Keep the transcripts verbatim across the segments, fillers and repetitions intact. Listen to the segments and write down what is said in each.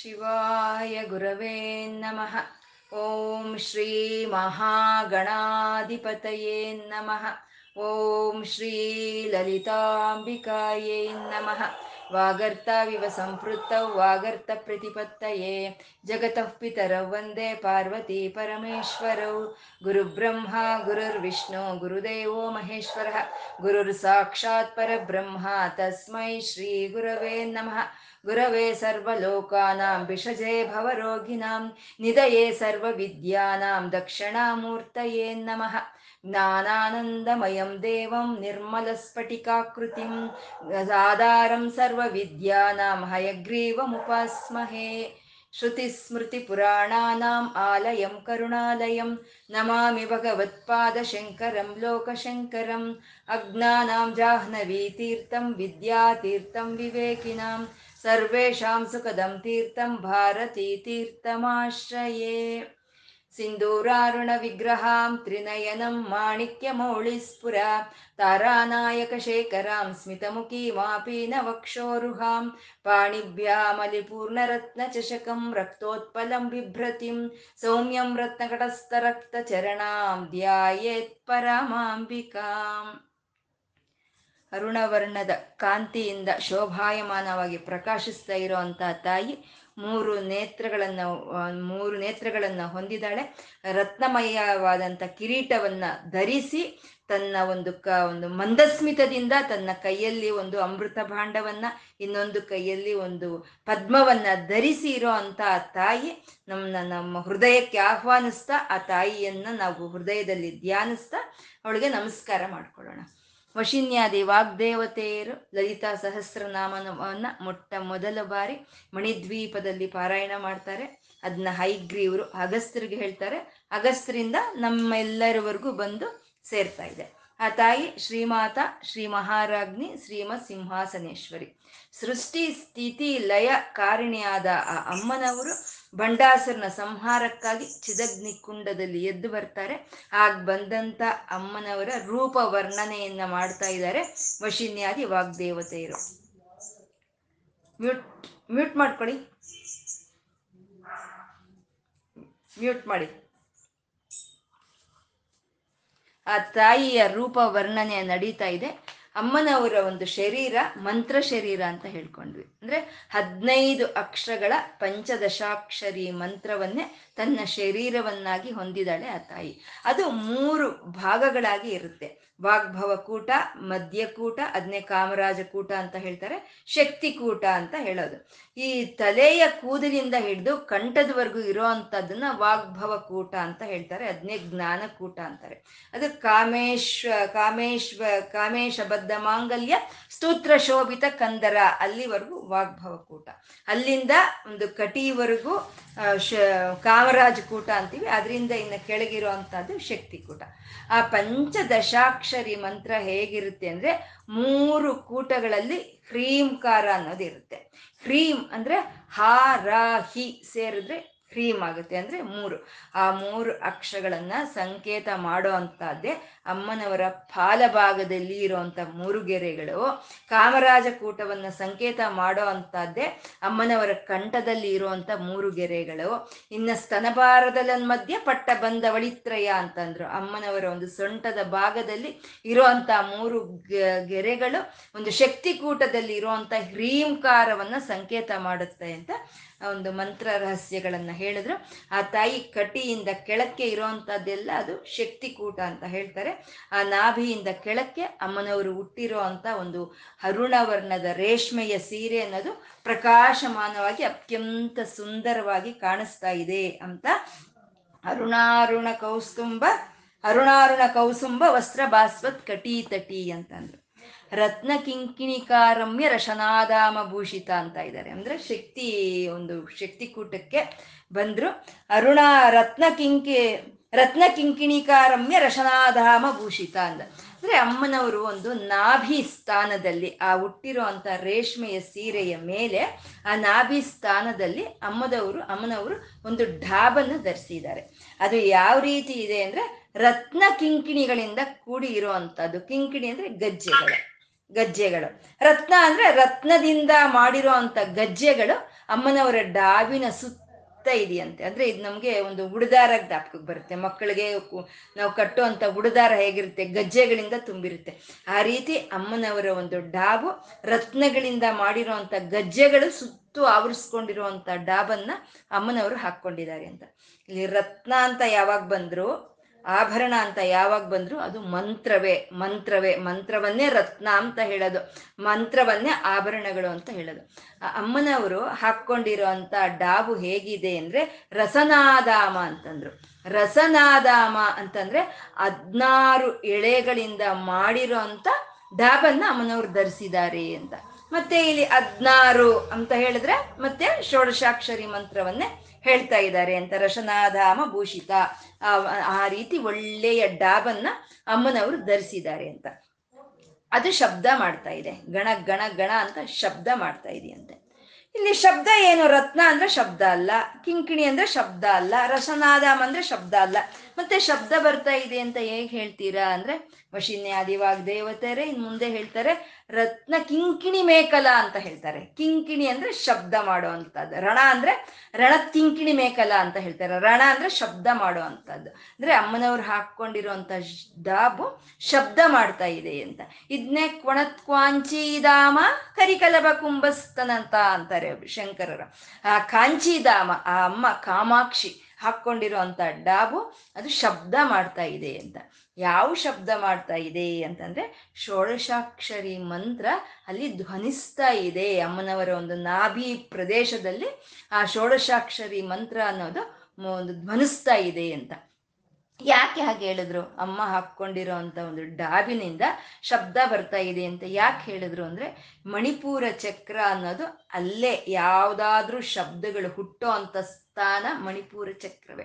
ಶಿವಾಯ ಗುರವೇ ನಮಃ. ಓಂ ಶ್ರೀ ಮಹಾಗಣಾಧಿಪತಯೇ ನಮಃ. ಓಂ ಶ್ರೀ ಲಲಿತಾಂಬಿಕಾಯೈ ನಮಃ. ವಾಗರ್ತಾವಿವ ಸಂಪೃತ್ತೌ ವಾಗರ್ತ ಪ್ರತಿಪತ್ತಯೇ ಜಗತಃ ಪಿತರೌ ವಂದೇ ಪಾರ್ವತಿ ಪರಮೇಶ್ವರೌ. ಗುರುಬ್ರಹ್ಮ ಗುರುರ್ವಿಷ್ಣು ಗುರುದೇವೋ ಮಹೇಶ್ವರಃ. ಗುರುರ್ ಸಾಕ್ಷಾತ್ ಪರಬ್ರಹ್ಮ ತಸ್ಮೈ ಶ್ರೀ ಗುರವೇ ನಮಃ. ಗುರವೇ ಸರ್ವಲೋಕಾನಾಂ ಭಿಷಜೇ ಭವರೋಗಿಣಾಂ ನಿಧಯೇ ಸರ್ವವಿದ್ಯಾನಾಂ ದಕ್ಷಿಣಾಮೂರ್ತಯೇ ನಮಃ. ಜ್ಞಾನಾನಂದಮಯಂ ದೇವಂ ನಿರ್ಮಲಸ್ಫಟಿಕಾಕೃತಿಂ ಆಧಾರಂ ಸರ್ವವಿದ್ಯಾನಾಂ ಹಯಗ್ರೀವಮುಪಾಸ್ಮಹೇ. ಶ್ರುತಿಸ್ಮೃತಿಪುರಾಣಾನಾಂ ಆಲಯಂ ಕರುಣಾಲಯಂ ನಮಾಮಿ ಭಗವತ್ಪಾದಶಂಕರಂ ಲೋಕಶಂಕರಂ. ಅಜ್ಞಾನಾಂ ಜಾಹ್ನವೀತೀರ್ಥಂ ವಿದ್ಯಾತೀರ್ಥಂ ವಿವೇಕಿನಾಂ ಸರ್ವೇಷಾಂ ಸುಖದಂ ತೀರ್ಥಂ ಭಾರತೀತೀರ್ಥಮಾಶ್ರಯೇ. ಸಿಂಧೂರಾರುಣ ವಿಗ್ರಹಾಂ ತ್ರಿನಯನಂ ಮಾಣಿಕ್ಯಮೌಳಿಸ್ಪುರ ತಾರಾನಾಯಕಶೇಖರಾಂ ಸ್ಮಿತಮುಖೀಮಾಪೀನವಕ್ಷೋರುಹಾಂ ಪಾಣಿಭ್ಯಾಮಲಿಪೂರ್ಣರತ್ನಚಷಕಂ ರಕ್ತೋತ್ಪಲಂ ಬಿಭ್ರತಿಂ ಸೌಮ್ಯಂ ರತ್ನಕಟಸ್ಥರಕ್ತಚರಣಾಂ ಧ್ಯಾಯೇತ್ಪರಮಾಂಬಿಕಾಂ. ಅರುಣವರ್ಣದ ಕಾಂತಿಯಿಂದ ಶೋಭಾಯಮಾನವಾಗಿ ಪ್ರಕಾಶಿಸ್ತಾ ಇರೋವಂಥ ತಾಯಿ ಮೂರು ನೇತ್ರಗಳನ್ನು ಮೂರು ನೇತ್ರಗಳನ್ನು ಹೊಂದಿದ್ದಾಳೆ. ರತ್ನಮಯವಾದಂಥ ಕಿರೀಟವನ್ನು ಧರಿಸಿ ತನ್ನ ಒಂದು ಕ ಒಂದು ಮಂದಸ್ಮಿತದಿಂದ ತನ್ನ ಕೈಯಲ್ಲಿ ಒಂದು ಅಮೃತ ಭಾಂಡವನ್ನು ಇನ್ನೊಂದು ಕೈಯಲ್ಲಿ ಒಂದು ಪದ್ಮವನ್ನು ಧರಿಸಿ ಇರೋ ಅಂಥ ಆ ತಾಯಿ ನಮ್ಮನ್ನ ನಮ್ಮ ಹೃದಯಕ್ಕೆ ಆಹ್ವಾನಿಸ್ತಾ ಆ ತಾಯಿಯನ್ನು ನಾವು ಹೃದಯದಲ್ಲಿ ಧ್ಯಾನಿಸ್ತಾ ಅವಳಿಗೆ ನಮಸ್ಕಾರ ಮಾಡಿಕೊಳ್ಳೋಣ. ವಶಿನ್ಯಾದಿ ವಾಗ್ದೇವತೆಯರು ಲಲಿತಾ ಸಹಸ್ರನಾಮವನ್ನು ಮೊಟ್ಟ ಮೊದಲ ಬಾರಿ ಮಣಿದ್ವೀಪದಲ್ಲಿ ಪಾರಾಯಣ ಮಾಡ್ತಾರೆ. ಅದನ್ನ ಹೈಗ್ರೀವರು ಅಗಸ್ತ್ಯರಿಗೆ ಹೇಳ್ತಾರೆ. ಅಗಸ್ತ್ಯರಿಂದ ನಮ್ಮೆಲ್ಲರವರೆಗೂ ಬಂದು ಸೇರ್ತಾ ಇದೆ. ಆ ತಾಯಿ ಶ್ರೀಮಾತ, ಶ್ರೀ ಮಹಾರಾಜ್ಞಿ, ಶ್ರೀಮ ಸಿಂಹಾಸನೇಶ್ವರಿ, ಸೃಷ್ಟಿ ಸ್ಥಿತಿ ಲಯ ಕಾರಣಿಯಾದ ಆ ಅಮ್ಮನವರು ಬಂಡಾಸುರನ ಸಂಹಾರಕ್ಕಾಗಿ ಚಿದಗ್ನಿ ಕುಂಡದಲ್ಲಿ ಎದ್ದು ಬರ್ತಾರೆ. ಆಗ ಬಂದಂಥ ಅಮ್ಮನವರ ರೂಪ ವರ್ಣನೆಯನ್ನ ಮಾಡ್ತಾ ಇದ್ದಾರೆ ವಶಿನ್ಯಾದಿ ವಾಗ್ದೇವತೆಯರು. ಮ್ಯೂಟ್ ಮ್ಯೂಟ್ ಮಾಡ್ಕೊಳ್ಳಿ, ಮ್ಯೂಟ್ ಮಾಡಿ. ಆ ತಾಯಿಯ ರೂಪ ವರ್ಣನೆ ನಡೀತಾ ಇದೆ. ಅಮ್ಮನವರ ಒಂದು ಶರೀರ ಮಂತ್ರ ಶರೀರ ಅಂತ ಹೇಳ್ಕೊಂಡ್ವಿ. ಅಂದ್ರೆ ಹದಿನೈದು ಅಕ್ಷರಗಳ ಪಂಚದಶಾಕ್ಷರಿ ಮಂತ್ರವನ್ನೇ ತನ್ನ ಶರೀರವನ್ನಾಗಿ ಹೊಂದಿದ್ದಾಳೆ ಆ ತಾಯಿ. ಅದು ಮೂರು ಭಾಗಗಳಾಗಿ ಇರುತ್ತೆ. ವಾಗ್ಭವ ಕೂಟ, ಮಧ್ಯಕೂಟ, ಅದನ್ನೇ ಕಾಮರಾಜ ಕೂಟ ಅಂತ ಹೇಳ್ತಾರೆ, ಶಕ್ತಿ ಕೂಟ ಅಂತ ಹೇಳೋದು. ಈ ತಲೆಯ ಕೂದಲಿಂದ ಹಿಡಿದು ಕಂಠದವರೆಗೂ ಇರೋ ಅಂಥದ್ದನ್ನ ವಾಗ್ಭವ ಕೂಟ ಅಂತ ಹೇಳ್ತಾರೆ, ಅದನ್ನೇ ಜ್ಞಾನ ಕೂಟ ಅಂತಾರೆ. ಅದು ಕಾಮೇಶ್ವ ಕಾಮೇಶ್ವ ಕಾಮೇಶ ಬದ್ಧ ಮಾಂಗಲ್ಯ ಸ್ತೋತ್ರ ಶೋಭಿತ ಕಂದರ ಅಲ್ಲಿವರೆಗೂ ವಾಗ್ಭವ ಕೂಟ. ಅಲ್ಲಿಂದ ಒಂದು ಕಟಿವರೆಗೂ ಕಾಮರಾಜ ಕೂಟ ಅಂತೀವಿ. ಅದರಿಂದ ಇನ್ನು ಕೆಳಗಿರೋ ಅಂಥದ್ದು ಶಕ್ತಿ ಕೂಟ. ಆ ಪಂಚದಶಾಕ್ಷರಿ ಮಂತ್ರ ಹೇಗಿರುತ್ತೆ ಅಂದರೆ ಮೂರು ಕೂಟಗಳಲ್ಲಿ ಹ್ರೀಂಕಾರ ಅನ್ನೋದಿರುತ್ತೆ. ಹ್ರೀಂ ಅಂದರೆ ಹಾ ರಾ ಹಿ ಸೇರಿದ್ರೆ ಹ್ರೀಮ್ ಆಗುತ್ತೆ. ಅಂದರೆ ಮೂರು ಆ ಮೂರು ಅಕ್ಷರಗಳನ್ನು ಸಂಕೇತ ಮಾಡೋ ಅಂಥದ್ದೇ ಅಮ್ಮನವರ ಫಾಲಭಾಗದಲ್ಲಿ ಇರೋವಂಥ ಮೂರುಗೆರೆಗಳು. ಕಾಮರಾಜ ಕೂಟವನ್ನು ಸಂಕೇತ ಮಾಡೋ ಅಂಥದ್ದೇ ಅಮ್ಮನವರ ಕಂಠದಲ್ಲಿ ಇರುವಂಥ ಮೂರುಗೆರೆಗಳು. ಇನ್ನು ಸ್ತನಭಾರದಲ್ಲಿ ಮಧ್ಯೆ ಪಟ್ಟ ಬಂದ ವಳಿತ್ರಯ ಅಂತಂದ್ರು, ಅಮ್ಮನವರ ಒಂದು ಸೊಂಟದ ಭಾಗದಲ್ಲಿ ಇರುವಂಥ ಮೂರು ಗೆರೆಗಳು ಒಂದು ಶಕ್ತಿ ಕೂಟದಲ್ಲಿ ಇರುವಂಥ ಹ್ರೀಂಕಾರವನ್ನು ಸಂಕೇತ ಮಾಡುತ್ತೆ ಅಂತ ಒಂದು ಮಂತ್ರ ರಹಸ್ಯಗಳನ್ನು ಹೇಳಿದ್ರು. ಆ ತಾಯಿ ಕಟಿಯಿಂದ ಕೆಳಕ್ಕೆ ಇರೋವಂಥದ್ದೆಲ್ಲ ಅದು ಶಕ್ತಿಕೂಟ ಅಂತ ಹೇಳ್ತಾರೆ. ಆ ನಾಭಿಯಿಂದ ಕೆಳಕ್ಕೆ ಅಮ್ಮನವರು ಹುಟ್ಟಿರೋ ಅಂಥ ಒಂದು ಅರುಣವರ್ಣದ ರೇಷ್ಮೆಯ ಸೀರೆ ಅನ್ನೋದು ಪ್ರಕಾಶಮಾನವಾಗಿ ಅತ್ಯಂತ ಸುಂದರವಾಗಿ ಕಾಣಿಸ್ತಾ ಇದೆ ಅಂತ ಅರುಣಾರುಣ ಕೌಸ್ತುಂಬ ಅರುಣಾರುಣ ಕೌಸುಂಬ ವಸ್ತ್ರ ಭಾಸ್ವತ್ ಕಟಿ ತಟಿ ಅಂತಂದ್ರು. ರತ್ನ ಕಿಂಕಿಣಿಕಾರಮ್ಯ ರಶನಾದಾಮ ಭೂಷಿತ ಅಂತ ಇದ್ದಾರೆ. ಅಂದರೆ ಶಕ್ತಿ ಒಂದು ಶಕ್ತಿ ಕೂಟಕ್ಕೆ ಬಂದರು. ಅರುಣ ರತ್ನ ಕಿಂಕಿ ರತ್ನ ಕಿಂಕಿಣಿಕಾರಮ್ಯ ರಶನಾಧಾಮ ಭೂಷಿತ ಅಂದ ಅಂದರೆ ಅಮ್ಮನವರು ಒಂದು ನಾಭಿ ಸ್ಥಾನದಲ್ಲಿ ಆ ಹುಟ್ಟಿರೋ ಅಂಥ ರೇಷ್ಮೆಯ ಸೀರೆಯ ಮೇಲೆ ಆ ನಾಭಿ ಸ್ಥಾನದಲ್ಲಿ ಅಮ್ಮದವರು ಅಮ್ಮನವರು ಒಂದು ಢಾಬನ್ನು ಧರಿಸಿದ್ದಾರೆ. ಅದು ಯಾವ ರೀತಿ ಇದೆ ಅಂದರೆ ರತ್ನ ಕಿಂಕಿಣಿಗಳಿಂದ ಕೂಡಿ ಇರೋ ಅಂಥದ್ದು. ಕಿಂಕಿಣಿ ಅಂದರೆ ಗಜ್ಜೆಗಳು ಗಜ್ಜೆಗಳು ರತ್ನ ಅಂದರೆ ರತ್ನದಿಂದ ಮಾಡಿರೋ ಅಂಥ ಗಜ್ಜೆಗಳು ಅಮ್ಮನವರ ಡಾಬಿನ ಸುತ್ತ ಇದೆಯಂತೆ. ಅಂದರೆ ಇದು ನಮಗೆ ಒಂದು ಉಡದಾರ ಜ್ಞಾಪಕಕ್ಕೆ ಬರುತ್ತೆ. ಮಕ್ಕಳಿಗೆ ನಾವು ಕಟ್ಟುವಂಥ ಉಡದಾರ ಹೇಗಿರುತ್ತೆ, ಗಜ್ಜೆಗಳಿಂದ ತುಂಬಿರುತ್ತೆ. ಆ ರೀತಿ ಅಮ್ಮನವರ ಒಂದು ಡಾಬು ರತ್ನಗಳಿಂದ ಮಾಡಿರುವಂಥ ಗಜ್ಜೆಗಳು ಸುತ್ತು ಆವರಿಸ್ಕೊಂಡಿರುವಂಥ ಡಾಬನ್ನು ಅಮ್ಮನವರು ಹಾಕ್ಕೊಂಡಿದ್ದಾರೆ ಅಂತ. ಇಲ್ಲಿ ರತ್ನ ಅಂತ ಯಾವಾಗ ಬಂದ್ರು, ಆಭರಣ ಅಂತ ಯಾವಾಗ ಬಂದ್ರು, ಅದು ಮಂತ್ರವೇ ಮಂತ್ರವೇ ಮಂತ್ರವನ್ನೇ ರತ್ನ ಅಂತ ಹೇಳೋದು, ಮಂತ್ರವನ್ನೇ ಆಭರಣಗಳು ಅಂತ ಹೇಳೋದು. ಅಮ್ಮನವರು ಹಾಕ್ಕೊಂಡಿರೋಂಥ ಡಾಬು ಹೇಗಿದೆ ಅಂದರೆ ರಸನಾದಾಮ ಅಂತಂದ್ರು. ರಸನಾದಾಮ ಅಂತಂದ್ರೆ ಹದಿನಾರು ಎಳೆಗಳಿಂದ ಮಾಡಿರೋ ಅಂಥ ಡಾಬನ್ನ ಅಮ್ಮನವರು ಧರಿಸಿದ್ದಾರೆ ಅಂತ. ಮತ್ತೆ ಇಲ್ಲಿ ಹದಿನಾರು ಅಂತ ಹೇಳಿದ್ರೆ ಮತ್ತೆ ಷೋಡಶಾಕ್ಷರಿ ಮಂತ್ರವನ್ನೇ ಹೇಳ್ತಾ ಇದ್ದಾರೆ ಅಂತ. ರಸನಾಧಾಮ ಭೂಷಿತ, ಆ ರೀತಿ ಒಳ್ಳೆಯ ಡಾಬನ್ನ ಅಮ್ಮನವರು ಧರಿಸಿದ್ದಾರೆ ಅಂತ. ಅದು ಶಬ್ದ ಮಾಡ್ತಾ ಇದೆ, ಗಣ ಗಣ ಗಣ ಅಂತ ಶಬ್ದ ಮಾಡ್ತಾ ಇದೆಯಂತೆ. ಇಲ್ಲಿ ಶಬ್ದ ಏನು, ರತ್ನ ಅಂದ್ರೆ ಶಬ್ದ ಅಲ್ಲ, ಕಿಂಕಿಣಿ ಅಂದ್ರೆ ಶಬ್ದ ಅಲ್ಲ, ರಸನಾದಾಮ ಅಂದ್ರೆ ಶಬ್ದ ಅಲ್ಲ, ಮತ್ತೆ ಶಬ್ದ ಬರ್ತಾ ಇದೆ ಅಂತ ಹೇಗೆ ಹೇಳ್ತೀರಾ ಅಂದ್ರೆ, ವಶಿನ್ಯಾದಿವಾಗ್ ದೇವತೆರೆ ಇನ್ ಮುಂದೆ ಹೇಳ್ತಾರೆ ರತ್ನ ಕಿಂಕಿಣಿ ಮೇಕಲ ಅಂತ ಹೇಳ್ತಾರೆ. ಕಿಂಕಿಣಿ ಅಂದ್ರೆ ಶಬ್ದ ಮಾಡೋ ಅಂತದ್ದು, ರಣ ಅಂದ್ರೆ ರಣ ಕಿಂಕಿಣಿ ಮೇಕಲ ಅಂತ ಹೇಳ್ತಾರೆ. ರಣ ಅಂದ್ರೆ ಶಬ್ದ ಮಾಡೋ ಅಂತದ್ದು. ಅಂದ್ರೆ ಅಮ್ಮನವ್ರು ಹಾಕೊಂಡಿರುವಂತ ಡಾಬು ಶಬ್ದ ಮಾಡ್ತಾ ಇದೆ ಅಂತ. ಇದನ್ನೇ ಕೊಣತ್ಕಾಂಚಿಧಾಮ ಕರಿಕಲಭ ಕುಂಭಸ್ತನಂತ ಅಂತಾರೆ ಶಂಕರರು. ಆ ಕಾಂಚಿಧಾಮ, ಆ ಅಮ್ಮ ಕಾಮಾಕ್ಷಿ ಹಾಕ್ಕೊಂಡಿರುವಂಥ ಡಾಬು ಅದು ಶಬ್ದ ಮಾಡ್ತಾ ಇದೆ ಅಂತ. ಯಾವ ಶಬ್ದ ಮಾಡ್ತಾ ಇದೆ ಅಂತಂದರೆ ಷೋಡಶಾಕ್ಷರಿ ಮಂತ್ರ ಅಲ್ಲಿ ಧ್ವನಿಸ್ತಾ ಇದೆ. ಅಮ್ಮನವರ ಒಂದು ನಾಭಿ ಪ್ರದೇಶದಲ್ಲಿ ಆ ಷೋಡಶಾಕ್ಷರಿ ಮಂತ್ರ ಅನ್ನೋದು ಒಂದು ಧ್ವನಿಸ್ತಾ ಇದೆ ಅಂತ. ಯಾಕೆ ಹಾಗೆ ಹೇಳಿದ್ರು? ಅಮ್ಮ ಹಾಕ್ಕೊಂಡಿರೋ ಅಂಥ ಒಂದು ಡಾಬಿನಿಂದ ಶಬ್ದ ಬರ್ತಾ ಇದೆ ಅಂತ ಯಾಕೆ ಹೇಳಿದ್ರು ಅಂದರೆ, ಮಣಿಪುರ ಚಕ್ರ ಅನ್ನೋದು ಅಲ್ಲೇ ಯಾವುದಾದ್ರೂ ಶಬ್ದಗಳು ಹುಟ್ಟೋ ಅಂಥ ಸ್ಥಾನ ಮಣಿಪುರ ಚಕ್ರವೇ.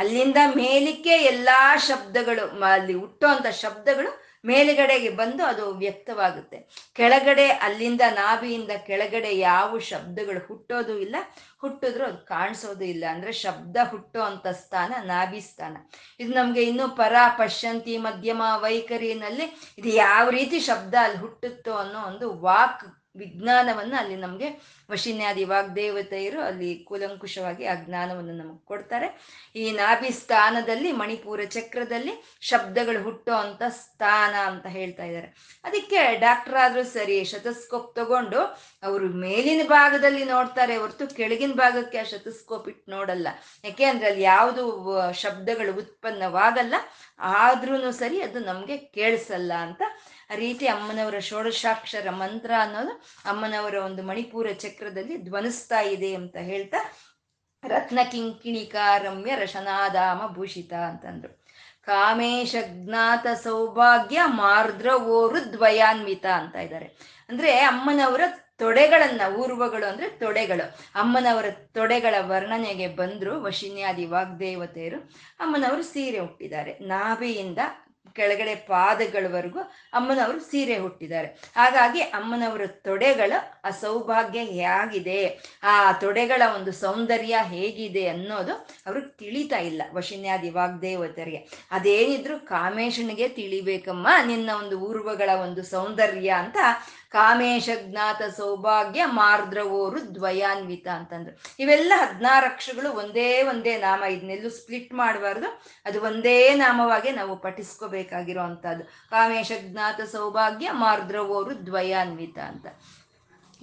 ಅಲ್ಲಿಂದ ಮೇಲಿಕ್ಕೆ ಎಲ್ಲ ಶಬ್ದಗಳು, ಅಲ್ಲಿ ಹುಟ್ಟೋ ಅಂಥ ಶಬ್ದಗಳು ಮೇಲುಗಡೆಗೆ ಬಂದು ಅದು ವ್ಯಕ್ತವಾಗುತ್ತೆ. ಕೆಳಗಡೆ ಅಲ್ಲಿಂದ ನಾಭಿಯಿಂದ ಕೆಳಗಡೆ ಯಾವ ಶಬ್ದಗಳು ಹುಟ್ಟೋದು ಇಲ್ಲ, ಹುಟ್ಟಿದ್ರು ಅದು ಕಾಣಿಸೋದು ಇಲ್ಲ. ಅಂದರೆ ಶಬ್ದ ಹುಟ್ಟೋ ಅಂಥ ಸ್ಥಾನ ನಾಭಿ ಸ್ಥಾನ. ಇದು ನಮಗೆ ಇನ್ನೂ ಪರ ಪಶ್ಯಂತಿ ಮಧ್ಯಮ ವೈಖರಿನಲ್ಲಿ ಇದು ಯಾವ ರೀತಿ ಶಬ್ದ ಅಲ್ಲಿ ಹುಟ್ಟುತ್ತೋ ಅನ್ನೋ ಒಂದು ವಾಕ್ ವಿಜ್ಞಾನವನ್ನು ಅಲ್ಲಿ ನಮಗೆ ವಶಿನ್ಯಾದಿ ವಾಗ್ದೇವತೆಯರು ಅಲ್ಲಿ ಕೂಲಂಕುಷವಾಗಿ ಆ ಜ್ಞಾನವನ್ನು ನಮಗೆ ಕೊಡ್ತಾರೆ. ಈ ನಾಭಿ ಸ್ಥಾನದಲ್ಲಿ, ಮಣಿಪುರ ಚಕ್ರದಲ್ಲಿ ಶಬ್ದಗಳು ಹುಟ್ಟೋ ಅಂಥ ಸ್ಥಾನ ಅಂತ ಹೇಳ್ತಾ ಇದ್ದಾರೆ. ಅದಕ್ಕೆ ಡಾಕ್ಟರ್ ಆದರೂ ಸರಿ ಶತಸ್ಕೋಪ್ ತಗೊಂಡು ಅವರು ಮೇಲಿನ ಭಾಗದಲ್ಲಿ ನೋಡ್ತಾರೆ ಹೊರತು ಕೆಳಗಿನ ಭಾಗಕ್ಕೆ ಆ ಶತಸ್ಕೋಪ್ ಇಟ್ಟು ನೋಡಲ್ಲ. ಯಾಕೆ ಅಂದರೆ ಅಲ್ಲಿ ಯಾವುದು ಶಬ್ದಗಳು ಉತ್ಪನ್ನವಾಗಲ್ಲ, ಆದ್ರೂ ಸರಿ ಅದು ನಮಗೆ ಕೇಳಿಸಲ್ಲ ಅಂತ. ಆ ರೀತಿ ಅಮ್ಮನವರ ಷೋಡಶಾಕ್ಷರ ಮಂತ್ರ ಅನ್ನೋದು ಅಮ್ಮನವರ ಒಂದು ಮಣಿಪುರ ಚಕ್ರದಲ್ಲಿ ಧ್ವನಿಸ್ತಾ ಇದೆ ಅಂತ ಹೇಳ್ತಾ ರತ್ನ ಕಿಂಕಿಣಿಕಾರಮ್ಯ ರಸನಾದಾಮ ಭೂಷಿತ ಅಂತಂದ್ರು. ಕಾಮೇಶ ಜ್ಞಾತ ಸೌಭಾಗ್ಯ ಮಾರ್ದ್ರ ಓರುದ್ವಯಾನ್ವಿತ ಅಂತ ಇದ್ದಾರೆ. ಅಂದ್ರೆ ಅಮ್ಮನವರ ತೊಡೆಗಳನ್ನ, ಊರ್ವಗಳು ಅಂದ್ರೆ ತೊಡೆಗಳು, ಅಮ್ಮನವರ ತೊಡೆಗಳ ವರ್ಣನೆಗೆ ಬಂದ್ರು ವಶಿನ್ಯಾದಿ ವಾಗ್ದೇವತೆಯರು. ಅಮ್ಮನವರು ಸೀರೆ ಹುಟ್ಟಿದ್ದಾರೆ, ನಾಭಿಯಿಂದ ಕೆಳಗಡೆ ಪಾದಗಳವರೆಗೂ ಅಮ್ಮನವರು ಸೀರೆ ಹುಟ್ಟಿದ್ದಾರೆ. ಹಾಗಾಗಿ ಅಮ್ಮನವರ ತೊಡೆಗಳು ಆ ಸೌಭಾಗ್ಯ ಹೇಗಿದೆ, ಆ ತೊಡೆಗಳ ಒಂದು ಸೌಂದರ್ಯ ಹೇಗಿದೆ ಅನ್ನೋದು ಅವರು ತಿಳಿತಾ ಇಲ್ಲ ವಶಿನ್ಯಾದಿ ವಾಗ್ದೇವತೆಯರಿಗೆ. ಅದೇನಿದ್ರು ಕಾಮೇಶನಿಗೆ ತಿಳಿಬೇಕಮ್ಮ ನಿನ್ನ ಒಂದು ಊರ್ವಗಳ ಒಂದು ಸೌಂದರ್ಯ ಅಂತ. ಕಾಮೇಶ ಜ್ಞಾತ ಸೌಭಾಗ್ಯ ಮಾರ್ದ್ರವೋರು ದ್ವಯಾನ್ವಿತ ಅಂತಂದ್ರು. ಇವೆಲ್ಲ ಹದಿನಾರು ಅಕ್ಷಗಳು, ಒಂದೇ ಒಂದೇ ನಾಮ. ಇದನ್ನೆಲ್ಲೂ ಸ್ಪ್ಲಿಟ್ ಮಾಡಬಾರ್ದು, ಅದು ಒಂದೇ ನಾಮವಾಗಿ ನಾವು ಪಠಿಸ್ಕೋಬೇಕಾಗಿರೋವಂಥದ್ದು. ಕಾಮೇಶ ಜ್ಞಾತ ಸೌಭಾಗ್ಯ ಮಾರ್ದ್ರವೋರು ದ್ವಯಾನ್ವಿತ ಅಂತ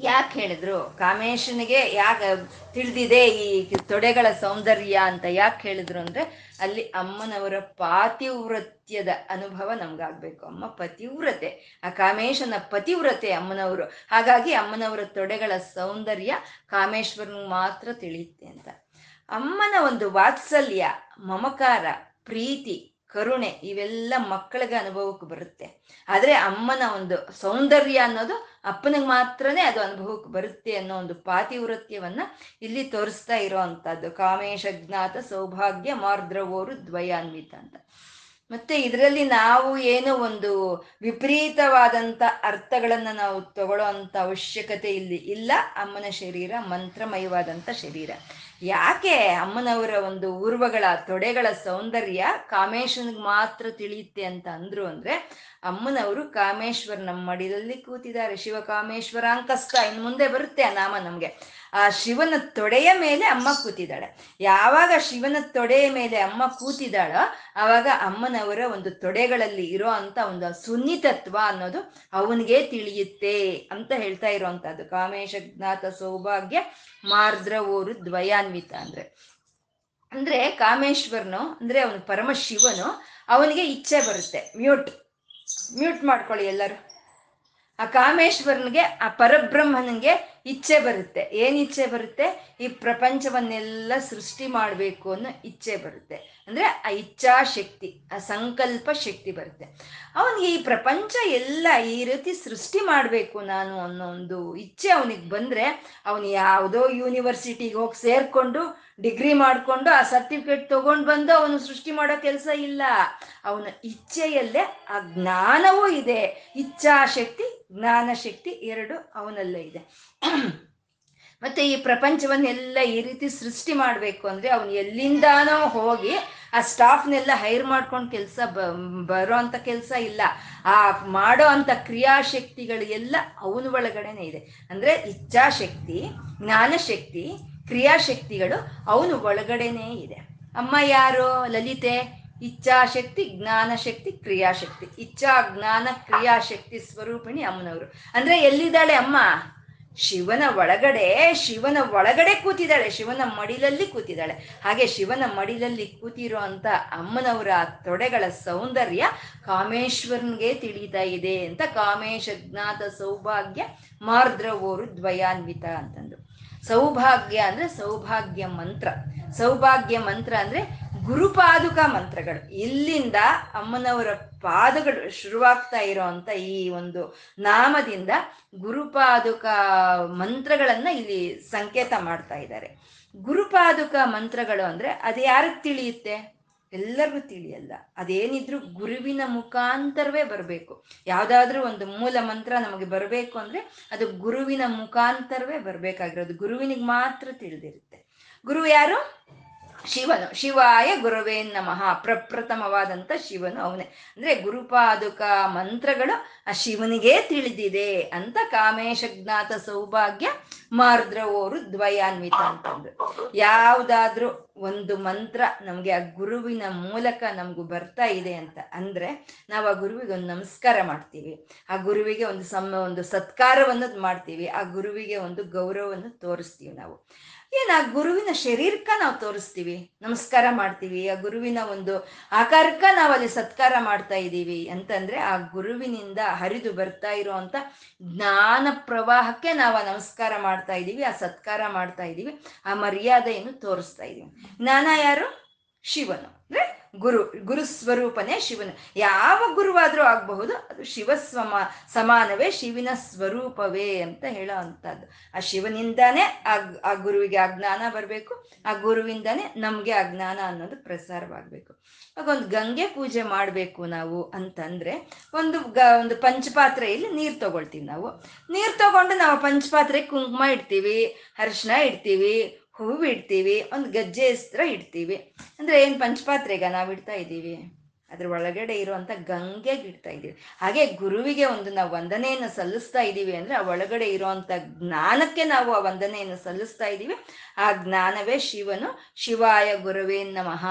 ಯಾಕೆ ಹೇಳಿದ್ರು? ಕಾಮೇಶನಿಗೆ ಯಾಕೆ ತಿಳಿದಿದೆ ಈ ತೊಡೆಗಳ ಸೌಂದರ್ಯ ಅಂತ ಯಾಕೆ ಹೇಳಿದ್ರು ಅಂದರೆ, ಅಲ್ಲಿ ಅಮ್ಮನವರ ಪಾತಿವ್ರತ್ಯದ ಅನುಭವ ನಮ್ಗಾಗ್ಬೇಕು. ಅಮ್ಮ ಪತಿವ್ರತೆ, ಆ ಕಾಮೇಶನ ಪತಿವ್ರತೆ ಅಮ್ಮನವರು. ಹಾಗಾಗಿ ಅಮ್ಮನವರ ತೊಡೆಗಳ ಸೌಂದರ್ಯ ಕಾಮೇಶ್ವರನಿಗೆ ಮಾತ್ರ ತಿಳಿಯುತ್ತೆ ಅಂತ. ಅಮ್ಮನ ಒಂದು ವಾತ್ಸಲ್ಯ, ಮಮಕಾರ, ಪ್ರೀತಿ, ಕರುಣೆ ಇವೆಲ್ಲ ಮಕ್ಕಳಿಗೆ ಅನುಭವಕ್ಕೆ ಬರುತ್ತೆ. ಆದರೆ ಅಮ್ಮನ ಒಂದು ಸೌಂದರ್ಯ ಅನ್ನೋದು ಅಪ್ಪನಿಗೆ ಮಾತ್ರನೇ ಅದು ಅನುಭವಕ್ಕೆ ಬರುತ್ತೆ ಅನ್ನೋ ಒಂದು ಪಾತಿವ್ರತ್ಯವನ್ನು ಇಲ್ಲಿ ತೋರಿಸ್ತಾ ಇರೋ ಅಂಥದ್ದು. ಕಾಮೇಶ ಜ್ಞಾತ ಸೌಭಾಗ್ಯ ಮಾರ್ದ್ರವೋರು ದ್ವಯಾನ್ವಿತ ಅಂತ. ಮತ್ತೆ ಇದರಲ್ಲಿ ನಾವು ಏನೋ ಒಂದು ವಿಪರೀತವಾದಂಥ ಅರ್ಥಗಳನ್ನು ನಾವು ತಗೊಳ್ಳೋ ಅಂಥ ಅವಶ್ಯಕತೆ ಇಲ್ಲಿ ಇಲ್ಲ. ಅಮ್ಮನ ಶರೀರ ಮಂತ್ರಮಯವಾದಂಥ ಶರೀರ. ಯಾಕೆ ಅಮ್ಮನವರ ಒಂದು ಉರ್ವಗಳ ತೊಡೆಗಳ ಸೌಂದರ್ಯ ಕಾಮೇಶ್ವರನಿಗೆ ಮಾತ್ರ ತಿಳಿಯುತ್ತೆ ಅಂತ ಅಂದ್ರು ಅಂದ್ರೆ, ಅಮ್ಮನವರು ಕಾಮೇಶ್ವರ ನಮ್ಮ ಮಡಿಲಲ್ಲಿ ಕೂತಿದ್ದಾರೆ, ಶಿವ ಕಾಮೇಶ್ವರ ಅಂಕಸ್ತ ಇನ್ ಮುಂದೆ ಬರುತ್ತೆ ಆ ನಾಮ ನಮ್ಗೆ. ಆ ಶಿವನ ತೊಡೆಯ ಮೇಲೆ ಅಮ್ಮ ಕೂತಿದ್ದಾಳೆ. ಯಾವಾಗ ಶಿವನ ತೊಡೆಯ ಮೇಲೆ ಅಮ್ಮ ಕೂತಿದ್ದಾಳೋ ಆವಾಗ ಅಮ್ಮನವರ ಒಂದು ತೊಡೆಗಳಲ್ಲಿ ಇರೋ ಅಂತ ಒಂದು ಸುನ್ನಿತತ್ವ ಅನ್ನೋದು ಅವನಿಗೆ ತಿಳಿಯುತ್ತೆ ಅಂತ ಹೇಳ್ತಾ ಇರೋವಂಥದ್ದು. ಕಾಮೇಶ ಜ್ಞಾತ ಸೌಭಾಗ್ಯ ಮಾರ್ದ್ರವೋರು ದ್ವಯಾನ್ವಿತ ಅಂದ್ರೆ ಅಂದ್ರೆ ಕಾಮೇಶ್ವರನು ಅಂದ್ರೆ ಅವನು ಪರಮಶಿವನು, ಅವನಿಗೆ ಇಚ್ಛೆ ಬರುತ್ತೆ. ಮ್ಯೂಟ್ ಮ್ಯೂಟ್ ಮಾಡ್ಕೊಳ್ಳಿ ಎಲ್ಲರೂ. ಆ ಕಾಮೇಶ್ವರನಿಗೆ, ಆ ಪರಬ್ರಹ್ಮನಿಗೆ ಇಚ್ಛೆ ಬರುತ್ತೆ. ಏನ್ ಇಚ್ಛೆ ಬರುತ್ತೆ? ಈ ಪ್ರಪಂಚವನ್ನೆಲ್ಲ ಸೃಷ್ಟಿ ಮಾಡಬೇಕು ಅನ್ನೋ ಇಚ್ಛೆ ಬರುತ್ತೆ. ಅಂದ್ರೆ ಆ ಇಚ್ಛಾಶಕ್ತಿ, ಆ ಸಂಕಲ್ಪ ಶಕ್ತಿ ಬರುತ್ತೆ ಅವನಿಗೆ. ಈ ಪ್ರಪಂಚ ಎಲ್ಲ ಈ ರೀತಿ ಸೃಷ್ಟಿ ಮಾಡಬೇಕು ನಾನು ಅನ್ನೋ ಒಂದು ಇಚ್ಛೆ ಅವನಿಗೆ ಬಂದ್ರೆ, ಅವನು ಯಾವುದೋ ಯೂನಿವರ್ಸಿಟಿಗೆ ಹೋಗಿ ಸೇರ್ಕೊಂಡು ಡಿಗ್ರಿ ಮಾಡಿಕೊಂಡು ಆ ಸರ್ಟಿಫಿಕೇಟ್ ತಗೊಂಡು ಬಂದು ಅವನು ಸೃಷ್ಟಿ ಮಾಡೋ ಕೆಲಸ ಇಲ್ಲ. ಅವನ ಇಚ್ಛೆಯಲ್ಲೇ ಆ ಜ್ಞಾನವೂ ಇದೆ. ಇಚ್ಛಾಶಕ್ತಿ, ಜ್ಞಾನಶಕ್ತಿ ಎರಡು ಅವನಲ್ಲೇ ಇದೆ. ಮತ್ತೆ ಈ ಪ್ರಪಂಚವನ್ನೆಲ್ಲ ಈ ರೀತಿ ಸೃಷ್ಟಿ ಮಾಡಬೇಕು ಅಂದರೆ ಅವನು ಎಲ್ಲಿಂದಾನೋ ಹೋಗಿ ಆ ಸ್ಟಾಫ್ನೆಲ್ಲ ಹೈರ್ ಮಾಡ್ಕೊಂಡು ಕೆಲಸ ಬ ಬರೋ ಅಂಥ ಕೆಲಸ ಇಲ್ಲ. ಆ ಮಾಡೋ ಅಂಥ ಕ್ರಿಯಾಶಕ್ತಿಗಳು ಎಲ್ಲ ಅವನ ಒಳಗಡೆನೆ ಇದೆ. ಅಂದರೆ ಇಚ್ಛಾಶಕ್ತಿ, ಜ್ಞಾನಶಕ್ತಿ, ಕ್ರಿಯಾಶಕ್ತಿಗಳು ಅವನು ಒಳಗಡೆನೇ ಇದೆ. ಅಮ್ಮ ಯಾರು? ಲಲಿತೆ. ಇಚ್ಛಾಶಕ್ತಿ, ಜ್ಞಾನಶಕ್ತಿ, ಕ್ರಿಯಾಶಕ್ತಿ. ಇಚ್ಛಾ ಜ್ಞಾನ ಕ್ರಿಯಾಶಕ್ತಿ ಸ್ವರೂಪಿಣಿ ಅಮ್ಮನವರು. ಅಂದರೆ ಎಲ್ಲಿದ್ದಾಳೆ ಅಮ್ಮ? ಶಿವನ ಒಳಗಡೆ, ಶಿವನ ಒಳಗಡೆ ಕೂತಿದ್ದಾಳೆ, ಶಿವನ ಮಡಿಲಲ್ಲಿ ಕೂತಿದ್ದಾಳೆ. ಹಾಗೆ ಶಿವನ ಮಡಿಲಲ್ಲಿ ಕೂತಿರೋ ಅಂಥ ಅಮ್ಮನವರ ತೊಡೆಗಳ ಸೌಂದರ್ಯ ಕಾಮೇಶ್ವರನಿಗೆ ತಿಳಿತಾ ಇದೆ ಅಂತ ಕಾಮೇಶ ಜ್ಞಾತ ಸೌಭಾಗ್ಯ ಮಾರ್ದ್ರವೋರು ದ್ವಯಾನ್ವಿತ ಅಂತಂದು. ಸೌಭಾಗ್ಯ ಅಂದರೆ ಸೌಭಾಗ್ಯ ಮಂತ್ರ. ಸೌಭಾಗ್ಯ ಮಂತ್ರ ಅಂದರೆ ಗುರುಪಾದುಕ ಮಂತ್ರಗಳು. ಇಲ್ಲಿಂದ ಅಮ್ಮನವರ ಪಾದಗಳು ಶುರುವಾಗ್ತಾ ಇರೋವಂಥ ಈ ಒಂದು ನಾಮದಿಂದ ಗುರುಪಾದುಕ ಮಂತ್ರಗಳನ್ನು ಇಲ್ಲಿ ಸಂಕೇತ ಮಾಡ್ತಾ ಇದ್ದಾರೆ. ಗುರುಪಾದುಕ ಮಂತ್ರಗಳು ಅಂದರೆ ಅದು ಯಾರಿಗೆ ತಿಳಿಯುತ್ತೆ? ಎಲ್ಲರಿಗೂ ತಿಳಿಯಲ್ಲ. ಅದೇನಿದ್ರು ಗುರುವಿನ ಮುಖಾಂತರವೇ ಬರಬೇಕು. ಯಾವುದಾದ್ರೂ ಒಂದು ಮೂಲ ಮಂತ್ರ ನಮಗೆ ಬರಬೇಕು ಅಂದರೆ ಅದು ಗುರುವಿನ ಮುಖಾಂತರವೇ ಬರಬೇಕಾಗಿರೋದು. ಗುರುವಿನಿಗೆ ಮಾತ್ರ ತಿಳಿದಿರುತ್ತೆ. ಗುರು ಯಾರು? ಶಿವನು. ಶಿವಾಯ ಗುರವೇ ನಮಃ, ಪ್ರಪ್ರಥಮವಾದಂಥ ಶಿವನು ಅವನೇ. ಅಂದರೆ ಗುರುಪಾದುಕ ಮಂತ್ರಗಳು ಆ ಶಿವನಿಗೇ ತಿಳಿದಿದೆ ಅಂತ ಕಾಮೇಶ ಜ್ಞಾತ ಸೌಭಾಗ್ಯ ಮಾರ್ದ್ರವೋರು ದ್ವಯಾನ್ವಿತ ಅಂತಂದ್ರು. ಯಾವುದಾದ್ರೂ ಒಂದು ಮಂತ್ರ ನಮಗೆ ಆ ಗುರುವಿನ ಮೂಲಕ ನಮಗೂ ಬರ್ತಾ ಇದೆ ಅಂತ ಅಂದರೆ ನಾವು ಆ ಗುರುವಿಗೆ ಒಂದು ನಮಸ್ಕಾರ ಮಾಡ್ತೀವಿ, ಆ ಗುರುವಿಗೆ ಒಂದು ಸಮ ಒಂದು ಸತ್ಕಾರವನ್ನು ಮಾಡ್ತೀವಿ, ಆ ಗುರುವಿಗೆ ಒಂದು ಗೌರವವನ್ನು ತೋರಿಸ್ತೀವಿ. ನಾವು ಏನು ಆ ಗುರುವಿನ ಶರೀರಕ್ಕ ನಾವು ತೋರಿಸ್ತೀವಿ, ನಮಸ್ಕಾರ ಮಾಡ್ತೀವಿ, ಆ ಗುರುವಿನ ಒಂದು ಆಕಾರಕ್ಕ ನಾವು ಅಲ್ಲಿ ಸತ್ಕಾರ ಮಾಡ್ತಾ ಇದ್ದೀವಿ ಅಂತಂದರೆ ಆ ಗುರುವಿನಿಂದ ಹರಿದು ಬರ್ತಾ ಇರೋವಂಥ ಜ್ಞಾನ ಪ್ರವಾಹಕ್ಕೆ ನಾವು ಆ ನಮಸ್ಕಾರ ಮಾಡ್ತಾ ಇದ್ದೀವಿ, ಆ ಸತ್ಕಾರ ಮಾಡ್ತಾ ಇದ್ದೀವಿ, ಆ ಮರ್ಯಾದೆಯನ್ನು ತೋರಿಸ್ತಾ ಇದ್ದೀವಿ. ಜ್ಞಾನ ಯಾರು? ಶಿವನು. ಅಂದರೆ ಗುರು ಗುರು ಸ್ವರೂಪನೇ ಶಿವನು. ಯಾವ ಗುರುವಾದರೂ ಆಗಬಹುದು, ಅದು ಶಿವ ಸ್ವಮ ಸಮಾನವೇ, ಶಿವನ ಸ್ವರೂಪವೇ ಅಂತ ಹೇಳೋ ಅಂಥದ್ದು. ಆ ಶಿವನಿಂದಾನೇ ಆ ಆ ಗುರುವಿಗೆ ಆ ಜ್ಞಾನ ಬರಬೇಕು, ಆ ಗುರುವಿಂದಾನೇ ನಮಗೆ ಆ ಜ್ಞಾನ ಅನ್ನೋದು ಪ್ರಸಾರವಾಗಬೇಕು. ಇವಾಗ ಒಂದು ಗಂಗೆ ಪೂಜೆ ಮಾಡಬೇಕು ನಾವು ಅಂತಂದರೆ ಒಂದು ಗ ಒಂದು ಪಂಚಪಾತ್ರೆಯಲ್ಲಿ ನೀರು ತೊಗೊಳ್ತೀವಿ. ನಾವು ನೀರು ತೊಗೊಂಡು ನಾವು ಪಂಚಪಾತ್ರೆ ಕುಂಕುಮ ಇಡ್ತೀವಿ, ಅರಿಶಿನ ಇಡ್ತೀವಿ, ಹೂವು ಇಡ್ತೀವಿ, ಒಂದು ಗಜ್ಜೆ ಹಸ್ತ್ರ ಇಡ್ತೀವಿ. ಅಂದರೆ ಏನು ಪಂಚಪಾತ್ರೆಗ ನಾವು ಇಡ್ತಾ ಇದ್ದೀವಿ, ಅದ್ರ ಒಳಗಡೆ ಇರುವಂಥ ಗಂಗೆಗೆ ಇಡ್ತಾ ಇದ್ದೀವಿ. ಹಾಗೆ ಗುರುವಿಗೆ ಒಂದು ನಾವು ವಂದನೆಯನ್ನು ಸಲ್ಲಿಸ್ತಾ ಇದ್ದೀವಿ ಅಂದರೆ ಆ ಒಳಗಡೆ ಇರೋವಂಥ ಜ್ಞಾನಕ್ಕೆ ನಾವು ಆ ವಂದನೆಯನ್ನು ಸಲ್ಲಿಸ್ತಾ ಇದ್ದೀವಿ. ಆ ಜ್ಞಾನವೇ ಶಿವನು. ಶಿವಾಯ ಗುರುವೇ ನಮಃ,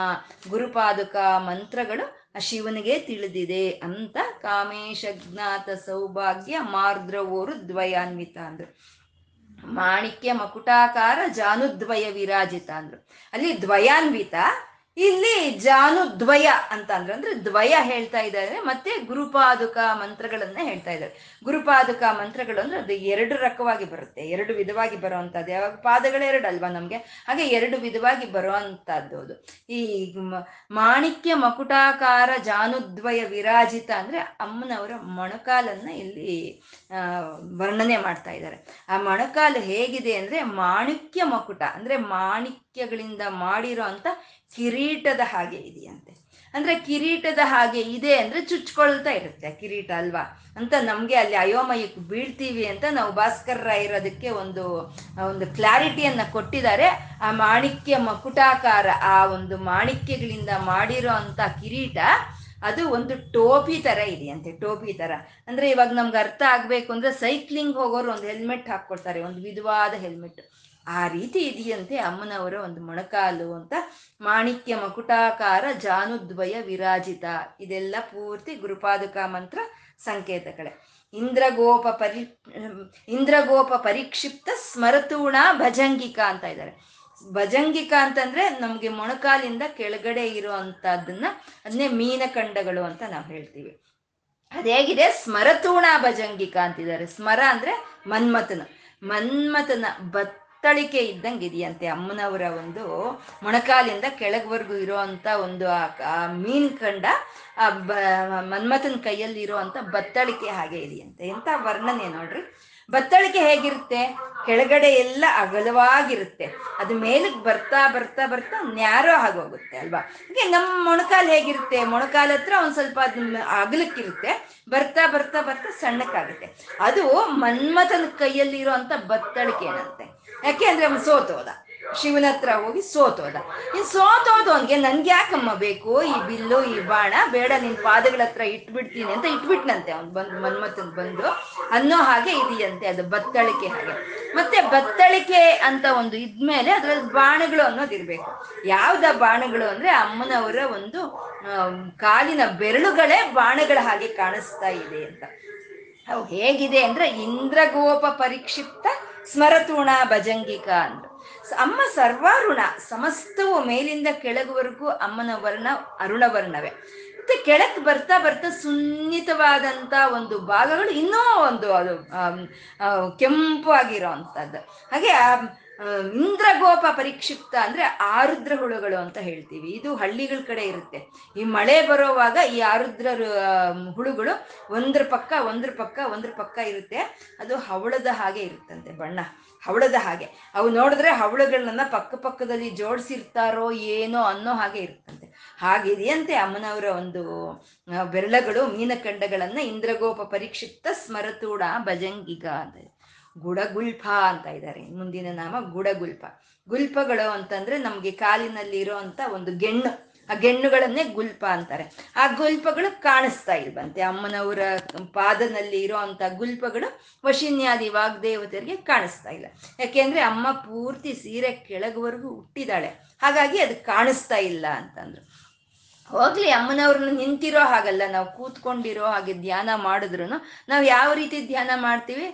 ಗುರುಪಾದುಕ ಮಂತ್ರಗಳು ಶಿವನಿಗೆ ತಿಳಿದಿದೆ ಅಂತ ಕಾಮೇಶ ಜ್ಞಾತ ಸೌಭಾಗ್ಯ ಮಾರ್ದ್ರವೋರು ದ್ವಯಾನ್ವಿತ ಅಂದರು. ಮಾಣಿಕ್ಯ ಮಕುಟಾಕಾರ ಜಾನುದ್ವಯ ವಿರಾಜಿತ ಅಂದ್ರು. ಅಲ್ಲಿ ದ್ವಯಾನ್ವಿತ, ಇಲ್ಲಿ ಜಾನುದ್ವಯ ಅಂತ ಅಂದ್ರೆ ಅಂದ್ರೆ ದ್ವಯ ಹೇಳ್ತಾ ಇದ್ದಾರೆ. ಮತ್ತೆ ಗುರುಪಾದುಕ ಮಂತ್ರಗಳನ್ನ ಹೇಳ್ತಾ ಇದ್ದಾರೆ. ಗುರುಪಾದುಕ ಮಂತ್ರಗಳು ಅಂದ್ರೆ ಅದು ಎರಡು ರಕವಾಗಿ ಬರುತ್ತೆ, ಎರಡು ವಿಧವಾಗಿ ಬರುವಂಥದ್ದು. ಯಾವಾಗ ಪಾದಗಳೆರಡು ಅಲ್ವಾ ನಮಗೆ, ಹಾಗೆ ಎರಡು ವಿಧವಾಗಿ ಬರುವಂಥದ್ದು ಅದು. ಈ ಮಾಣಿಕ್ಯ ಮಕುಟಾಕಾರ ಜಾನುದ್ವಯ ವಿರಾಜಿತ ಅಂದ್ರೆ ಅಮ್ಮನವರ ಮೊಣಕಾಲನ್ನ ಇಲ್ಲಿ ವರ್ಣನೆ ಮಾಡ್ತಾ ಇದ್ದಾರೆ. ಆ ಮೊಣಕಾಲು ಹೇಗಿದೆ ಅಂದ್ರೆ ಮಾಣಿಕ್ಯ ಮಕುಟ ಅಂದ್ರೆ ಮಾಣಿಕ್ಯಗಳಿಂದ ಮಾಡಿರೋ ಅಂತ ಕಿರೀಟದ ಹಾಗೆ ಇದೆಯಂತೆ. ಅಂದ್ರೆ ಕಿರೀಟದ ಹಾಗೆ ಇದೆ ಅಂದ್ರೆ ಚುಚ್ಕೊಳ್ತಾ ಇರುತ್ತೆ ಕಿರೀಟ ಅಲ್ವಾ ಅಂತ ನಮ್ಗೆ ಅಲ್ಲಿ ಅಯೋಮಯಕ್ಕೆ ಬೀಳ್ತೀವಿ ಅಂತ ನಾವು ಭಾಸ್ಕರ ಇರೋದಕ್ಕೆ ಒಂದು ಒಂದು ಕ್ಲಾರಿಟಿಯನ್ನ ಕೊಟ್ಟಿದ್ದಾರೆ. ಆ ಮಾಣಿಕ್ಯ ಮಕುಟಾಕಾರ ಆ ಒಂದು ಮಾಣಿಕ್ಯಗಳಿಂದ ಮಾಡಿರೋ ಅಂತ ಕಿರೀಟ ಅದು ಒಂದು ಟೋಪಿ ತರ ಇದೆಯಂತೆ. ಟೋಪಿ ತರ ಅಂದ್ರೆ ಇವಾಗ ನಮ್ಗೆ ಅರ್ಥ ಆಗ್ಬೇಕು ಅಂದ್ರೆ ಸೈಕ್ಲಿಂಗ್ ಹೋಗೋರು ಒಂದು ಹೆಲ್ಮೆಟ್ ಹಾಕೊಳ್ತಾರೆ, ಒಂದು ವಿಧವಾದ ಹೆಲ್ಮೆಟ್, ಆ ರೀತಿ ಇದೆಯಂತೆ ಅಮ್ಮನವರ ಒಂದು ಮೊಣಕಾಲು ಅಂತ. ಮಾಣಿಕ್ಯ ಮಕುಟಾಕಾರ ಜಾನುದ್ವಯ ವಿರಾಜಿತ, ಇದೆಲ್ಲ ಪೂರ್ತಿ ಗುರುಪಾದುಕಾ ಮಂತ್ರ ಸಂಕೇತಗಳೇ. ಇಂದ್ರಗೋಪ ಪರಿ ಇಂದ್ರಗೋಪ ಪರಿಕ್ಷಿಪ್ತ ಸ್ಮರತೂಣ ಭಜಂಗಿಕಾ ಅಂತ ಇದ್ದಾರೆ. ಭಜಂಗಿಕಾ ಅಂತಂದ್ರೆ ನಮ್ಗೆ ಮೊಣಕಾಲಿಂದ ಕೆಳಗಡೆ ಇರೋ ಅಂತದನ್ನ ಅದನ್ನೇ ಮೀನಖಂಡಗಳು ಅಂತ ನಾವು ಹೇಳ್ತೀವಿ. ಅದೇಗಿದೆ ಸ್ಮರತೂಣ ಭಜಂಗಿಕಾ ಅಂತಿದ್ದಾರೆ. ಸ್ಮರ ಅಂದ್ರೆ ಮನ್ಮಥನ, ಮನ್ಮಥನ ಬತ್ ತಳಿಕೆ ಇದ್ದಂಗೆ ಇದೆಯಂತೆ ಅಮ್ಮನವರ ಒಂದು ಮೊಣಕಾಲಿಂದ ಕೆಳಗವರೆಗೂ ಇರೋವಂಥ ಒಂದು ಆ ಮೀನ್ ಕಂಡ ಆ ಬ ಮನ್ಮಥನ ಕೈಯಲ್ಲಿ ಇರೋವಂಥ ಬತ್ತಳಿಕೆ ಹಾಗೆ ಇದೆಯಂತೆ. ಎಂಥ ವರ್ಣನೆ ನೋಡ್ರಿ. ಬತ್ತಳಿಕೆ ಹೇಗಿರುತ್ತೆ? ಕೆಳಗಡೆ ಎಲ್ಲ ಅಗಲವಾಗಿರುತ್ತೆ, ಅದು ಮೇಲಕ್ಕೆ ಬರ್ತಾ ಬರ್ತಾ ಬರ್ತಾ ನ್ಯಾರೋ ಆಗೋಗುತ್ತೆ ಅಲ್ವಾ. ಹಾಗೆ ನಮ್ಮ ಮೊಣಕಾಲು ಹೇಗಿರುತ್ತೆ? ಮೊಣಕಾಲ ಹತ್ರ ಒಂದು ಸ್ವಲ್ಪ ಅಗಲಕ್ಕಿರುತ್ತೆ, ಬರ್ತಾ ಬರ್ತಾ ಬರ್ತಾ ಸಣ್ಣಕ್ಕಾಗುತ್ತೆ. ಅದು ಮನ್ಮಥನ ಕೈಯಲ್ಲಿ ಇರೋವಂಥ ಬತ್ತಳಿಕೆ ಏನಂತೆ. ಯಾಕೆ ಅಂದ್ರೆ ಅವನು ಸೋತೋದ, ಶಿವನ ಹತ್ರ ಹೋಗಿ ಸೋತೋದ. ಇನ್ ಸೋತೋದು ಅವನ್ಗೆ, ನನ್ಗೆ ಯಾಕಮ್ಮ ಬೇಕು ಈ ಬಿಲ್ಲು ಈ ಬಾಣ, ಬೇಡ ನಿನ್ ಪಾದಗಳ ಹತ್ರ ಇಟ್ಬಿಡ್ತೀನಿ ಅಂತ ಇಟ್ಬಿಟ್ನಂತೆ ಅವ್ನು ಬಂದು, ಮನ್ಮಥನ್ ಬಂದು ಅನ್ನೋ ಹಾಗೆ ಇದೆಯಂತೆ ಅದು ಬತ್ತಳಿಕೆ ಹಾಗೆ. ಮತ್ತೆ ಬತ್ತಳಿಕೆ ಅಂತ ಒಂದು ಇದ್ಮೇಲೆ ಅದ್ರಲ್ಲಿ ಬಾಣಗಳು ಅನ್ನೋದಿರ್ಬೇಕು. ಯಾವ್ದ ಬಾಣಗಳು ಅಂದ್ರೆ ಅಮ್ಮನವರ ಒಂದು ಕಾಲಿನ ಬೆರಳುಗಳೇ ಬಾಣಗಳ ಹಾಗೆ ಕಾಣಿಸ್ತಾ ಇದೆ ಅಂತ. ಅವು ಹೇಗಿದೆ ಅಂದ್ರೆ ಇಂದ್ರಗೋಪ ಪರಿಕ್ಷಿಪ್ತ ಸ್ಮರತೂಣ ಭಜಂಗಿಕಾ ಅಂದ್ರು. ಅಮ್ಮ ಸರ್ವಾರುಣ, ಸಮಸ್ತವು ಮೇಲಿಂದ ಕೆಳಗುವರೆಗೂ ಅಮ್ಮನ ವರ್ಣ ಅರುಣವರ್ಣವೇ. ಮತ್ತೆ ಕೆಳಕ್ ಬರ್ತಾ ಬರ್ತಾ ಸುನ್ನಿತವಾದಂತ ಒಂದು ಭಾಗಗಳು ಇನ್ನೂ ಒಂದು ಅದು ಕೆಂಪು ಆಗಿರೋ ಅಂಥದ್ದು. ಹಾಗೆ ಇಂದ್ರಗೋಪ ಪರಿಕ್ಷಿಪ್ತ ಅಂದ್ರೆ ಆರುದ್ರ ಹುಳುಗಳು ಅಂತ ಹೇಳ್ತೀವಿ. ಇದು ಹಳ್ಳಿಗಳ ಕಡೆ ಇರುತ್ತೆ. ಈ ಮಳೆ ಬರೋವಾಗ ಈ ಆರುದ್ರ ಹುಳುಗಳು ಒಂದ್ರ ಪಕ್ಕ ಒಂದ್ರ ಪಕ್ಕ ಒಂದ್ರ ಪಕ್ಕ ಇರುತ್ತೆ. ಅದು ಹವಳದ ಹಾಗೆ ಇರುತ್ತಂತೆ, ಬಣ್ಣ ಹವಳದ ಹಾಗೆ. ಅವು ನೋಡಿದ್ರೆ ಹವಳಗಳನ್ನ ಪಕ್ಕ ಪಕ್ಕದಲ್ಲಿ ಜೋಡಿಸಿರ್ತಾರೋ ಏನೋ ಅನ್ನೋ ಹಾಗೆ ಇರುತ್ತಂತೆ. ಹಾಗಿದೆಯಂತೆ ಅಮ್ಮನವರ ಒಂದು ಬೆರಳಗಳು ಮೀನಖಂಡಗಳನ್ನ ಇಂದ್ರಗೋಪ ಪರಿಕ್ಷಿಪ್ತ ಸ್ಮರತೂಡ ಭಜಂಗಿಗ ಅಂತ. ಗುಡಗುಲ್ಫ ಅಂತ ಇದ್ದಾರೆ. ಮುಂದಿನ ನಾಮ ಗುಡಗುಲ್ಫ. ಗುಲ್ಫಗಳು ಅಂತಂದ್ರೆ ನಮ್ಗೆ ಕಾಲಿನಲ್ಲಿ ಇರೋಂತ ಒಂದು ಗೆಣ್ಣು, ಆ ಗೆಣ್ಣುಗಳನ್ನೇ ಗುಲ್ಫ ಅಂತಾರೆ. ಆ ಗುಲ್ಫಗಳು ಕಾಣಿಸ್ತಾ ಇಲ್ವಂತೆ ಅಮ್ಮನವರ ಪಾದದಲ್ಲಿ ಇರೋಂಥ ಗುಲ್ಫಗಳು ವಶಿನ್ಯಾದಿ ವಾಗ್ದೇವತೆಯರಿಗೆ ಕಾಣಿಸ್ತಾ ಇಲ್ಲ. ಯಾಕೆಂದ್ರೆ ಅಮ್ಮ ಪೂರ್ತಿ ಸೀರೆ ಕೆಳಗುವರೆಗೂ ಹುಟ್ಟಿದಾಳೆ, ಹಾಗಾಗಿ ಅದು ಕಾಣಿಸ್ತಾ ಇಲ್ಲ ಅಂತಂದ್ರು. ಹೋಗ್ಲಿ, ಅಮ್ಮನವ್ರನ್ನ ನಿಂತಿರೋ ಹಾಗಲ್ಲ, ನಾವು ಕೂತ್ಕೊಂಡಿರೋ ಹಾಗೆ ಧ್ಯಾನ ಮಾಡಿದ್ರು ನಾವು ಯಾವ ರೀತಿ ಧ್ಯಾನ ಮಾಡ್ತೀವಿ?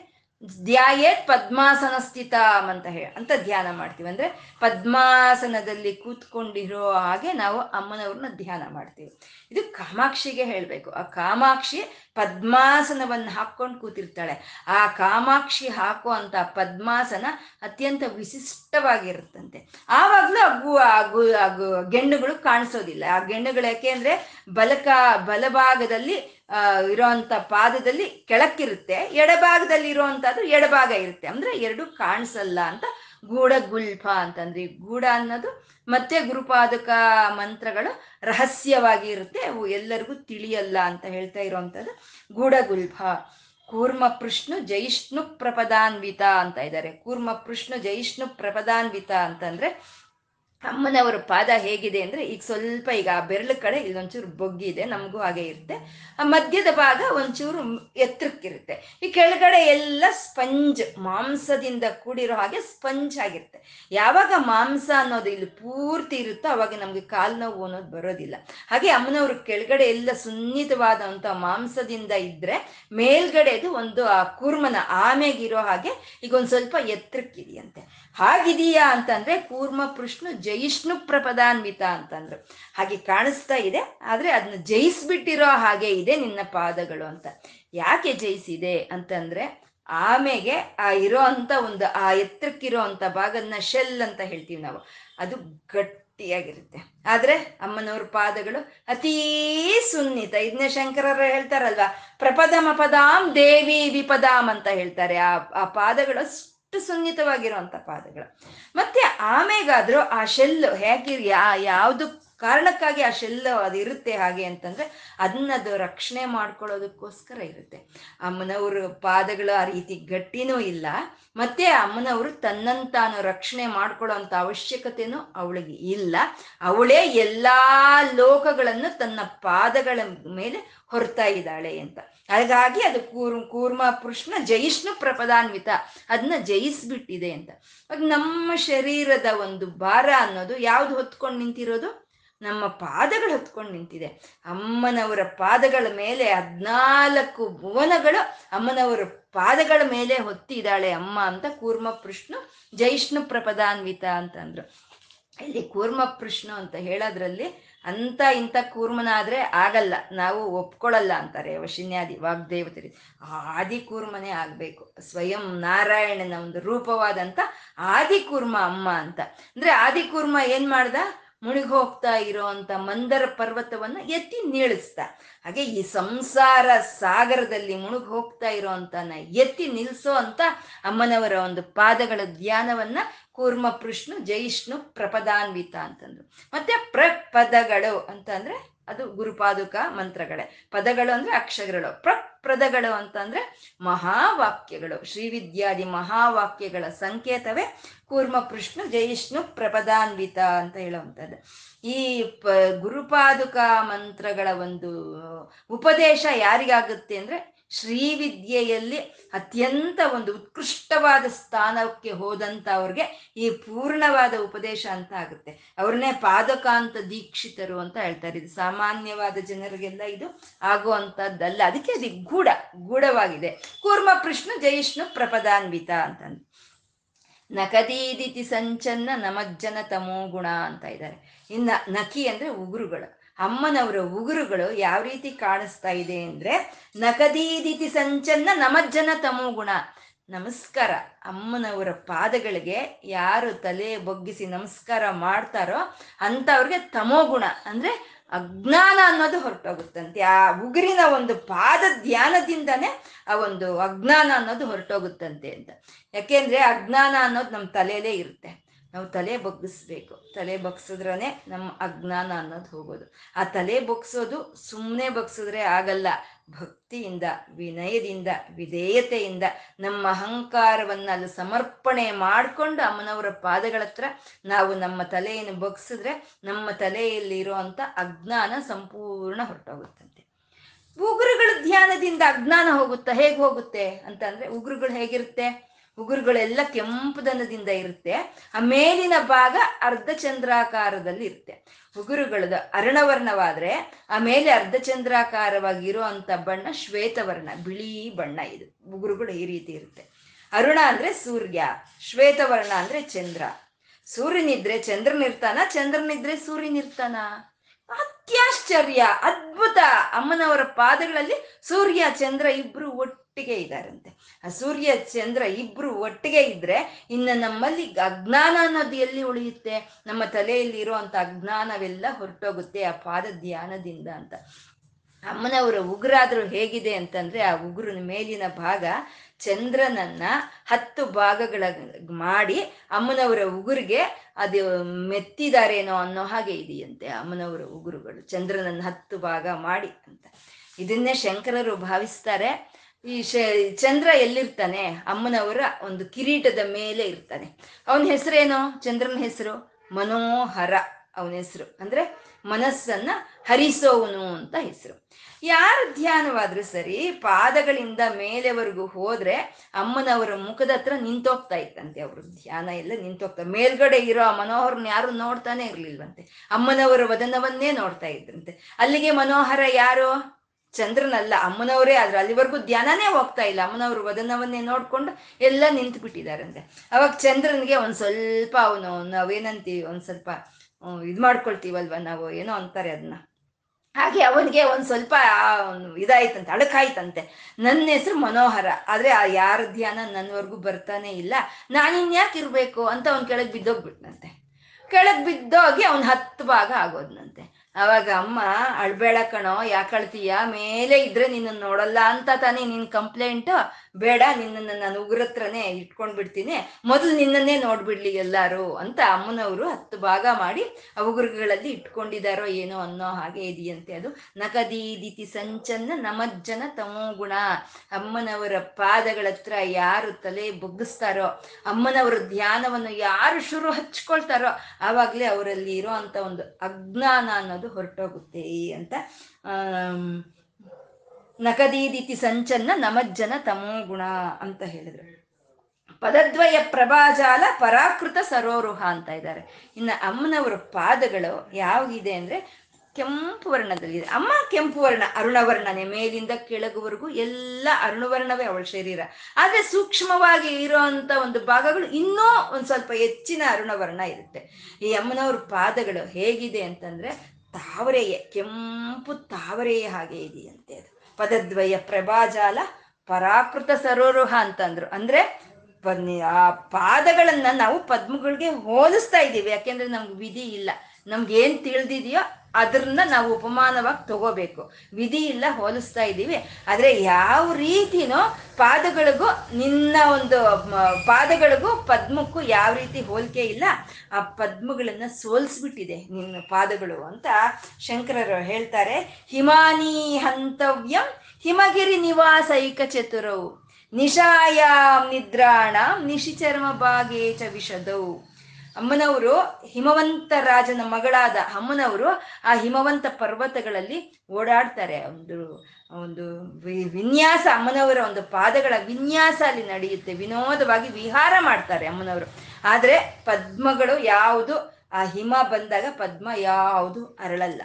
ಧ್ಯಾಯೇತ್ ಪದ್ಮಾಸನ ಸ್ಥಿತಾಂ ಅಂತ ಹೇಳಿ ಅಂತ ಧ್ಯಾನ ಮಾಡ್ತೀವಿ. ಅಂದ್ರೆ ಪದ್ಮಾಸನದಲ್ಲಿ ಕೂತ್ಕೊಂಡಿರೋ ಹಾಗೆ ನಾವು ಅಮ್ಮನವ್ರನ್ನ ಧ್ಯಾನ ಮಾಡ್ತೀವಿ. ಇದು ಕಾಮಾಕ್ಷಿಗೆ ಹೇಳಬೇಕು. ಆ ಕಾಮಾಕ್ಷಿ ಪದ್ಮಾಸನವನ್ನು ಹಾಕ್ಕೊಂಡು ಕೂತಿರ್ತಾಳೆ. ಆ ಕಾಮಾಕ್ಷಿ ಹಾಕೋ ಅಂತ ಪದ್ಮಾಸನ ಅತ್ಯಂತ ವಿಶಿಷ್ಟವಾಗಿರುತ್ತಂತೆ. ಆವಾಗಲೂ ಗು ಗು ಗೆಣ್ಣುಗಳು ಕಾಣಿಸೋದಿಲ್ಲ. ಆ ಗೆಣ್ಣುಗಳು ಯಾಕೆ ಅಂದ್ರೆ ಬಲಕ ಬಲಭಾಗದಲ್ಲಿ ಇರೋಂಥ ಪಾದದಲ್ಲಿ ಕೆಳಕ್ಕಿರುತ್ತೆ, ಎಡಭಾಗದಲ್ಲಿ ಇರೋವಂಥದ್ದು ಎಡಭಾಗ ಇರುತ್ತೆ. ಅಂದ್ರೆ ಎರಡು ಕಾಣಿಸಲ್ಲ ಅಂತ ಗೂಢ ಗುಲ್ಫ ಅಂತಂದ್ರೆ. ಗೂಢ ಅನ್ನೋದು ಮತ್ತೆ ಗುರುಪಾದುಕ ಮಂತ್ರಗಳು ರಹಸ್ಯವಾಗಿ ಇರುತ್ತೆ, ಅವು ಎಲ್ಲರಿಗೂ ತಿಳಿಯಲ್ಲ ಅಂತ ಹೇಳ್ತಾ ಇರೋವಂಥದ್ದು ಗೂಢ ಗುಲ್ಫ. ಕೂರ್ಮ ಪೃಷ್ಣು ಜೈಷ್ಣು ಪ್ರಪದಾನ್ವಿತ ಅಂತ ಇದ್ದಾರೆ. ಕೂರ್ಮ ಪೃಷ್ಣು ಜೈಷ್ಣು ಪ್ರಪದಾನ್ವಿತ ಅಂತಂದ್ರೆ ಅಮ್ಮನವರ ಪಾದ ಹೇಗಿದೆ ಅಂದ್ರೆ ಈಗ ಸ್ವಲ್ಪ ಈಗ ಆ ಬೆರಳು ಕಡೆ ಇಲ್ಲೊಂಚೂರು ಬೊಗ್ಗಿದೆ, ನಮಗೂ ಹಾಗೆ ಇರುತ್ತೆ. ಆ ಮಧ್ಯದ ಭಾಗ ಒಂಚೂರು ಎತ್ತರಕ್ಕಿರುತ್ತೆ. ಈ ಕೆಳಗಡೆ ಎಲ್ಲ ಸ್ಪಂಜ್, ಮಾಂಸದಿಂದ ಕೂಡಿರೋ ಹಾಗೆ ಸ್ಪಂಜ್ ಆಗಿರುತ್ತೆ. ಯಾವಾಗ ಮಾಂಸ ಅನ್ನೋದು ಇಲ್ಲಿ ಪೂರ್ತಿ ಇರುತ್ತೋ ಅವಾಗ ನಮ್ಗೆ ಕಾಲು ನೋವು ಅನ್ನೋದು ಬರೋದಿಲ್ಲ. ಹಾಗೆ ಅಮ್ಮನವ್ರ ಕೆಳಗಡೆ ಎಲ್ಲ ಸುನ್ನಿತವಾದಂಥ ಮಾಂಸದಿಂದ ಇದ್ರೆ ಮೇಲ್ಗಡೆದು ಒಂದು ಆ ಕೂರ್ಮನ ಆಮೆಗಿರೋ ಹಾಗೆ ಈಗ ಒಂದು ಸ್ವಲ್ಪ ಎತ್ತರಕ್ಕಿದೆಯಂತೆ. ಹಾಗಿದೆಯಾ ಅಂತಂದ್ರೆ ಕೂರ್ಮ ಪೃಷ್ಣು ಜಯಿಷ್ಣು ಪ್ರಪದಾನ್ವಿತ ಅಂತಂದ್ರು. ಹಾಗೆ ಕಾಣಿಸ್ತಾ ಇದೆ, ಆದ್ರೆ ಅದನ್ನ ಜಯಿಸ್ಬಿಟ್ಟಿರೋ ಹಾಗೆ ಇದೆ ನಿನ್ನ ಪಾದಗಳು ಅಂತ. ಯಾಕೆ ಜಯಿಸಿದೆ ಅಂತಂದ್ರೆ ಆಮೇಗೆ ಆ ಇರೋ ಅಂತ ಒಂದು ಆ ಎತ್ತರಕ್ಕಿರೋ ಅಂತ ಭಾಗದನ್ನ ಶೆಲ್ ಅಂತ ಹೇಳ್ತೀವಿ ನಾವು. ಅದು ಗಟ್ಟಿ ಗಟ್ಟಿಯಾಗಿರುತ್ತೆ. ಆದ್ರೆ ಅಮ್ಮನವ್ರ ಪಾದಗಳು ಅತೀ ಸುನ್ನಿತ. ಇದನ್ನೇ ಶಂಕರರು ಹೇಳ್ತಾರಲ್ವಾ, ಪ್ರಪದಮ ಪದಾಂ ದೇವಿ ವಿಪದಾಮ್ ಅಂತ ಹೇಳ್ತಾರೆ. ಆ ಆ ಪಾದಗಳು ಅಷ್ಟು ಸುನ್ನಿತವಾಗಿರುವಂಥ ಪಾದಗಳು. ಮತ್ತೆ ಆಮೇಗಾದ್ರೂ ಆ ಶೆಲ್ಲು ಹೇಗೆ ಯಾ ಯಾವುದಕ್ಕೂ ಕಾರಣಕ್ಕಾಗಿ ಆ ಶೆಲ್ ಅದಿರುತ್ತೆ ಹಾಗೆ ಅಂತಂದ್ರೆ ಅದನ್ನದು ರಕ್ಷಣೆ ಮಾಡ್ಕೊಳ್ಳೋದಕ್ಕೋಸ್ಕರ ಇರುತ್ತೆ. ಅಮ್ಮನವ್ರ ಪಾದಗಳು ಆ ರೀತಿ ಗಟ್ಟಿನೂ ಇಲ್ಲ, ಮತ್ತೆ ಅಮ್ಮನವರು ತನ್ನಂತಾನು ರಕ್ಷಣೆ ಮಾಡ್ಕೊಳ್ಳೋ ಅಂತ ಅವಶ್ಯಕತೆನೂ ಅವಳಿಗೆ ಇಲ್ಲ. ಅವಳೇ ಎಲ್ಲಾ ಲೋಕಗಳನ್ನು ತನ್ನ ಪಾದಗಳ ಮೇಲೆ ಹೊರತಾ ಇದ್ದಾಳೆ ಅಂತ. ಹಾಗಾಗಿ ಅದು ಕೂರ್ ಕೂರ್ಮ ಪೃಷ್ಣ ಜಯಿಷ್ಣು ಪ್ರಪದಾನ್ವಿತ, ಅದನ್ನ ಜಯಿಸ್ಬಿಟ್ಟಿದೆ ಅಂತ. ನಮ್ಮ ಶರೀರದ ಒಂದು ಭಾರ ಅನ್ನೋದು ಯಾವ್ದು ಹೊತ್ಕೊಂಡು ನಿಂತಿರೋದು? ನಮ್ಮ ಪಾದಗಳು ಹೊತ್ಕೊಂಡು ನಿಂತಿದೆ. ಅಮ್ಮನವರ ಪಾದಗಳ ಮೇಲೆ ಹದ್ನಾಲ್ಕು ಭುವನಗಳು ಅಮ್ಮನವರ ಪಾದಗಳ ಮೇಲೆ ಹೊತ್ತಿದ್ದಾಳೆ ಅಮ್ಮ ಅಂತ ಕೂರ್ಮ ಪೃಷ್ಣ ಜಯಿಷ್ಣು ಪ್ರಪದಾನ್ವಿತ ಅಂತಂದ್ರು. ಇಲ್ಲಿ ಕೂರ್ಮ ಪೃಷ್ಣ ಅಂತ ಹೇಳೋದ್ರಲ್ಲಿ ಅಂತ ಇಂಥ ಕೂರ್ಮನಾದ್ರೆ ಆಗಲ್ಲ, ನಾವು ಒಪ್ಕೊಳ್ಳಲ್ಲ ಅಂತಾರೆ ವಶಿನ್ಯಾದಿ ವಾಗ್ದೇವತರಿ. ಆದಿ ಕೂರ್ಮನೇ ಆಗ್ಬೇಕು, ಸ್ವಯಂ ನಾರಾಯಣನ ಒಂದು ರೂಪವಾದಂತ ಆದಿ ಕೂರ್ಮ ಅಮ್ಮ ಅಂತ. ಅಂದ್ರೆ ಆದಿ ಕೂರ್ಮ ಏನ್ ಮಾಡ್ದ? ಮುಳುಗಿ ಹೋಗ್ತಾ ಇರೋ ಅಂತ ಮಂದರ ಪರ್ವತವನ್ನು ಎತ್ತಿ ನಿಲ್ಲಿಸ್ತಾ. ಹಾಗೆ ಈ ಸಂಸಾರ ಸಾಗರದಲ್ಲಿ ಮುಳುಗಿ ಹೋಗ್ತಾ ಇರೋ ಅಂತಾನ ಎತ್ತಿ ನಿಲ್ಲಿಸೋ ಅಂತ ಅಮ್ಮನವರ ಒಂದು ಪಾದಗಳ ಧ್ಯಾನವನ್ನ ಕೂರ್ಮ ಪೃಷ್ಣು ಜಯಿಷ್ಣು ಪ್ರಪದಾನ್ವಿತ ಅಂತಂದ್ರು. ಮತ್ತೆ ಪ್ರಪದಗಳು ಅಂತ ಅಂದ್ರೆ ಅದು ಗುರುಪಾದುಕ ಮಂತ್ರಗಳೇ. ಪದಗಳು ಅಂದ್ರೆ ಅಕ್ಷರಗಳು, ಪ್ರಪ್ರದಗಳು ಅಂತ ಅಂದ್ರೆ ಮಹಾವಾಕ್ಯಗಳು. ಶ್ರೀವಿದ್ಯಾದಿ ಮಹಾವಾಕ್ಯಗಳ ಸಂಕೇತವೇ ಕೂರ್ಮ ಪೃಷ್ಣು ಜಯಿಷ್ಣು ಪ್ರಪದಾನ್ವಿತ ಅಂತ ಹೇಳುವಂಥದ್ದು. ಈ ಪ ಗುರುಪಾದುಕ ಮಂತ್ರಗಳ ಒಂದು ಉಪದೇಶ ಯಾರಿಗಾಗುತ್ತೆ ಅಂದ್ರೆ, ಶ್ರೀವಿದ್ಯೆಯಲ್ಲಿ ಅತ್ಯಂತ ಒಂದು ಉತ್ಕೃಷ್ಟವಾದ ಸ್ಥಾನಕ್ಕೆ ಹೋದಂಥ ಅವ್ರಿಗೆ ಈ ಪೂರ್ಣವಾದ ಉಪದೇಶ ಅಂತ ಆಗುತ್ತೆ. ಅವ್ರನ್ನೇ ಪಾದಕಾಂತ ದೀಕ್ಷಿತರು ಅಂತ ಹೇಳ್ತಾರೆ. ಇದು ಸಾಮಾನ್ಯವಾದ ಜನರಿಗೆಲ್ಲ ಇದು ಆಗುವಂಥದ್ದಲ್ಲ, ಅದಕ್ಕೆ ಅದು ಗೂಢ ಗೂಢವಾಗಿದೆ. ಕೂರ್ಮ ಪೃಷ್ಣು ಜಯಿಷ್ಣು ಪ್ರಪದಾನ್ವಿತ ಅಂತಂದು ನಕದೀದಿತಿ ಸಂಚನ್ನ ನಮಜ್ಜನ ತಮೋ ಗುಣ ಅಂತ ಇದ್ದಾರೆ. ಇನ್ನು ನಕಿ ಅಂದರೆ ಉಗುರುಗಳು. ಅಮ್ಮನವರ ಉಗುರುಗಳು ಯಾವ ರೀತಿ ಕಾಣಿಸ್ತಾ ಇದೆ ಅಂದ್ರೆ, ನಕದೀದಿತಿ ಸಂಚನ್ನ ನಮಜ್ಜನ ತಮೋ ಗುಣ. ನಮಸ್ಕಾರ ಅಮ್ಮನವರ ಪಾದಗಳಿಗೆ ಯಾರು ತಲೆ ಬೊಗ್ಗಿಸಿ ನಮಸ್ಕಾರ ಮಾಡ್ತಾರೋ ಅಂಥವ್ರಿಗೆ ತಮೋ ಗುಣ ಅಂದ್ರೆ ಅಜ್ಞಾನ ಅನ್ನೋದು ಹೊರಟೋಗುತ್ತಂತೆ. ಆ ಉಗುರಿನ ಒಂದು ಪಾದ ಧ್ಯಾನದಿಂದಾನೇ ಆ ಒಂದು ಅಜ್ಞಾನ ಅನ್ನೋದು ಹೊರಟೋಗುತ್ತಂತೆ ಅಂತ. ಯಾಕೆಂದ್ರೆ ಅಜ್ಞಾನ ಅನ್ನೋದು ನಮ್ಮ ತಲೆಯಲ್ಲೇ ಇರುತ್ತೆ. ನಾವು ತಲೆ ಬಗ್ಗಿಸ್ಬೇಕು, ತಲೆ ಬಗ್ಸಿದ್ರೇ ನಮ್ಮ ಅಜ್ಞಾನ ಅನ್ನೋದು ಹೋಗೋದು. ಆ ತಲೆ ಬಗ್ಸೋದು ಸುಮ್ಮನೆ ಬಗ್ಸಿದ್ರೆ ಆಗಲ್ಲ. ಭಕ್ತಿಯಿಂದ, ವಿನಯದಿಂದ, ವಿಧೇಯತೆಯಿಂದ ನಮ್ಮ ಅಹಂಕಾರವನ್ನು ಅಲ್ಲಿ ಸಮರ್ಪಣೆ ಮಾಡಿಕೊಂಡು ಅಮ್ಮನವರ ಪಾದಗಳ ಹತ್ರ ನಾವು ನಮ್ಮ ತಲೆಯನ್ನು ಬಗ್ಸಿದ್ರೆ ನಮ್ಮ ತಲೆಯಲ್ಲಿರುವಂಥ ಅಜ್ಞಾನ ಸಂಪೂರ್ಣ ಹೊರಟೋಗುತ್ತಂತೆ. ಉಗುರುಗಳ ಧ್ಯಾನದಿಂದ ಅಜ್ಞಾನ ಹೋಗುತ್ತಾ? ಹೇಗೆ ಹೋಗುತ್ತೆ ಅಂತಂದ್ರೆ, ಉಗುರುಗಳು ಹೇಗಿರುತ್ತೆ? ಉಗುರುಗಳೆಲ್ಲ ಕೆಂಪು ದನದಿಂದ ಇರುತ್ತೆ. ಆ ಮೇಲಿನ ಭಾಗ ಅರ್ಧ ಚಂದ್ರಾಕಾರದಲ್ಲಿ ಇರುತ್ತೆ. ಉಗುರುಗಳದ್ದು ಅರ್ಣವರ್ಣವಾದ್ರೆ ಆ ಮೇಲೆ ಅರ್ಧ ಚಂದ್ರಾಕಾರವಾಗಿರೋ ಅಂತ ಬಣ್ಣ ಶ್ವೇತವರ್ಣ, ಬಿಳಿ ಬಣ್ಣ. ಇದು ಉಗುರುಗಳು ಈ ರೀತಿ ಇರುತ್ತೆ. ಅರುಣ ಅಂದ್ರೆ ಸೂರ್ಯ, ಶ್ವೇತವರ್ಣ ಅಂದ್ರೆ ಚಂದ್ರ. ಸೂರ್ಯನಿದ್ರೆ ಚಂದ್ರನಿರ್ತಾನ, ಚಂದ್ರನಿದ್ರೆ ಸೂರ್ಯನಿರ್ತಾನ? ಅತ್ಯಾಶ್ಚರ್ಯ, ಅದ್ಭುತ. ಅಮ್ಮನವರ ಪಾದಗಳಲ್ಲಿ ಸೂರ್ಯ ಚಂದ್ರ ಇಬ್ರು ಒಟ್ಟು ಒಟ್ಟಿಗೆ ಇದ್ದಾರಂತೆ. ಆ ಸೂರ್ಯ ಚಂದ್ರ ಇಬ್ರು ಒಟ್ಟಿಗೆ ಇದ್ರೆ ಇನ್ನು ನಮ್ಮಲ್ಲಿ ಅಜ್ಞಾನ ಅನ್ನೋದು ಎಲ್ಲಿ ಉಳಿಯುತ್ತೆ? ನಮ್ಮ ತಲೆಯಲ್ಲಿ ಇರುವಂತ ಅಜ್ಞಾನವೆಲ್ಲ ಹೊರಟೋಗುತ್ತೆ ಆ ಪಾದ ಧ್ಯಾನದಿಂದ ಅಂತ. ಅಮ್ಮನವರ ಉಗುರಾದ್ರೂ ಹೇಗಿದೆ ಅಂತಂದ್ರೆ, ಆ ಉಗುರಿನ ಮೇಲಿನ ಭಾಗ ಚಂದ್ರನನ್ನ ಹತ್ತು ಭಾಗಗಳ ಮಾಡಿ ಅಮ್ಮನವರ ಉಗುರಿಗೆ ಅದು ಮೆತ್ತಿದಾರೇನೋ ಅನ್ನೋ ಹಾಗೆ ಇದೆಯಂತೆ ಅಮ್ಮನವರ ಉಗುರುಗಳು. ಚಂದ್ರನನ್ನ ಹತ್ತು ಭಾಗ ಮಾಡಿ ಅಂತ ಇದನ್ನೇ ಶಂಕರರು ಭಾವಿಸ್ತಾರೆ. ಈ ಚಂದ್ರ ಎಲ್ಲಿರ್ತಾನೆ? ಅಮ್ಮನವರ ಒಂದು ಕಿರೀಟದ ಮೇಲೆ ಇರ್ತಾನೆ. ಅವನ ಹೆಸರೇನು? ಚಂದ್ರನ ಹೆಸರು ಮನೋಹರ. ಅವನ ಹೆಸರು ಅಂದ್ರೆ ಮನಸ್ಸನ್ನ ಹರಿಸೋವನು ಅಂತ ಹೆಸರು. ಯಾರು ಧ್ಯಾನವಾದ್ರೂ ಸರಿ ಪಾದಗಳಿಂದ ಮೇಲೆವರೆಗೂ ಹೋದ್ರೆ ಅಮ್ಮನವರ ಮುಖದ ಹತ್ರ ನಿಂತೋಗ್ತಾ ಇತ್ತಂತೆ. ಅವ್ರ ಧ್ಯಾನ ಎಲ್ಲ ನಿಂತೋಗ್ತಾ, ಮೇಲ್ಗಡೆ ಇರೋ ಆ ಮನೋಹರನ ಯಾರು ನೋಡ್ತಾನೆ ಇರ್ಲಿಲ್ವಂತೆ. ಅಮ್ಮನವರ ವದನವನ್ನೇ ನೋಡ್ತಾ ಇದ್ರಂತೆ. ಅಲ್ಲಿಗೆ ಮನೋಹರ ಯಾರು? ಚಂದ್ರನಲ್ಲ, ಅಮ್ಮನವರೇ. ಆದ್ರೆ ಅಲ್ಲಿವರೆಗೂ ಧ್ಯಾನನೇ ಹೋಗ್ತಾ ಇಲ್ಲ. ಅಮ್ಮನವರು ವದನವನ್ನೇ ನೋಡ್ಕೊಂಡು ಎಲ್ಲ ನಿಂತು ಬಿಟ್ಟಿದಾರಂತೆ. ಅವಾಗ ಚಂದ್ರನಿಗೆ ಒಂದ್ ಸ್ವಲ್ಪ ಅವನು ನಾವೇನಂತೀವಿ, ಒಂದ್ ಸ್ವಲ್ಪ ಇದ್ ಮಾಡ್ಕೊಳ್ತೀವಲ್ವ ನಾವು, ಏನೋ ಅಂತಾರೆ ಅದನ್ನ. ಹಾಗೆ ಅವನಿಗೆ ಒಂದ್ ಸ್ವಲ್ಪ ಇದಾಯ್ತಂತೆ, ಅಳಕಾಯ್ತಂತೆ. ನನ್ನ ಹೆಸರು ಮನೋಹರ, ಆದ್ರೆ ಆ ಯಾರ ಧ್ಯಾನ ನನ್ವರ್ಗೂ ಬರ್ತಾನೆ ಇಲ್ಲ, ನಾನಿನ್ಯಾಕೆ ಇರ್ಬೇಕು ಅಂತ ಅವ್ನ ಕೆಳಗ್ ಬಿದ್ದೋಗ್ಬಿಟ್ನಂತೆ. ಕೆಳಗ್ ಬಿದ್ದೋಗಿ ಅವ್ನ ಹತ್ತು ಭಾಗ ಆಗೋದ್ನಂತೆ. ಅವಾಗ ಅಮ್ಮ, ಅಳ್ಬೇಡ ಕಣೋ, ಯಾಕಳ್ತೀಯ, ಮೇಲೆ ಇದ್ರೆ ನಿನ್ನ ನೋಡಲ್ಲ ಅಂತ ತಾನೇ ನಿನ್ನ ಕಂಪ್ಲೇಂಟು, ಬೇಡ, ನಿನ್ನನ್ನು ನಾನು ಉಗ್ರತ್ರನೇ ಇಟ್ಕೊಂಡ್ ಬಿಡ್ತೀನಿ, ಮೊದಲು ನಿನ್ನನ್ನೇ ನೋಡ್ಬಿಡ್ಲಿ ಎಲ್ಲಾರು ಅಂತ ಅಮ್ಮನವರು ಹತ್ತು ಭಾಗ ಮಾಡಿ ಆ ಉಗುರುಗಳಲ್ಲಿ ಇಟ್ಕೊಂಡಿದಾರೋ ಏನೋ ಅನ್ನೋ ಹಾಗೆ ಇದೆಯಂತೆ. ಅದು ನಕದೀದಿತಿ ಸಂಚನ್ನ ನಮಜ್ಜನ ತಮೋ ಗುಣ. ಅಮ್ಮನವರ ಪಾದಗಳ ಹತ್ರ ಯಾರು ತಲೆ ಬೊಗ್ಗಿಸ್ತಾರೋ, ಅಮ್ಮನವರ ಧ್ಯಾನವನ್ನು ಯಾರು ಶುರು ಹಚ್ಕೊಳ್ತಾರೋ ಆವಾಗಲೇ ಅವರಲ್ಲಿ ಇರೋ ಅಂತ ಒಂದು ಅಜ್ಞಾನ ಅನ್ನೋದು ಹೊರಟೋಗುತ್ತೆ ಅಂತ. ನಕದೀದಿತಿ ಸಂಚನ್ನ ನಮಜ್ಜನ ತಮೋ ಗುಣ ಅಂತ ಹೇಳಿದ್ರು. ಪದದ್ವಯ ಪ್ರಭಾಜಾಲ ಪರಾಕೃತ ಸರೋರುಹ ಅಂತ ಇದ್ದಾರೆ. ಇನ್ನು ಅಮ್ಮನವರ ಪಾದಗಳು ಯಾವಾಗಿದೆ ಅಂದರೆ ಕೆಂಪು ವರ್ಣದಲ್ಲಿದೆ. ಅಮ್ಮ ಕೆಂಪು ವರ್ಣ, ಅರುಣವರ್ಣನೆ, ಮೇಲಿಂದ ಕೆಳಗುವರೆಗೂ ಎಲ್ಲ ಅರುಣವರ್ಣವೇ ಅವಳ ಶರೀರ. ಆದರೆ ಸೂಕ್ಷ್ಮವಾಗಿ ಇರೋ ಅಂಥ ಒಂದು ಭಾಗಗಳು ಇನ್ನೂ ಒಂದು ಸ್ವಲ್ಪ ಹೆಚ್ಚಿನ ಅರುಣವರ್ಣ ಇರುತ್ತೆ. ಈ ಅಮ್ಮನವ್ರ ಪಾದಗಳು ಹೇಗಿದೆ ಅಂತಂದರೆ ತಾವರೆಯ, ಕೆಂಪು ತಾವರೆಯ ಹಾಗೆ ಇದೆಯಂತೆ ಅದು. ಪದದ್ವಯ ಪ್ರಭಾಜಾಲ ಪರಾಕೃತ ಸರೋರುಹ ಅಂತಂದ್ರು. ಅಂದರೆ ಆ ಪಾದಗಳನ್ನ ನಾವು ಪದ್ಮಗಳಿಗೆ ಹೋಲಿಸ್ತಾ ಇದ್ದೀವಿ. ಯಾಕೆಂದ್ರೆ ನಮ್ಗೆ ವಿಧಿ ಇಲ್ಲ, ನಮ್ಗೆ ಏನ್ ತಿಳಿದಿದೆಯೋ ಅದನ್ನ ನಾವು ಉಪಮಾನವಾಗಿ ತಗೋಬೇಕು. ವಿಧಿ ಇಲ್ಲ, ಹೋಲಿಸ್ತಾ ಇದ್ದೀವಿ. ಆದರೆ ಯಾವ ರೀತಿನೋ ಪಾದಗಳಿಗೂ ನಿನ್ನ ಒಂದು ಪಾದಗಳಿಗೂ ಪದ್ಮಕ್ಕೂ ಯಾವ ರೀತಿ ಹೋಲಿಕೆ ಇಲ್ಲ. ಆ ಪದ್ಮಗಳನ್ನು ಸೋಲಿಸ್ಬಿಟ್ಟಿದೆ ನಿನ್ನ ಪಾದಗಳು ಅಂತ ಶಂಕರರು ಹೇಳ್ತಾರೆ. ಹಿಮಾನಿ ಹಂತವ್ಯಂ ಹಿಮಗಿರಿ ನಿವಾಸೈಕ ಚತುರವು ನಿಶಾಯಾಮ್ ನಿದ್ರಾಣಾಂ ನಿಶಿಚರ್ಮ ಭಾಗೇ ಚ ವಿಷದವು. ಅಮ್ಮನವರು ಹಿಮವಂತ ರಾಜನ ಮಗಳಾದ ಅಮ್ಮನವರು ಆ ಹಿಮವಂತ ಪರ್ವತಗಳಲ್ಲಿ ಓಡಾಡ್ತಾರೆ. ಒಂದು ಒಂದು ವಿನ್ಯಾಸ, ಅಮ್ಮನವರ ಒಂದು ಪಾದಗಳ ವಿನ್ಯಾಸ ಅಲ್ಲಿ ನಡೆಯುತ್ತೆ. ವಿನೋದವಾಗಿ ವಿಹಾರ ಮಾಡ್ತಾರೆ ಅಮ್ಮನವರು. ಆದರೆ ಪದ್ಮಗಳು ಯಾವುದು, ಆ ಹಿಮ ಬಂದಾಗ ಪದ್ಮ ಯಾವುದು ಅರಳಲ್ಲ.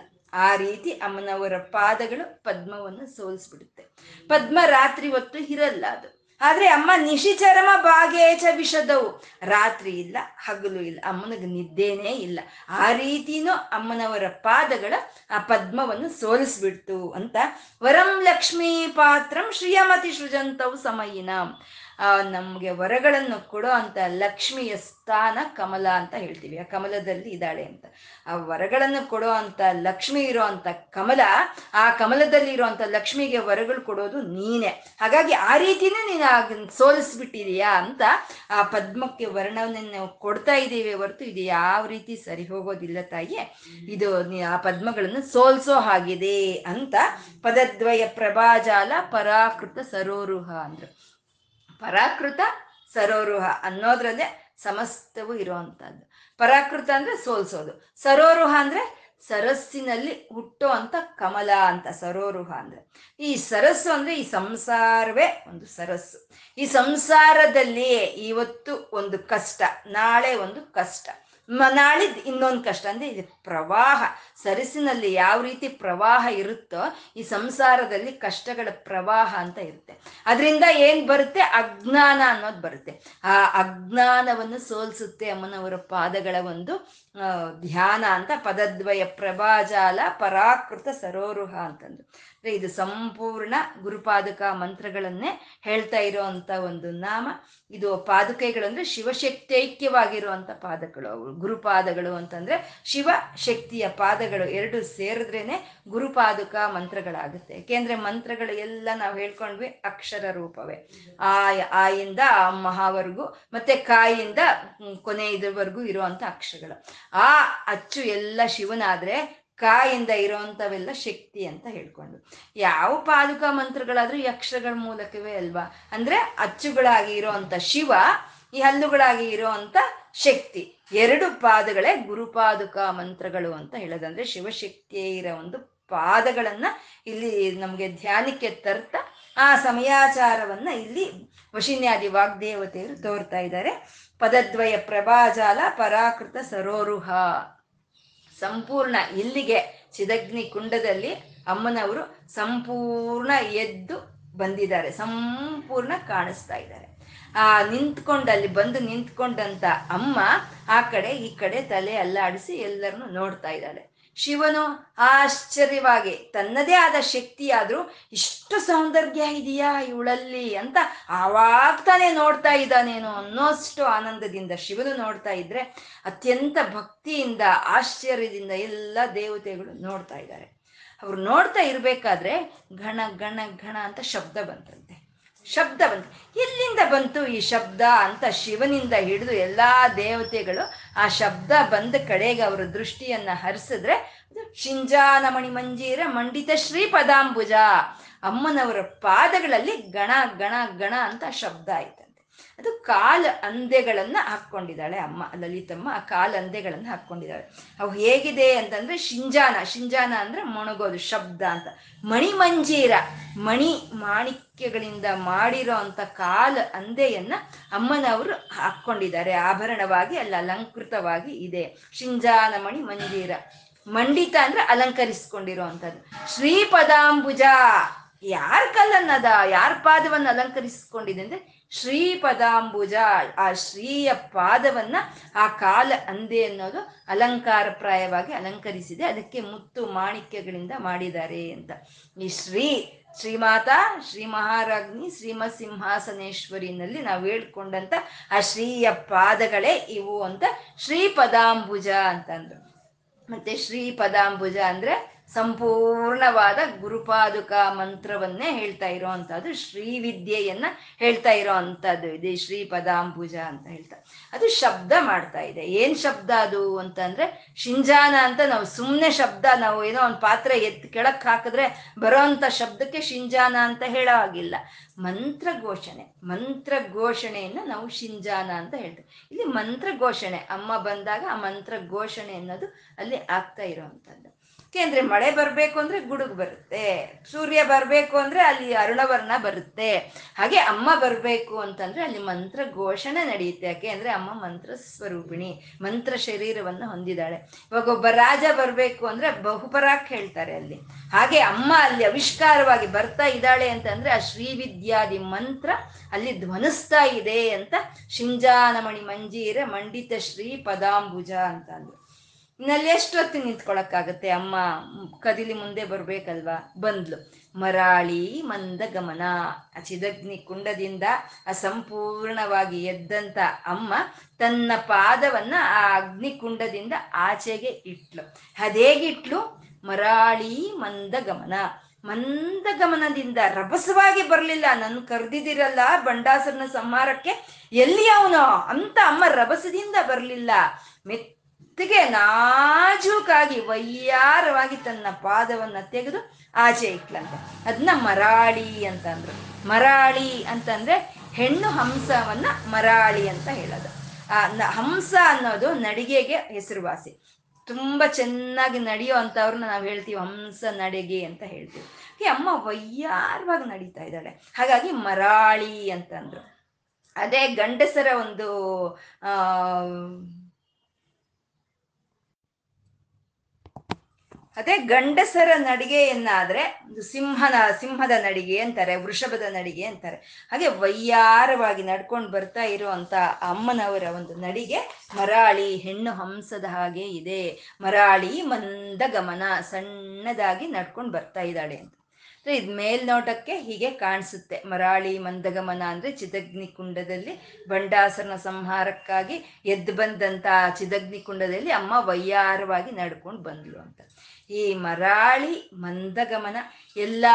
ಆ ರೀತಿ ಅಮ್ಮನವರ ಪಾದಗಳು ಪದ್ಮವನ್ನು ಸೋಲಿಸ್ಬಿಡುತ್ತೆ. ಪದ್ಮ ರಾತ್ರಿ ಹೊತ್ತು ಇರಲ್ಲ ಅದು. ಆದರೆ ಅಮ್ಮ ನಿಶಿಚರ್ಮ ಭಾಗೇಚ ವಿಷದವು, ರಾತ್ರಿ ಇಲ್ಲ ಹಗಲು ಇಲ್ಲ, ಅಮ್ಮನಿಗೆ ನಿದ್ದೇನೇ ಇಲ್ಲ. ಆ ರೀತಿಯೂ ಅಮ್ಮನವರ ಪಾದಗಳ ಆ ಪದ್ಮವನ್ನು ಸೋಲಿಸ್ಬಿಡ್ತು ಅಂತ. ವರಂ ಲಕ್ಷ್ಮೀ ಪಾತ್ರಂ ಶ್ರೀಯಮತಿ ಸೃಜಂತವು ಸಮಯಿನ. ನಮಗೆ ವರಗಳನ್ನು ಕೊಡೋ ಅಂತ ಲಕ್ಷ್ಮಿಯ ಸ್ಥಾನ ಕಮಲ ಅಂತ ಹೇಳ್ತೀವಿ. ಆ ಕಮಲದಲ್ಲಿ ಇದ್ದಾಳೆ ಅಂತ. ಆ ವರಗಳನ್ನು ಕೊಡೋ ಅಂತ ಲಕ್ಷ್ಮಿ ಇರೋ ಅಂತ ಕಮಲ, ಆ ಕಮಲದಲ್ಲಿ ಇರೋವಂಥ ಲಕ್ಷ್ಮಿಗೆ ವರಗಳು ಕೊಡೋದು ನೀನೆ. ಹಾಗಾಗಿ ಆ ರೀತಿನೇ ನೀನು ಆಗ ಸೋಲಿಸ್ಬಿಟ್ಟಿದೀಯಾ ಅಂತ ಆ ಪದ್ಮಕ್ಕೆ ವರ್ಣವನ್ನು ನಾವು ಕೊಡ್ತಾ ಇದ್ದೀವಿ ಹೊರತು ಇದು ಯಾವ ರೀತಿ ಸರಿ ಹೋಗೋದಿಲ್ಲ ತಾಯಿ. ಇದು ಆ ಪದ್ಮಗಳನ್ನು ಸೋಲಿಸೋ ಹಾಗಿದೆ ಅಂತ. ಪದದ್ವಯ ಪ್ರಭಾಜಾಲ ಪರಾಕೃತ ಸರೋರುಹ ಅಂದರು. ಪರಾಕೃತ ಸರೋರುಹ ಅನ್ನೋದ್ರಲ್ಲೇ ಸಮಸ್ತವೂ ಇರುವಂತಹದ್ದು. ಪರಾಕೃತ ಅಂದ್ರೆ ಸೋಲ್ಸೋದು, ಸರೋರುಹ ಅಂದ್ರೆ ಸರಸ್ಸಿನಲ್ಲಿ ಹುಟ್ಟೋ ಅಂತ ಕಮಲ ಅಂತ ಸರೋರುಹ ಅಂದ್ರೆ. ಈ ಸರಸ್ಸು ಅಂದ್ರೆ ಈ ಸಂಸಾರವೇ ಒಂದು ಸರಸ್ಸು. ಈ ಸಂಸಾರದಲ್ಲಿಯೇ ಇವತ್ತು ಒಂದು ಕಷ್ಟ, ನಾಳೆ ಒಂದು ಕಷ್ಟ, ನಾಳಿದ್ದು ಇನ್ನೊಂದು ಕಷ್ಟ. ಅಂದರೆ ಇದು ಪ್ರವಾಹ. ಸರಸ್ಸಿನಲ್ಲಿ ಯಾವ ರೀತಿ ಪ್ರವಾಹ ಇರುತ್ತೋ ಈ ಸಂಸಾರದಲ್ಲಿ ಕಷ್ಟಗಳ ಪ್ರವಾಹ ಅಂತ ಇರುತ್ತೆ. ಅದರಿಂದ ಏನು ಬರುತ್ತೆ, ಅಜ್ಞಾನ ಅನ್ನೋದು ಬರುತ್ತೆ. ಆ ಅಜ್ಞಾನವನ್ನು ಸೋಲಿಸುತ್ತೆ ಅಮ್ಮನವರ ಪಾದಗಳ ಒಂದು ಧ್ಯಾನ ಅಂತ. ಪದದ್ವಯ ಪ್ರಭಾಜಾಲ ಪರಾಕೃತ ಸರೋರುಹ ಅಂತಂದು. ಇದು ಸಂಪೂರ್ಣ ಗುರುಪಾದುಕ ಮಂತ್ರಗಳನ್ನೇ ಹೇಳ್ತಾ ಇರೋವಂಥ ಒಂದು ನಾಮ. ಇದು ಪಾದುಕೆಗಳು ಅಂದರೆ ಶಿವಶಕ್ತೈಕ್ಯವಾಗಿರುವಂಥ ಪಾದಗಳು ಅವು. ಗುರುಪಾದಗಳು ಅಂತಂದರೆ ಶಿವಶಕ್ತಿಯ ಪಾದಗಳು ಎರಡು ಸೇರಿದ್ರೇ ಗುರುಪಾದುಕ ಮಂತ್ರಗಳಾಗುತ್ತೆ. ಏಕೆಂದರೆ ಮಂತ್ರಗಳು ಎಲ್ಲ ನಾವು ಹೇಳ್ಕೊಂಡ್ವಿ ಅಕ್ಷರ ರೂಪವೇ. ಆ ಆಯಿಂದ ಆ ಮಹಾವರೆಗೂ ಮತ್ತು ಕಾಯಿಂದ ಕೊನೆ ಇದ್ರವರೆಗೂ ಇರುವಂಥ ಅಕ್ಷರಗಳು. ಆ ಅಚ್ಚು ಎಲ್ಲ ಶಿವನಾದರೆ ಕಾಯಿಂದ ಇರೋವಂಥವೆಲ್ಲ ಶಕ್ತಿ ಅಂತ ಹೇಳ್ಕೊಂಡು. ಯಾವ ಪಾದುಕ ಮಂತ್ರಗಳಾದರೂ ಅಕ್ಷರಗಳ ಮೂಲಕವೇ ಅಲ್ವಾ. ಅಂದರೆ ಅಚ್ಚುಗಳಾಗಿ ಇರೋವಂಥ ಶಿವ, ಈ ಹಲ್ಲುಗಳಾಗಿ ಇರೋವಂಥ ಶಕ್ತಿ, ಎರಡು ಪಾದಗಳೇ ಗುರುಪಾದುಕ ಮಂತ್ರಗಳು ಅಂತ ಹೇಳೋದಂದ್ರೆ ಶಿವಶಕ್ತಿಯೇ ಇರೋ ಒಂದು ಪಾದಗಳನ್ನು ಇಲ್ಲಿ ನಮಗೆ ಧ್ಯಾನಕ್ಕೆ ತರ್ತಾ ಆ ಸಮಯಾಚಾರವನ್ನು ಇಲ್ಲಿ ವಶಿನ್ಯಾದಿ ವಾಗ್ದೇವತೆಯರು ತೋರ್ತಾ ಇದ್ದಾರೆ. ಪದದ್ವಯ ಪ್ರಭಾಜಾಲ ಪರಾಕೃತ ಸರೋರುಹ. ಸಂಪೂರ್ಣ ಇಲ್ಲಿಗೆ ಚಿದಗ್ನಿ ಕುಂಡದಲ್ಲಿ ಅಮ್ಮನವರು ಸಂಪೂರ್ಣ ಎದ್ದು ಬಂದಿದ್ದಾರೆ, ಸಂಪೂರ್ಣ ಕಾಣಿಸ್ತಾ ಇದ್ದಾರೆ. ಆ ನಿಂತ್ಕೊಂಡಲ್ಲಿ ಬಂದು ನಿಂತ್ಕೊಂಡಂತ ಅಮ್ಮ ಆ ಕಡೆ ಈ ಕಡೆ ತಲೆ ಅಲ್ಲಾಡಿಸಿ ಎಲ್ಲರನ್ನು ನೋಡ್ತಾ ಇದ್ದಾಳೆ. ಶಿವನು ಆಶ್ಚರ್ಯವಾಗಿ ತನ್ನದೇ ಆದ ಶಕ್ತಿಯಾದರೂ ಇಷ್ಟು ಸೌಂದರ್ಯ ಇದೆಯಾ ಇವಳಲ್ಲಿ ಅಂತ ಆವಾಗ ತಾನೇ ನೋಡ್ತಾ ಇದ್ದಾನೇನೋ ಅನ್ನೋಷ್ಟು ಆನಂದದಿಂದ ಶಿವನು ನೋಡ್ತಾ ಇದ್ರೆ, ಅತ್ಯಂತ ಭಕ್ತಿಯಿಂದ ಆಶ್ಚರ್ಯದಿಂದ ಎಲ್ಲ ದೇವತೆಗಳು ನೋಡ್ತಾ ಇದ್ದಾರೆ. ಅವ್ರು ನೋಡ್ತಾ ಇರಬೇಕಾದ್ರೆ ಘಣ ಘಣ ಘಣ ಅಂತ ಶಬ್ದ ಬಂತಂತೆ. ಶಬ್ದ ಬಂತು. ಎಲ್ಲಿಂದ ಬಂತು ಈ ಶಬ್ದ ಅಂತ ಶಿವನಿಂದ ಹಿಡಿದು ಎಲ್ಲ ದೇವತೆಗಳು ಆ ಶಬ್ದ ಬಂದ ಕಡೆಗೆ ಅವರ ದೃಷ್ಟಿಯನ್ನ ಹರಿಸಿದ್ರೆ ಶಿಂಜಾನಮಣಿ ಮಂಜೀರ ಮಂಡಿತ ಶ್ರೀ ಪದಾಂಬುಜ, ಅಮ್ಮನವರ ಪಾದಗಳಲ್ಲಿ ಗಣ ಗಣ ಗಣ ಅಂತ ಶಬ್ದ ಆಯ್ತಂತೆ. ಅದು ಕಾಲ ಅಂದೆಗಳನ್ನ ಹಾಕೊಂಡಿದ್ದಾಳೆ ಅಮ್ಮ, ಲಲಿತಮ್ಮ ಆ ಕಾಲ ಅಂದೆಗಳನ್ನ ಹಾಕೊಂಡಿದ್ದಾಳೆ. ಅವು ಹೇಗಿದೆ ಅಂತಂದ್ರೆ ಶಿಂಜಾನ, ಶಿಂಜಾನ ಅಂದ್ರೆ ಮೊಣಗೋದು ಶಬ್ದ ಅಂತ, ಮಣಿಮಂಜೀರ ಮಣಿ ಮಾಣಿಕ್ಯಗಳಿಂದ ಮಾಡಿರೋ ಅಂತ ಕಾಲ ಅಂದೆಯನ್ನ ಅಮ್ಮನವರು ಹಾಕೊಂಡಿದ್ದಾರೆ, ಆಭರಣವಾಗಿ ಅಲ್ಲಿ ಅಲಂಕೃತವಾಗಿ ಇದೆ. ಶಿಂಜಾನ ಮಣಿ ಮಂಜೀರ, ಮಂಡಿತ ಅಂದ್ರೆ ಅಲಂಕರಿಸ್ಕೊಂಡಿರೋ ಅಂತದ್ದು. ಶ್ರೀ ಪದಾಂಬುಜ ಯಾರ ಕಲ್ಲನ್ನದ ಯಾರ ಪಾದವನ್ನು ಅಲಂಕರಿಸಿಕೊಂಡಿದೆ ಅಂದ್ರೆ ಶ್ರೀ ಪದಾಂಬುಜ, ಆ ಶ್ರೀಯ ಪಾದವನ್ನ ಆ ಕಾಲ ಅಂದೆ ಅನ್ನೋದು ಅಲಂಕಾರಪ್ರಾಯವಾಗಿ ಅಲಂಕರಿಸಿದೆ, ಅದಕ್ಕೆ ಮುತ್ತು ಮಾಣಿಕ್ಯಗಳಿಂದ ಮಾಡಿದ್ದಾರೆ ಅಂತ. ಈ ಶ್ರೀ ಶ್ರೀಮಾತಾ, ಶ್ರೀ ಮಹಾರಾಜ್ಞಿ, ಶ್ರೀಮ ಸಿಂಹಾಸನೇಶ್ವರಿನಲ್ಲಿ ನಾವು ಹೇಳ್ಕೊಂಡಂತ ಆ ಶ್ರೀಯ ಪಾದಗಳೇ ಇವು ಅಂತ ಶ್ರೀ ಪದಾಂಬುಜ ಅಂತಂದ್ರು. ಮತ್ತೆ ಶ್ರೀ ಪದಾಂಬುಜ ಅಂದ್ರೆ ಸಂಪೂರ್ಣವಾದ ಗುರುಪಾದುಕಾ ಮಂತ್ರವನ್ನೇ ಹೇಳ್ತಾ ಇರೋ ಅಂತದ್ದು, ಶ್ರೀವಿದ್ಯೆಯನ್ನ ಹೇಳ್ತಾ ಇರೋ ಅಂತದ್ದು ಇದೆ ಶ್ರೀ ಪದಾಂಬುಜ ಅಂತ ಹೇಳ್ತಾ. ಅದು ಶಬ್ದ ಮಾಡ್ತಾ ಇದೆ. ಏನ್ ಶಬ್ದ ಅದು ಅಂತಂದ್ರೆ ಶಿಂಜಾನ ಅಂತ ನಾವು ಸುಮ್ಮನೆ ಶಬ್ದ, ನಾವು ಏನೋ ಒಂದು ಪಾತ್ರೆ ಎತ್ ಕೆಳಕ್ ಹಾಕಿದ್ರೆ ಬರೋ ಅಂತ ಶಬ್ದಕ್ಕೆ ಶಿಂಜಾನ ಅಂತ ಹೇಳೋ ಹಾಗಿಲ್ಲ. ಮಂತ್ರ ಘೋಷಣೆ, ಮಂತ್ರ ಘೋಷಣೆಯನ್ನ ನಾವು ಶಿಂಜಾನ ಅಂತ ಹೇಳ್ತೇವೆ. ಇಲ್ಲಿ ಮಂತ್ರ ಘೋಷಣೆ, ಅಮ್ಮ ಬಂದಾಗ ಆ ಮಂತ್ರ ಘೋಷಣೆ ಅನ್ನೋದು ಅಲ್ಲಿ ಆಗ್ತಾ ಇರೋವಂಥದ್ದು. ಯಾಕೆಂದ್ರೆ ಮಳೆ ಬರಬೇಕು ಅಂದ್ರೆ ಗುಡುಗು ಬರುತ್ತೆ, ಸೂರ್ಯ ಬರಬೇಕು ಅಂದ್ರೆ ಅಲ್ಲಿ ಅರುಣವರ್ಣ ಬರುತ್ತೆ, ಹಾಗೆ ಅಮ್ಮ ಬರಬೇಕು ಅಂತಂದ್ರೆ ಅಲ್ಲಿ ಮಂತ್ರ ಘೋಷಣೆ ನಡೆಯುತ್ತೆ. ಯಾಕೆ ಅಂದ್ರೆ ಅಮ್ಮ ಮಂತ್ರ ಸ್ವರೂಪಿಣಿ, ಮಂತ್ರ ಶರೀರವನ್ನು ಹೊಂದಿದ್ದಾಳೆ. ಇವಾಗ ಒಬ್ಬ ರಾಜ ಬರಬೇಕು ಅಂದ್ರೆ ಬಹುಪರಾಕ್ ಹೇಳ್ತಾರೆ ಅಲ್ಲಿ, ಹಾಗೆ ಅಮ್ಮ ಅಲ್ಲಿ ಆವಿಷ್ಕಾರವಾಗಿ ಬರ್ತಾ ಇದ್ದಾಳೆ ಅಂತಂದ್ರೆ ಆ ಶ್ರೀವಿದ್ಯಾದಿ ಮಂತ್ರ ಅಲ್ಲಿ ಧ್ವನಿಸ್ತಾ ಇದೆ ಅಂತ ಶಿಂಜಾನಮಣಿ ಮಂಜೀರ ಮಂಡಿತ ಶ್ರೀ ಪದಾಂಬುಜ ಅಂತ ಅಂದ್ರು. ಇನ್ನಲ್ಲಿ ಎಷ್ಟೊತ್ತು ನಿಂತ್ಕೊಳಕ್ಕಾಗತ್ತೆ? ಅಮ್ಮ ಕದಿಲಿ ಮುಂದೆ ಬರ್ಬೇಕಲ್ವಾ, ಬಂದ್ಲು. ಮರಾಳಿ ಮಂದ ಗಮನ, ಆ ಚಿದಗ್ನಿ ಕುಂಡದಿಂದ ಆ ಸಂಪೂರ್ಣವಾಗಿ ಎದ್ದಂತ ಅಮ್ಮ ತನ್ನ ಪಾದವನ್ನ ಆ ಅಗ್ನಿಕುಂಡದಿಂದ ಆಚೆಗೆ ಇಟ್ಲು. ಅದೇಗಿಟ್ಲು? ಮರಾಳಿ ಮಂದ ಗಮನ, ಮಂದ ಗಮನದಿಂದ, ರಭಸವಾಗಿ ಬರಲಿಲ್ಲ. ನನ್ನ ಕರೆದಿದ್ದೀರಲ್ಲ ಬಂಡಾಸರನ ಸಂಹಾರಕ್ಕೆ, ಎಲ್ಲಿ ಅವನು ಅಂತ ಅಮ್ಮ ರಭಸದಿಂದ ಬರಲಿಲ್ಲ. ಮೆತ್ ತೆಗೆ ನಾಜೂಕಾಗಿ ವಯ್ಯಾರವಾಗಿ ತನ್ನ ಪಾದವನ್ನ ತೆಗೆದು ಆಚೆ ಇಟ್ಲಂತೆ. ಅದನ್ನ ಮರಾಳಿ ಅಂತ ಅಂದ್ರು. ಮರಾಳಿ ಅಂತಂದ್ರೆ ಹೆಣ್ಣು ಹಂಸವನ್ನ ಮರಾಳಿ ಅಂತ ಹೇಳೋದು. ಆ ಹಂಸ ಅನ್ನೋದು ನಡಿಗೆಗೆ ಹೆಸರುವಾಸಿ. ತುಂಬಾ ಚೆನ್ನಾಗಿ ನಡೆಯೋ ಅಂತವ್ರನ್ನ ನಾವು ಹೇಳ್ತೀವಿ ಹಂಸ ನಡಿಗೆ ಅಂತ ಹೇಳ್ತೀವಿ. ಈ ಅಮ್ಮ ವಯ್ಯಾರವಾಗಿ ನಡೀತಾ ಇದ್ದಾಳೆ, ಹಾಗಾಗಿ ಮರಾಳಿ ಅಂತಂದ್ರು. ಅದೇ ಗಂಡಸರ ಒಂದು ಆ ಅದೇ ಗಂಡಸರ ನಡಿಗೆಯನ್ನಾದ್ರೆ ಒಂದು ಸಿಂಹನ ಸಿಂಹದ ನಡಿಗೆ ಅಂತಾರೆ, ವೃಷಭದ ನಡಿಗೆ ಅಂತಾರೆ. ಹಾಗೆ ವಯ್ಯಾರವಾಗಿ ನಡ್ಕೊಂಡು ಬರ್ತಾ ಇರುವಂತ ಅಮ್ಮನವರ ಒಂದು ನಡಿಗೆ ಮರಾಳಿ, ಹೆಣ್ಣು ಹಂಸದ ಹಾಗೆ ಇದೆ. ಮರಾಳಿ ಮಂದ ಗಮನ, ಸಣ್ಣದಾಗಿ ನಡ್ಕೊಂಡು ಬರ್ತಾ ಇದ್ದಾಳೆ ಅಂತ. ಇದು ಮೇಲ್ನೋಟಕ್ಕೆ ಹೀಗೆ ಕಾಣಿಸುತ್ತೆ. ಮರಾಳಿ ಮಂದಗಮನ ಅಂದರೆ ಚಿದಗ್ನಿಕುಂಡದಲ್ಲಿ ಬಂಡಾಸರನ ಸಂಹಾರಕ್ಕಾಗಿ ಎದ್ದು ಬಂದಂಥ ಚಿದಗ್ನಿಕುಂಡದಲ್ಲಿ ಅಮ್ಮ ವಯ್ಯಾರವಾಗಿ ನಡ್ಕೊಂಡು ಬಂದ್ಲು ಅಂತ. ಈ ಮರಾಳಿ ಮಂದಗಮನ ಎಲ್ಲ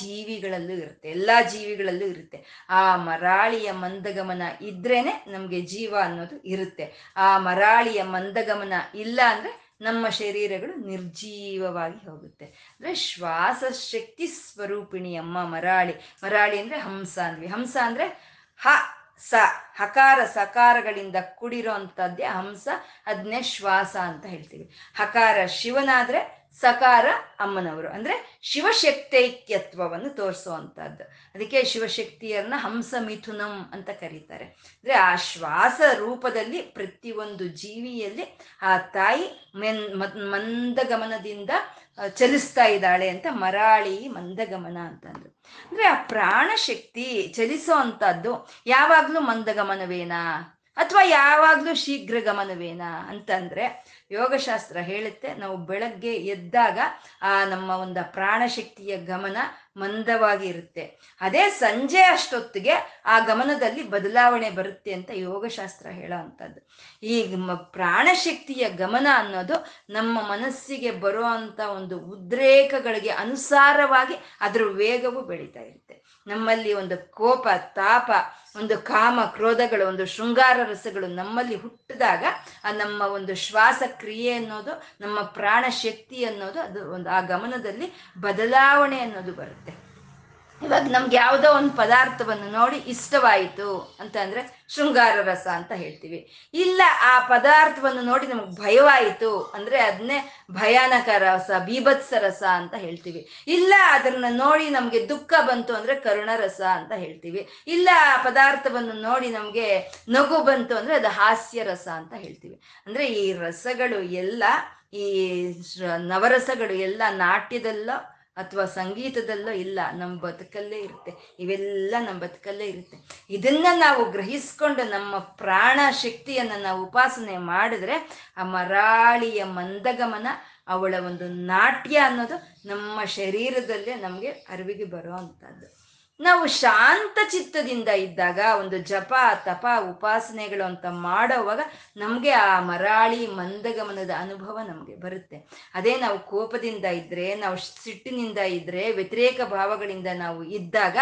ಜೀವಿಗಳಲ್ಲೂ ಇರುತ್ತೆ, ಎಲ್ಲ ಜೀವಿಗಳಲ್ಲೂ ಇರುತ್ತೆ. ಆ ಮರಾಳಿಯ ಮಂದಗಮನ ಇದ್ರೇನೆ ನಮಗೆ ಜೀವ ಅನ್ನೋದು ಇರುತ್ತೆ. ಆ ಮರಾಳಿಯ ಮಂದಗಮನ ಇಲ್ಲ ಅಂದರೆ ನಮ್ಮ ಶರೀರಗಳು ನಿರ್ಜೀವವಾಗಿ ಹೋಗುತ್ತೆ. ಅಂದರೆ ಶ್ವಾಸಶಕ್ತಿ ಸ್ವರೂಪಿಣಿ ಅಮ್ಮ ಮರಾಳಿ. ಮರಾಳಿ ಅಂದರೆ ಹಂಸ ಅಂದ್ವಿ. ಹಂಸ ಅಂದರೆ ಹ ಸ ಹಕಾರ ಸಕಾರಗಳಿಂದ ಕೂಡಿರೋ ಅಂಥದ್ದೇ ಹಂಸ, ಅದನ್ನೇ ಶ್ವಾಸ ಅಂತ ಹೇಳ್ತೀವಿ. ಹಕಾರ ಶಿವನಾದರೆ ಸಕಾರ ಅಮ್ಮನವರು, ಅಂದರೆ ಶಿವಶಕ್ತೈಕ್ಯತ್ವವನ್ನು ತೋರಿಸುವಂಥದ್ದು. ಅದಕ್ಕೆ ಶಿವಶಕ್ತಿಯನ್ನ ಹಂಸ ಮಿಥುನಂ ಅಂತ ಕರೀತಾರೆ. ಅಂದರೆ ಆ ಶ್ವಾಸ ರೂಪದಲ್ಲಿ ಪ್ರತಿಯೊಂದು ಜೀವಿಯಲ್ಲಿ ಆ ತಾಯಿ ಮೆನ್ ಮಂದಗಮನದಿಂದ ಚಲಿಸ್ತಾ ಇದ್ದಾಳೆ ಅಂತ ಮರಾಳಿ ಮಂದಗಮನ ಅಂತಂದ್ರು. ಅಂದರೆ ಆ ಪ್ರಾಣಶಕ್ತಿ ಚಲಿಸೋ ಅಂಥದ್ದು ಯಾವಾಗಲೂ ಮಂದಗಮನವೇನಾ ಅಥವಾ ಯಾವಾಗಲೂ ಶೀಘ್ರಗಮನವೇನಾ ಅಂತಂದರೆ ಯೋಗಶಾಸ್ತ್ರ ಹೇಳುತ್ತೆ, ನಾವು ಬೆಳಗ್ಗೆ ಎದ್ದಾಗ ಆ ನಮ್ಮ ಒಂದು ಪ್ರಾಣಶಕ್ತಿಯ ಗಮನ ಮಂದವಾಗಿ ಇರುತ್ತೆ. ಅದೇ ಸಂಜೆ ಅಷ್ಟೊತ್ತಿಗೆ ಆ ಗಮನದಲ್ಲಿ ಬದಲಾವಣೆ ಬರುತ್ತೆ ಅಂತ ಯೋಗಶಾಸ್ತ್ರ ಹೇಳೋ ಅಂಥದ್ದು. ಈ ಪ್ರಾಣಶಕ್ತಿಯ ಗಮನ ಅನ್ನೋದು ನಮ್ಮ ಮನಸ್ಸಿಗೆ ಬರೋ ಅಂಥ ಒಂದು ಉದ್ರೇಕಗಳಿಗೆ ಅನುಸಾರವಾಗಿ ಅದರ ವೇಗವು ಬೆಳೀತಾ ಇರುತ್ತೆ. ನಮ್ಮಲ್ಲಿ ಒಂದು ಕೋಪ, ತಾಪ, ಒಂದು ಕಾಮ ಕ್ರೋಧಗಳು, ಒಂದು ಶೃಂಗಾರ ರಸಗಳು ನಮ್ಮಲ್ಲಿ ಹುಟ್ಟಿದಾಗ ಆ ನಮ್ಮ ಒಂದು ಶ್ವಾಸಕ್ರಿಯೆ ಅನ್ನೋದು, ನಮ್ಮ ಪ್ರಾಣ ಶಕ್ತಿ ಅನ್ನೋದು, ಅದು ಒಂದು ಆ ಗಮನದಲ್ಲಿ ಬದಲಾವಣೆ ಅನ್ನೋದು ಬರುತ್ತೆ. ಇವಾಗ ನಮ್ಗೆ ಯಾವುದೋ ಒಂದು ಪದಾರ್ಥವನ್ನು ನೋಡಿ ಇಷ್ಟವಾಯಿತು ಅಂತ ಅಂದ್ರೆ ಶೃಂಗಾರ ರಸ ಅಂತ ಹೇಳ್ತೀವಿ. ಇಲ್ಲ, ಆ ಪದಾರ್ಥವನ್ನು ನೋಡಿ ನಮಗೆ ಭಯವಾಯಿತು ಅಂದ್ರೆ ಅದನ್ನೇ ಭಯಾನಕ ರಸ, ಬೀಭತ್ಸ ರಸ ಅಂತ ಹೇಳ್ತೀವಿ. ಇಲ್ಲ, ಅದನ್ನ ನೋಡಿ ನಮಗೆ ದುಃಖ ಬಂತು ಅಂದ್ರೆ ಕರುಣ ರಸ ಅಂತ ಹೇಳ್ತೀವಿ. ಇಲ್ಲ, ಆ ಪದಾರ್ಥವನ್ನು ನೋಡಿ ನಮಗೆ ನಗು ಬಂತು ಅಂದ್ರೆ ಅದು ಹಾಸ್ಯ ರಸ ಅಂತ ಹೇಳ್ತೀವಿ. ಅಂದ್ರೆ ಈ ರಸಗಳು ಎಲ್ಲ, ಈ ನವರಸಗಳು ಎಲ್ಲ ನಾಟ್ಯದಲ್ಲ ಅಥವಾ ಸಂಗೀತದಲ್ಲೋ ಇಲ್ಲ, ನಮ್ಮ ಬದುಕಲ್ಲೇ ಇರುತ್ತೆ. ಇವೆಲ್ಲ ನಮ್ಮ ಬದುಕಲ್ಲೇ ಇರುತ್ತೆ. ಇದನ್ನ ನಾವು ಗ್ರಹಿಸ್ಕೊಂಡು ನಮ್ಮ ಪ್ರಾಣ ಶಕ್ತಿಯನ್ನು ನಾವು ಉಪಾಸನೆ ಮಾಡಿದ್ರೆ ಆ ಮರಾಳಿಯ ಮಂದಗಮನ, ಅವಳ ಒಂದು ನಾಟ್ಯ ಅನ್ನೋದು ನಮ್ಮ ಶರೀರದಲ್ಲೇ ನಮಗೆ ಅರಿವಿಗೆ ಬರೋ ಅಂಥದ್ದು. ನಾವು ಶಾಂತ ಚಿತ್ತದಿಂದ ಇದ್ದಾಗ, ಒಂದು ಜಪ ತಪ ಉಪಾಸನೆಗಳು ಅಂತ ಮಾಡೋವಾಗ ನಮಗೆ ಆ ಮರಾಳಿ ಮಂದಗಮನದ ಅನುಭವ ನಮಗೆ ಬರುತ್ತೆ. ಅದೇ ನಾವು ಕೋಪದಿಂದ ಇದ್ದರೆ, ನಾವು ಸಿಟ್ಟಿನಿಂದ ಇದ್ದರೆ, ವ್ಯತಿರೇಕ ಭಾವಗಳಿಂದ ನಾವು ಇದ್ದಾಗ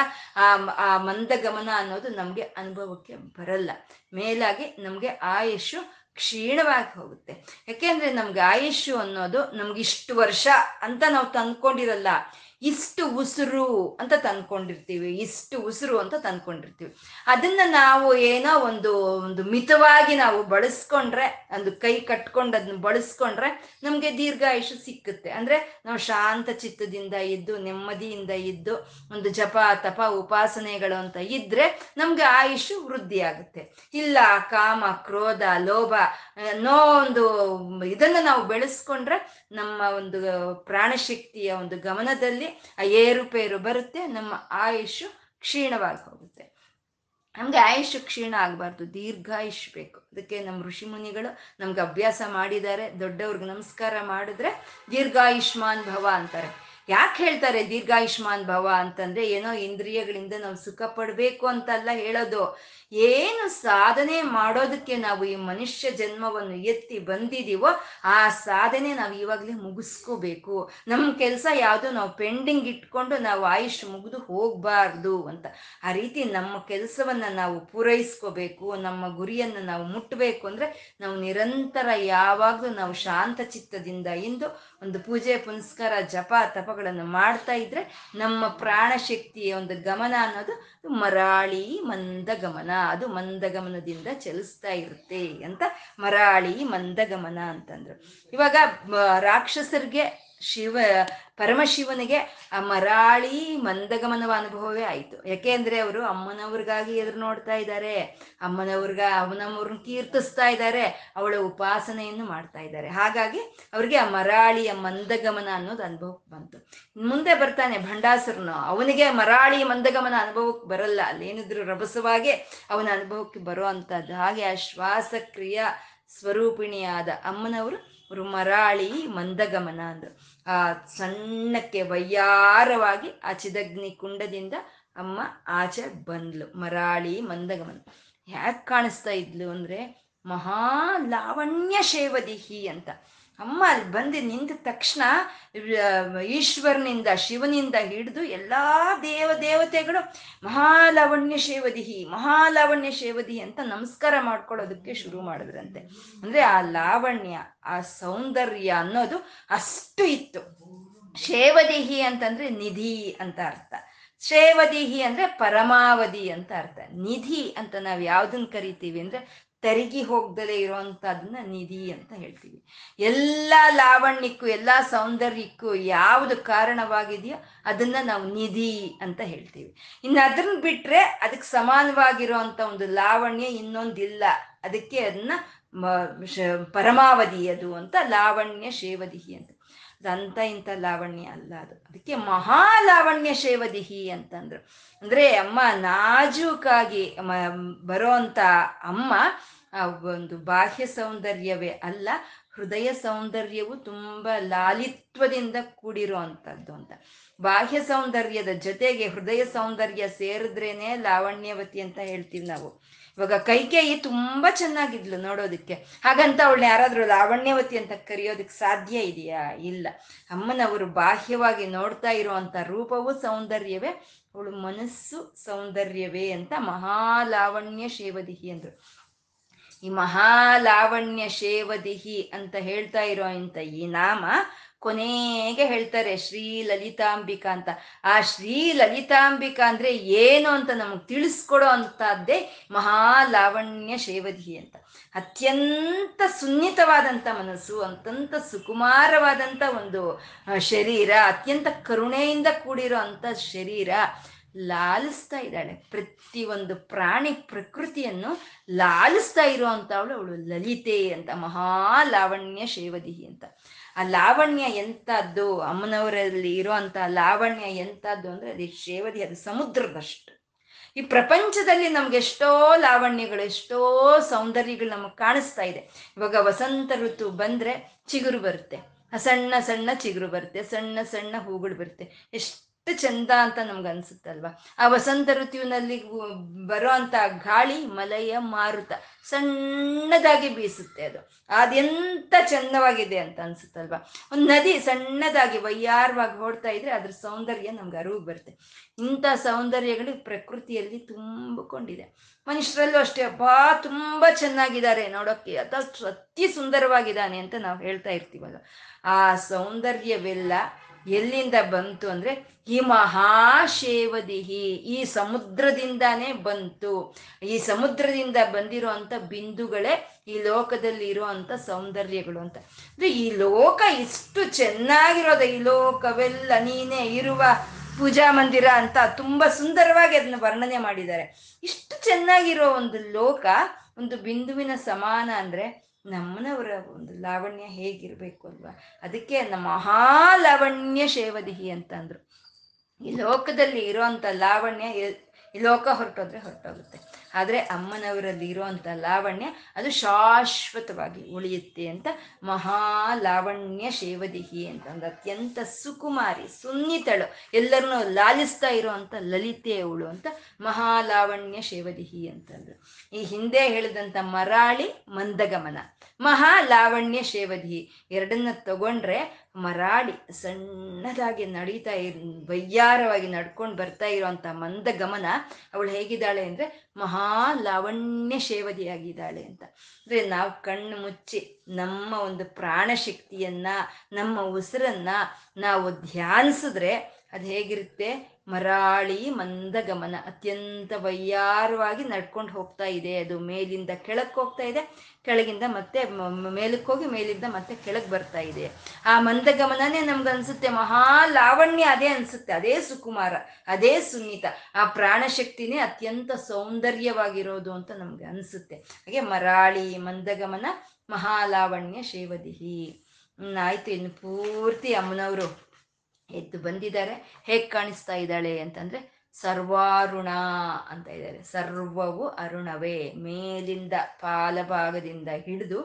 ಆ ಆ ಮಂದಗಮನ ಅನ್ನೋದು ನಮಗೆ ಅನುಭವಕ್ಕೆ ಬರಲ್ಲ. ಮೇಲಾಗಿ ನಮಗೆ ಆಯುಷ್ಯು ಕ್ಷೀಣವಾಗಿ ಹೋಗುತ್ತೆ. ಯಾಕೆಂದರೆ ನಮ್ಗೆ ಆಯುಷ್ಯು ಅನ್ನೋದು ನಮ್ಗೆ ಇಷ್ಟು ವರ್ಷ ಅಂತ ನಾವು ತಂದ್ಕೊಂಡಿರಲ್ಲ, ಇಷ್ಟು ಉಸಿರು ಅಂತ ತಂದ್ಕೊಂಡಿರ್ತೀವಿ, ಇಷ್ಟು ಉಸಿರು ಅಂತ ತಂದ್ಕೊಂಡಿರ್ತೀವಿ. ಅದನ್ನ ನಾವು ಏನೋ ಒಂದು ಒಂದು ಮಿತವಾಗಿ ನಾವು ಬಳಸ್ಕೊಂಡ್ರೆ, ಒಂದು ಕೈ ಕಟ್ಕೊಂಡು ಅದನ್ನ ಬಳಸ್ಕೊಂಡ್ರೆ ನಮಗೆ ದೀರ್ಘಾಯುಷ್ಯ ಸಿಕ್ಕುತ್ತೆ. ಅಂದ್ರೆ ನಾವು ಶಾಂತ ಚಿತ್ತದಿಂದ ಇದ್ದು, ನೆಮ್ಮದಿಯಿಂದ ಇದ್ದು, ಒಂದು ಜಪ ತಪ ಉಪಾಸನೆಗಳು ಅಂತ ಇದ್ರೆ ನಮ್ಗೆ ಆಯುಷ್ಯು ವೃದ್ಧಿ ಆಗುತ್ತೆ. ಇಲ್ಲ, ಕಾಮ ಕ್ರೋಧ ಲೋಭ ಅನ್ನೋ ಒಂದು ಇದನ್ನ ನಾವು ಬೆಳೆಸ್ಕೊಂಡ್ರೆ ನಮ್ಮ ಒಂದು ಪ್ರಾಣಶಕ್ತಿಯ ಒಂದು ಗಮನದಲ್ಲಿ ಆ ಏರುಪೇರು ಬರುತ್ತೆ, ನಮ್ಮ ಆಯುಷ್ಯು ಕ್ಷೀಣವಾಗಿ ಹೋಗುತ್ತೆ. ನಮ್ಗೆ ಆಯುಷ್ಯು ಕ್ಷೀಣ ಆಗಬಾರ್ದು, ದೀರ್ಘಾಯುಷ್ಯ ಬೇಕು. ಅದಕ್ಕೆ ನಮ್ಮ ಋಷಿ ಮುನಿಗಳು ನಮ್ಗೆ ಅಭ್ಯಾಸ ಮಾಡಿದ್ದಾರೆ. ದೊಡ್ಡವ್ರಿಗೆ ನಮಸ್ಕಾರ ಮಾಡಿದ್ರೆ ದೀರ್ಘಾಯುಷ್ಮಾನ್ ಭವ ಅಂತಾರೆ. ಯಾಕೆ ಹೇಳ್ತಾರೆ ದೀರ್ಘಾಯುಷ್ಮಾನ್ ಭವ ಅಂತಂದ್ರೆ? ಏನೋ ಇಂದ್ರಿಯಗಳಿಂದ ನಾವು ಸುಖ ಪಡಬೇಕು ಅಂತಲ್ಲ ಹೇಳೋದು. ಏನು ಸಾಧನೆ ಮಾಡೋದಕ್ಕೆ ನಾವು ಈ ಮನುಷ್ಯ ಜನ್ಮವನ್ನು ಎತ್ತಿ ಬಂದಿದ್ದೀವೋ ಆ ಸಾಧನೆ ನಾವು ಇವಾಗಲೇ ಮುಗಿಸ್ಕೋಬೇಕು. ನಮ್ಮ ಕೆಲಸ ಯಾವುದು ನಾವು ಪೆಂಡಿಂಗ್ ಇಟ್ಕೊಂಡು ನಾವು ಆಯುಷ್ ಮುಗಿದು ಹೋಗಬಾರ್ದು ಅಂತ. ಆ ರೀತಿ ನಮ್ಮ ಕೆಲಸವನ್ನು ನಾವು ಪೂರೈಸ್ಕೋಬೇಕು, ನಮ್ಮ ಗುರಿಯನ್ನು ನಾವು ಮುಟ್ಟಬೇಕು ಅಂದರೆ ನಾವು ನಿರಂತರ ಯಾವಾಗಲೂ ನಾವು ಶಾಂತ ಚಿತ್ತದಿಂದ ಇಂದು ಒಂದು ಪೂಜೆ ಪುನಸ್ಕಾರ ಜಪ ತಪಗಳನ್ನು ಮಾಡ್ತಾ ಇದ್ರೆ ನಮ್ಮ ಪ್ರಾಣಶಕ್ತಿಯ ಒಂದು ಗಮನ ಅನ್ನೋದು ಮರಾಳಿ ಮಂದಗಮನ, ಅದು ಮಂದಗಮನದಿಂದ ಚಲಿಸ್ತಾ ಇರುತ್ತೆ ಅಂತ ಮರಾಳಿ ಮಂದಗಮನ ಅಂತಂದ್ರು. ಇವಾಗ ರಾಕ್ಷಸರಿಗೆ ಶಿವ ಪರಮಶಿವನಿಗೆ ಆ ಮರಾಳಿ ಮಂದಗಮನವ ಅನುಭವವೇ ಆಯಿತು. ಯಾಕೆ ಅಂದರೆ ಅವರು ಅಮ್ಮನವ್ರಿಗಾಗಿ ಎದುರು ನೋಡ್ತಾ ಇದ್ದಾರೆ, ಅಮ್ಮನವ್ರಿಗ ಅವನವ್ರನ್ನ ಕೀರ್ತಿಸ್ತಾ ಇದ್ದಾರೆ, ಅವಳ ಉಪಾಸನೆಯನ್ನು ಮಾಡ್ತಾ ಇದ್ದಾರೆ. ಹಾಗಾಗಿ ಅವ್ರಿಗೆ ಆ ಮರಾಳಿಯ ಮಂದಗಮನ ಅನ್ನೋದು ಅನುಭವಕ್ಕೆ ಬಂತು. ಮುಂದೆ ಬರ್ತಾನೆ ಭಂಡಾಸುರನು, ಅವನಿಗೆ ಮರಾಳಿ ಮಂದಗಮನ ಅನುಭವಕ್ಕೆ ಬರಲ್ಲ, ಅಲ್ಲೇನಿದ್ರು ರಭಸವಾಗೆ ಅವನ ಅನುಭವಕ್ಕೆ ಬರೋ ಅಂಥದ್ದು. ಹಾಗೆ ಆ ಶ್ವಾಸಕ್ರಿಯಾ ಸ್ವರೂಪಿಣಿಯಾದ ಅಮ್ಮನವರು ಅವರು ಮರಾಳಿ ಮಂದಗಮನ ಅಂದರು. ಆ ಸಣ್ಣಕ್ಕೆ ವಯ್ಯಾರವಾಗಿ ಆ ಚಿದಗ್ನಿ ಕುಂಡದಿಂದ ಅಮ್ಮ ಆಚೆ ಬಂದ್ಲು. ಮರಾಳಿ ಮಂದಗಮನ ಯಾಕೆ ಕಾಣಿಸ್ತಾ ಇದ್ಲು ಅಂದರೆ ಮಹಾ ಲಾವಣ್ಯ ಶೇವದಿಹಿ ಅಂತ. ಅಮ್ಮ ಅಲ್ಲಿ ಬಂದು ನಿಂತ ತಕ್ಷಣ ಈಶ್ವರನಿಂದ ಶಿವನಿಂದ ಹಿಡಿದು ಎಲ್ಲ ದೇವ ದೇವತೆಗಳು ಮಹಾಲಾವಣ್ಯ ಶೇವದಿಹಿ ಮಹಾಲಾವಣ್ಯ ಶೇವದಿಹಿ ಅಂತ ನಮಸ್ಕಾರ ಮಾಡ್ಕೊಳ್ಳೋದಕ್ಕೆ ಶುರು ಮಾಡಿದ್ರಂತೆ. ಅಂದರೆ ಆ ಲಾವಣ್ಯ, ಆ ಸೌಂದರ್ಯ ಅನ್ನೋದು ಅಷ್ಟು ಇತ್ತು. ಶೇವದಿಹಿ ಅಂತಂದರೆ ನಿಧಿ ಅಂತ ಅರ್ಥ, ಶೇವದಿಹಿ ಅಂದರೆ ಪರಮಾವಧಿ ಅಂತ ಅರ್ಥ. ನಿಧಿ ಅಂತ ನಾವು ಯಾವುದನ್ನು ಕರಿತೀವಿ ಅಂದರೆ ತೆರಿಗೆ ಹೋಗ್ದಲೇ ಇರೋವಂಥದನ್ನ ನಿಧಿ ಅಂತ ಹೇಳ್ತೀವಿ. ಎಲ್ಲ ಲಾವಣ್ಯಕ್ಕೂ ಎಲ್ಲ ಸೌಂದರ್ಯಕ್ಕೂ ಯಾವುದು ಕಾರಣವಾಗಿದೆಯೋ ಅದನ್ನ ನಾವು ನಿಧಿ ಅಂತ ಹೇಳ್ತೀವಿ. ಇನ್ನು ಅದನ್ನ ಬಿಟ್ರೆ ಅದಕ್ಕೆ ಸಮಾನವಾಗಿರೋಂಥ ಒಂದು ಲಾವಣ್ಯ ಇನ್ನೊಂದಿಲ್ಲ, ಅದಕ್ಕೆ ಅದನ್ನ ಪರಮಾವಧಿ ಅದು ಅಂತ ಲಾವಣ್ಯ ಶೇವದಿಹಿ ಅಂತ. ಅಂಥ ಇಂಥ ಲಾವಣ್ಯ ಅಲ್ಲ ಅದು, ಅದಕ್ಕೆ ಮಹಾ ಲಾವಣ್ಯ ಶೇವದಿಹಿ ಅಂತಂದ್ರು. ಅಂದ್ರೆ ಅಮ್ಮ ನಾಜೂಕಾಗಿ ಬರೋ ಅಂಥ ಅಮ್ಮ ಒಂದು ಬಾಹ್ಯ ಸೌಂದರ್ಯವೇ ಅಲ್ಲ, ಹೃದಯ ಸೌಂದರ್ಯವು ತುಂಬ ಲಾಲಿತ್ವದಿಂದ ಕೂಡಿರೋ ಅಂಥದ್ದು ಅಂತ. ಬಾಹ್ಯ ಸೌಂದರ್ಯದ ಜೊತೆಗೆ ಹೃದಯ ಸೌಂದರ್ಯ ಸೇರಿದ್ರೇನೆ ಲಾವಣ್ಯವತಿ ಅಂತ ಹೇಳ್ತೀವಿ ನಾವು. ಇವಾಗ ಕೈಕೇಯಿ ತುಂಬ ಚೆನ್ನಾಗಿದ್ಲು ನೋಡೋದಕ್ಕೆ, ಹಾಗಂತ ಅವಳನ್ನ ಯಾರಾದರೂ ಲಾವಣ್ಯವತಿ ಅಂತ ಕರೆಯೋದಕ್ಕೆ ಸಾಧ್ಯ ಇದೆಯಾ? ಇಲ್ಲ. ಅಮ್ಮನವರು ಬಾಹ್ಯವಾಗಿ ನೋಡ್ತಾ ಇರುವಂಥ ರೂಪವು ಸೌಂದರ್ಯವೇ, ಅವಳು ಮನಸ್ಸು ಸೌಂದರ್ಯವೇ ಅಂತ ಮಹಾಲಾವಣ್ಯ ಶೇವದಿಹಿ ಅಂದರು. ಈ ಮಹಾಲಾವಣ್ಯ ಶೇವದಿಹಿ ಅಂತ ಹೇಳ್ತಾ ಇರೋ ಇಂಥ ಈ ನಾಮ ಕೊನೆಗೆ ಹೇಳ್ತಾರೆ ಶ್ರೀ ಲಲಿತಾಂಬಿಕಾ ಅಂತ. ಆ ಶ್ರೀ ಲಲಿತಾಂಬಿಕಾ ಅಂದ್ರೆ ಏನು ಅಂತ ನಮಗೆ ತಿಳಿಸ್ಕೊಡೋ ಅಂತದ್ದೇ ಮಹಾಲಾವಣ್ಯ ಶೇವದಿಹಿ ಅಂತ. ಅತ್ಯಂತ ಸುನ್ನಿತವಾದಂಥ ಮನಸ್ಸು, ಅತ್ಯಂತ ಸುಕುಮಾರವಾದಂಥ ಒಂದು ಶರೀರ, ಅತ್ಯಂತ ಕರುಣೆಯಿಂದ ಕೂಡಿರೋ ಅಂಥ ಶರೀರ ಲಾಲಿಸ್ತಾ ಇದ್ದಾಳೆ. ಪ್ರತಿ ಒಂದು ಪ್ರಾಣಿ ಪ್ರಕೃತಿಯನ್ನು ಲಾಲಿಸ್ತಾ ಇರುವಂಥ ಅವಳು ಅವಳು ಲಲಿತೆ ಅಂತ, ಮಹಾಲಾವಣ್ಯ ಶೇವದಿಹಿ ಅಂತ. ಆ ಲಾವಣ್ಯ ಎಂಥದ್ದು, ಅಮ್ಮನವರಲ್ಲಿ ಇರುವಂಥ ಲಾವಣ್ಯ ಎಂಥದ್ದು ಅಂದರೆ ಅದು ಶೇವದಿ, ಅದು ಸಮುದ್ರದಷ್ಟು. ಈ ಪ್ರಪಂಚದಲ್ಲಿ ನಮ್ಗೆ ಎಷ್ಟೋ ಲಾವಣ್ಯಗಳು, ಎಷ್ಟೋ ಸೌಂದರ್ಯಗಳು ನಮಗೆ ಕಾಣಿಸ್ತಾ ಇದೆ. ಇವಾಗ ವಸಂತ ಋತು ಬಂದರೆ ಚಿಗುರು ಬರುತ್ತೆ, ಸಣ್ಣ ಸಣ್ಣ ಚಿಗುರು ಬರುತ್ತೆ, ಸಣ್ಣ ಸಣ್ಣ ಹೂಗಳು ಬರುತ್ತೆ. ಎಷ್ಟು ಚಂದ ಅಂತ ನಮ್ಗೆ ಅನ್ಸುತ್ತಲ್ವಾ? ಆ ವಸಂತ ಋತುವಿನಲ್ಲಿ ಬರೋ ಅಂತ ಗಾಳಿ ಮಲೆಯ ಮಾರುತ ಸಣ್ಣದಾಗಿ ಬೀಸುತ್ತೆ, ಅದು ಅದೆಂತ ಚಂದವಾಗಿದೆ ಅಂತ ಅನ್ಸುತ್ತಲ್ವಾ? ಒಂದು ನದಿ ಸಣ್ಣದಾಗಿ ವಯ್ಯಾರವಾಗಿ ಓಡ್ತಾ ಇದ್ರೆ ಅದ್ರ ಸೌಂದರ್ಯ ನಮ್ಗೆ ಅರಿವು ಬರುತ್ತೆ. ಇಂಥ ಸೌಂದರ್ಯಗಳು ಪ್ರಕೃತಿಯಲ್ಲಿ ತುಂಬಿಕೊಂಡಿದೆ. ಮನುಷ್ಯರಲ್ಲೂ ಅಷ್ಟೇ, ಅಬ್ಬಾ ತುಂಬ ಚೆನ್ನಾಗಿದ್ದಾರೆ ನೋಡೋಕ್ಕೆ, ಅಥವಾ ಅತಿ ಸುಂದರವಾಗಿದ್ದಾನೆ ಅಂತ ನಾವು ಹೇಳ್ತಾ ಇರ್ತೀವಲ್ವ. ಆ ಸೌಂದರ್ಯವೆಲ್ಲ ಎಲ್ಲಿಂದ ಬಂತು ಅಂದರೆ ಈ ಮಹಾಶೇವದಿಹಿ, ಈ ಸಮುದ್ರದಿಂದಾನೇ ಬಂತು. ಈ ಸಮುದ್ರದಿಂದ ಬಂದಿರುವಂಥ ಬಿಂದುಗಳೇ ಈ ಲೋಕದಲ್ಲಿ ಇರುವಂಥ ಸೌಂದರ್ಯಗಳು ಅಂತ. ಅಂದರೆ ಈ ಲೋಕ ಇಷ್ಟು ಚೆನ್ನಾಗಿರೋದ, ಈ ಲೋಕವೆಲ್ಲ ನೀನೇ ಇರುವ ಪೂಜಾ ಮಂದಿರ ಅಂತ ತುಂಬ ಸುಂದರವಾಗಿ ಅದನ್ನು ವರ್ಣನೆ ಮಾಡಿದ್ದಾರೆ. ಇಷ್ಟು ಚೆನ್ನಾಗಿರೋ ಒಂದು ಲೋಕ ಒಂದು ಬಿಂದುವಿನ ಸಮಾನ ಅಂದರೆ ನಮ್ಮನವರ ಒಂದು ಲಾವಣ್ಯ ಹೇಗಿರಬೇಕು ಅಲ್ವಾ? ಅದಕ್ಕೆ ನಮ್ಮ ಮಹಾಲಾವಣ್ಯ ಶೇವದಿಹಿ ಅಂತಂದರು. ಈ ಲೋಕದಲ್ಲಿ ಇರೋವಂಥ ಲಾವಣ್ಯ, ಈ ಲೋಕ ಹೊರಟೋದ್ರೆ ಹೊರಟೋಗುತ್ತೆ, ಆದರೆ ಅಮ್ಮನವರಲ್ಲಿ ಇರೋವಂಥ ಲಾವಣ್ಯ ಅದು ಶಾಶ್ವತವಾಗಿ ಉಳಿಯುತ್ತೆ ಅಂತ ಮಹಾಲಾವಣ್ಯ ಶೇವದಿಹಿ ಅಂತಂದು. ಅತ್ಯಂತ ಸುಕುಮಾರಿ, ಸುನ್ನಿತಳು, ಎಲ್ಲರನ್ನೂ ಲಾಲಿಸ್ತಾ ಇರೋವಂಥ ಲಲಿತೆ ಅವಳು ಅಂತ ಮಹಾಲಾವಣ್ಯ ಶೇವದಿಹಿ ಅಂತಂದರು. ಈ ಹಿಂದೆ ಹೇಳಿದಂಥ ಮರಾಳಿ ಮಂದಗಮನ, ಮಹಾಲಾವಣ್ಯ ಶೇವದಿಹಿ ಎರಡನ್ನ ತಗೊಂಡ್ರೆ ಮರಾಳಿ ಸಣ್ಣದಾಗಿ ನಡೀತಾ ಇರ್ ವಯ್ಯಾರವಾಗಿ ನಡ್ಕೊಂಡು ಬರ್ತಾ ಇರೋವಂಥ ಮಂದಗಮನ ಅವಳು ಹೇಗಿದ್ದಾಳೆ ಅಂದರೆ ಮಹಾಲಾವಣ್ಯ ಶೇವದಿಯಾಗಿದ್ದಾಳೆ ಅಂತ. ಅಂದರೆ ನಾವು ಕಣ್ಣು ಮುಚ್ಚಿ ನಮ್ಮ ಒಂದು ಪ್ರಾಣಶಕ್ತಿಯನ್ನು, ನಮ್ಮ ಉಸಿರನ್ನು ನಾವು ಧ್ಯಾನಿಸಿದ್ರೆ ಅದು ಹೇಗಿರುತ್ತೆ? ಮರಾಳಿ ಮಂದಗಮನ, ಅತ್ಯಂತ ವಯ್ಯಾರವಾಗಿ ನಡ್ಕೊಂಡು ಹೋಗ್ತಾ ಇದೆ. ಅದು ಮೇಲಿಂದ ಕೆಳಕ್ಕೆ ಹೋಗ್ತಾ ಇದೆ, ಕೆಳಗಿಂದ ಮತ್ತೆ ಮೇಲಕ್ಕೆ ಹೋಗಿ ಮೇಲಿಂದ ಮತ್ತೆ ಕೆಳಗೆ ಬರ್ತಾ ಇದೆ. ಆ ಮಂದಗಮನನೇ ನಮ್ಗನ್ಸುತ್ತೆ ಮಹಾಲಾವಣ್ಯ, ಅದೇ ಅನಿಸುತ್ತೆ, ಅದೇ ಸುಕುಮಾರ, ಅದೇ ಸುನ್ನಿತ, ಆ ಪ್ರಾಣಶಕ್ತಿನೇ ಅತ್ಯಂತ ಸೌಂದರ್ಯವಾಗಿರೋದು ಅಂತ ನಮ್ಗೆ ಅನಿಸುತ್ತೆ. ಹಾಗೆ ಮರಾಳಿ ಮಂದಗಮನ, ಮಹಾಲಾವಣ್ಯ ಶೇವದಿಹಿ. ಆಯಿತು, ಇನ್ನು ಪೂರ್ತಿ ಅಮ್ಮನವರು ಎದ್ದು ಬಂದಿದ್ದಾರೆ. ಹೇಗೆ ಕಾಣಿಸ್ತಾ ಇದ್ದಾಳೆ ಅಂತಂದರೆ ಸರ್ವಾರುಣ ಅಂತ ಇದ್ದಾರೆ. ಸರ್ವವು ಅರುಣವೇ, ಮೇಲಿಂದ ಪಾಲಭಾಗದಿಂದ ಹಿಡಿದು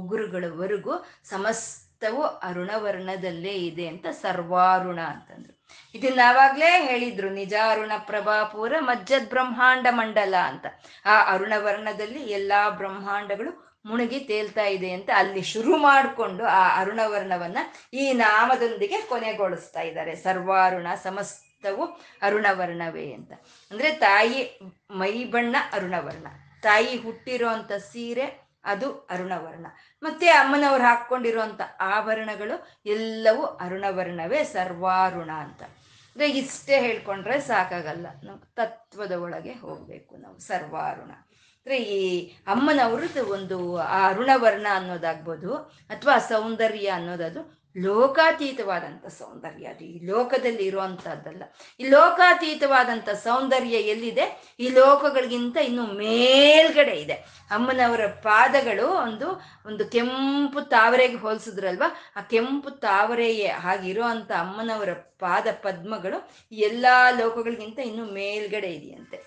ಉಗುರುಗಳವರೆಗೂ ಸಮಸ್ತವು ಅರುಣವರ್ಣದಲ್ಲೇ ಇದೆ ಅಂತ ಸರ್ವಾರುಣ ಅಂತಂದರು. ಇದನ್ನ ಆವಾಗಲೇ ಹೇಳಿದ್ರು, ನಿಜಾರುಣ ಪ್ರಭಾಪೂರ ಮಜ್ಜದ್ ಬ್ರಹ್ಮಾಂಡ ಮಂಡಲ ಅಂತ. ಆ ಅರುಣವರ್ಣದಲ್ಲಿ ಎಲ್ಲ ಬ್ರಹ್ಮಾಂಡಗಳು ಮುಣುಗಿ ತೇಲ್ತಾ ಇದೆ ಅಂತ ಅಲ್ಲಿ ಶುರು ಮಾಡಿಕೊಂಡು ಆ ಅರುಣವರ್ಣವನ್ನು ಈ ನಾಮದೊಂದಿಗೆ ಕೊನೆಗೊಳಿಸ್ತಾ ಇದ್ದಾರೆ. ಸರ್ವಾರುಣ, ಸಮಸ್ತವು ಅರುಣವರ್ಣವೇ ಅಂತ. ಅಂದರೆ ತಾಯಿ ಮೈ ಬಣ್ಣ ಅರುಣವರ್ಣ, ತಾಯಿ ಹುಟ್ಟಿರೋಂಥ ಸೀರೆ ಅದು ಅರುಣವರ್ಣ, ಮತ್ತು ಅಮ್ಮನವರು ಹಾಕ್ಕೊಂಡಿರುವಂಥ ಆಭರಣಗಳು ಎಲ್ಲವೂ ಅರುಣವರ್ಣವೇ, ಸರ್ವಾರುಣ ಅಂತ. ಅಂದರೆ ಇಷ್ಟೇ ಹೇಳ್ಕೊಂಡ್ರೆ ಸಾಕಾಗಲ್ಲ, ನಾವು ತತ್ವದ ಒಳಗೆ ಹೋಗಬೇಕು. ನಾವು ಸರ್ವಾರುಣ ಅಂದರೆ ಈ ಅಮ್ಮನವ್ರದ್ದು ಒಂದು ಆ ಅರುಣವರ್ಣ ಅನ್ನೋದಾಗ್ಬೋದು, ಅಥವಾ ಸೌಂದರ್ಯ ಅನ್ನೋದದು ಲೋಕಾತೀತವಾದಂಥ ಸೌಂದರ್ಯ. ಅದು ಈ ಲೋಕದಲ್ಲಿ ಇರುವಂಥದ್ದಲ್ಲ. ಈ ಲೋಕಾತೀತವಾದಂಥ ಸೌಂದರ್ಯ ಎಲ್ಲಿದೆ? ಈ ಲೋಕಗಳಿಗಿಂತ ಇನ್ನೂ ಮೇಲ್ಗಡೆ ಇದೆ. ಅಮ್ಮನವರ ಪಾದಗಳು ಒಂದು ಒಂದು ಕೆಂಪು ತಾವರೆಗೆ ಹೋಲಿಸಿದ್ರಲ್ವ, ಆ ಕೆಂಪು ತಾವರೆಯೇ ಹಾಗಿರೋ ಅಂಥ ಅಮ್ಮನವರ ಪಾದ ಪದ್ಮಗಳು ಎಲ್ಲ ಲೋಕಗಳಿಗಿಂತ ಇನ್ನೂ ಮೇಲ್ಗಡೆ ಇದೆಯಂತೆ.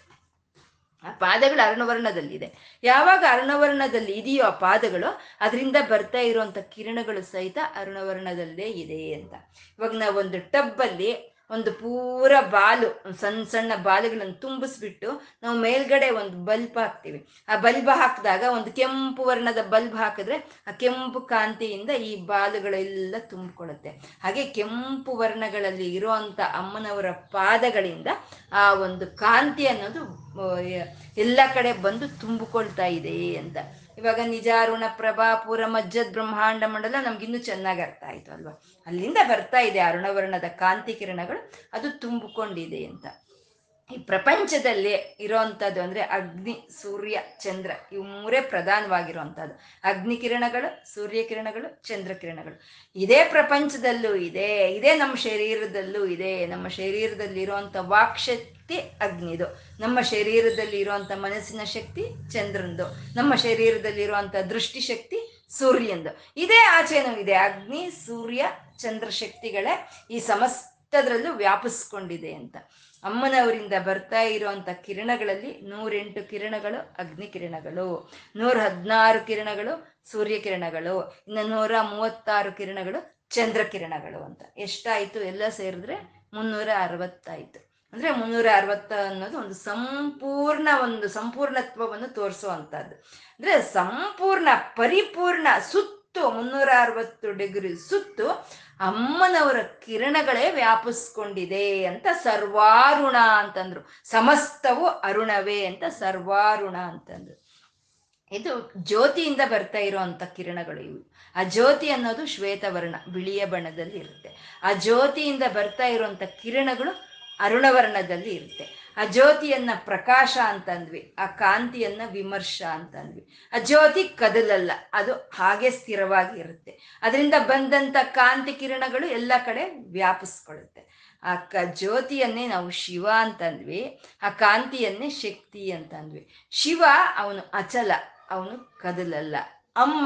ಆ ಪಾದಗಳು ಅರ್ಣವರ್ಣದಲ್ಲಿದೆ. ಯಾವಾಗ ಅರ್ಣವರ್ಣದಲ್ಲಿ ಇದೆಯೋ ಆ ಪಾದಗಳು, ಅದರಿಂದ ಬರ್ತಾ ಇರುವಂಥ ಕಿರಣಗಳು ಸಹಿತ ಅರ್ಣವರ್ಣದಲ್ಲೇ ಇದೆ ಅಂತ. ಇವಾಗ ನಾವೊಂದು ಟಬ್ಬಲ್ಲಿ ಒಂದು ಪೂರ ಬಾಲು, ಸಣ್ಣ ಸಣ್ಣ ಬಾಲುಗಳನ್ನು ತುಂಬಿಸ್ಬಿಟ್ಟು ನಾವು ಮೇಲ್ಗಡೆ ಒಂದು ಬಲ್ಬ್ ಹಾಕ್ತೀವಿ. ಆ ಬಲ್ಬ್ ಹಾಕಿದಾಗ ಒಂದು ಕೆಂಪು ವರ್ಣದ ಬಲ್ಬ್ ಹಾಕಿದ್ರೆ ಆ ಕೆಂಪು ಕಾಂತಿಯಿಂದ ಈ ಬಾಲುಗಳೆಲ್ಲ ತುಂಬಿಕೊಳ್ಳುತ್ತೆ. ಹಾಗೆ ಕೆಂಪು ವರ್ಣಗಳಲ್ಲಿ ಇರುವಂಥ ಅಮ್ಮನವರ ಪಾದಗಳಿಂದ ಆ ಒಂದು ಕಾಂತಿ ಅನ್ನೋದು ಎಲ್ಲ ಕಡೆ ಬಂದು ತುಂಬಿಕೊಳ್ತಾ ಇದೆ ಅಂತ. ಇವಾಗ ನಿಜಾರುಣ ಪ್ರಭಾ ಪೂರ ಮಜ್ಜದ್ ಬ್ರಹ್ಮಾಂಡ ಮಂಡಲ ನಮ್ಗಿನ್ನೂ ಚೆನ್ನಾಗಿ ಅರ್ಥ ಆಯಿತು ಅಲ್ವಾ? ಅಲ್ಲಿಂದ ಬರ್ತಾ ಇದೆ ಅರುಣವರ್ಣದ ಕಾಂತಿ ಕಿರಣಗಳು, ಅದು ತುಂಬಿಕೊಂಡಿದೆ ಅಂತ. ಈ ಪ್ರಪಂಚದಲ್ಲಿ ಇರೋವಂಥದ್ದು ಅಂದರೆ ಅಗ್ನಿ, ಸೂರ್ಯ, ಚಂದ್ರ, ಇವು ಮೂರೇ ಪ್ರಧಾನವಾಗಿರುವಂಥದ್ದು. ಅಗ್ನಿ ಕಿರಣಗಳು, ಸೂರ್ಯ ಕಿರಣಗಳು, ಚಂದ್ರ ಕಿರಣಗಳು. ಇದೇ ಪ್ರಪಂಚದಲ್ಲೂ ಇದೆ, ಇದೇ ನಮ್ಮ ಶರೀರದಲ್ಲೂ ಇದೆ. ನಮ್ಮ ಶರೀರದಲ್ಲಿ ಇರುವಂಥ ವಾಕ್ಶಕ್ತಿ ಅಗ್ನಿದು, ನಮ್ಮ ಶರೀರದಲ್ಲಿ ಇರುವಂಥ ಮನಸ್ಸಿನ ಶಕ್ತಿ ಚಂದ್ರಂದು, ನಮ್ಮ ಶರೀರದಲ್ಲಿ ಇರುವಂಥ ದೃಷ್ಟಿಶಕ್ತಿ ಸೂರ್ಯಂದು. ಇದೇ ಆಚೆನೂ ಇದೆ. ಅಗ್ನಿ, ಸೂರ್ಯ, ಚಂದ್ರಶಕ್ತಿಗಳೇ ಈ ಸಮಸ್ತದರಲ್ಲೂ ವ್ಯಾಪಿಸ್ಕೊಂಡಿದೆ ಅಂತ. ಅಮ್ಮನವರಿಂದ ಬರ್ತಾ ಇರುವಂಥ ಕಿರಣಗಳಲ್ಲಿ ನೂರೆಂಟು ಕಿರಣಗಳು ಅಗ್ನಿ ಕಿರಣಗಳು, ನೂರ ಹದಿನಾರು ಕಿರಣಗಳು ಸೂರ್ಯ ಕಿರಣಗಳು, ಇನ್ನು ನೂರ ಮೂವತ್ತಾರು ಕಿರಣಗಳು ಚಂದ್ರ ಕಿರಣಗಳು ಅಂತ. ಎಷ್ಟಾಯಿತು? ಎಲ್ಲ ಸೇರಿದ್ರೆ ಮುನ್ನೂರ ಅರವತ್ತಾಯಿತು. ಅಂದರೆ ಮುನ್ನೂರ ಅರವತ್ತ ಅನ್ನೋದು ಒಂದು ಸಂಪೂರ್ಣ ಒಂದು ಸಂಪೂರ್ಣತ್ವವನ್ನು ತೋರಿಸುವಂಥದ್ದು. ಅಂದರೆ ಸಂಪೂರ್ಣ, ಪರಿಪೂರ್ಣ, ಸುತ್ತ ಮುನ್ನೂರ ಅರವತ್ತು ಡಿಗ್ರಿ ಸುತ್ತು ಅಮ್ಮನವರ ಕಿರಣಗಳೇ ವ್ಯಾಪಿಸ್ಕೊಂಡಿದೆ ಅಂತ ಸರ್ವಾರುಣ ಅಂತಂದ್ರು. ಸಮಸ್ತವು ಅರುಣವೇ ಅಂತ ಸರ್ವಾರುಣ ಅಂತಂದ್ರು. ಇದು ಜ್ಯೋತಿಯಿಂದ ಬರ್ತಾ ಇರುವಂಥ ಕಿರಣಗಳು ಇವು. ಆ ಜ್ಯೋತಿ ಅನ್ನೋದು ಶ್ವೇತವರ್ಣ, ಬಿಳಿಯ ಬಣ್ಣದಲ್ಲಿ ಇರುತ್ತೆ. ಆ ಜ್ಯೋತಿಯಿಂದ ಬರ್ತಾ ಇರುವಂಥ ಕಿರಣಗಳು ಅರುಣವರ್ಣದಲ್ಲಿ ಇರುತ್ತೆ. ಆ ಜ್ಯೋತಿಯನ್ನ ಪ್ರಕಾಶ ಅಂತಂದ್ವಿ, ಆ ಕಾಂತಿಯನ್ನ ವಿಮರ್ಶ ಅಂತಂದ್ವಿ. ಆ ಜ್ಯೋತಿ ಕದಲಲ್ಲ, ಅದು ಹಾಗೆ ಸ್ಥಿರವಾಗಿ ಇರುತ್ತೆ. ಅದರಿಂದ ಬಂದಂಥ ಕಾಂತಿ ಕಿರಣಗಳು ಎಲ್ಲ ಕಡೆ ವ್ಯಾಪಿಸ್ಕೊಳ್ಳುತ್ತೆ. ಆ ಕ ಜ್ಯೋತಿಯನ್ನೇ ನಾವು ಶಿವ ಅಂತಂದ್ವಿ, ಆ ಕಾಂತಿಯನ್ನೇ ಶಕ್ತಿ ಅಂತಂದ್ವಿ. ಶಿವ ಅವನು ಅಚಲ, ಅವನು ಕದಲಲ್ಲ. ಅಮ್ಮ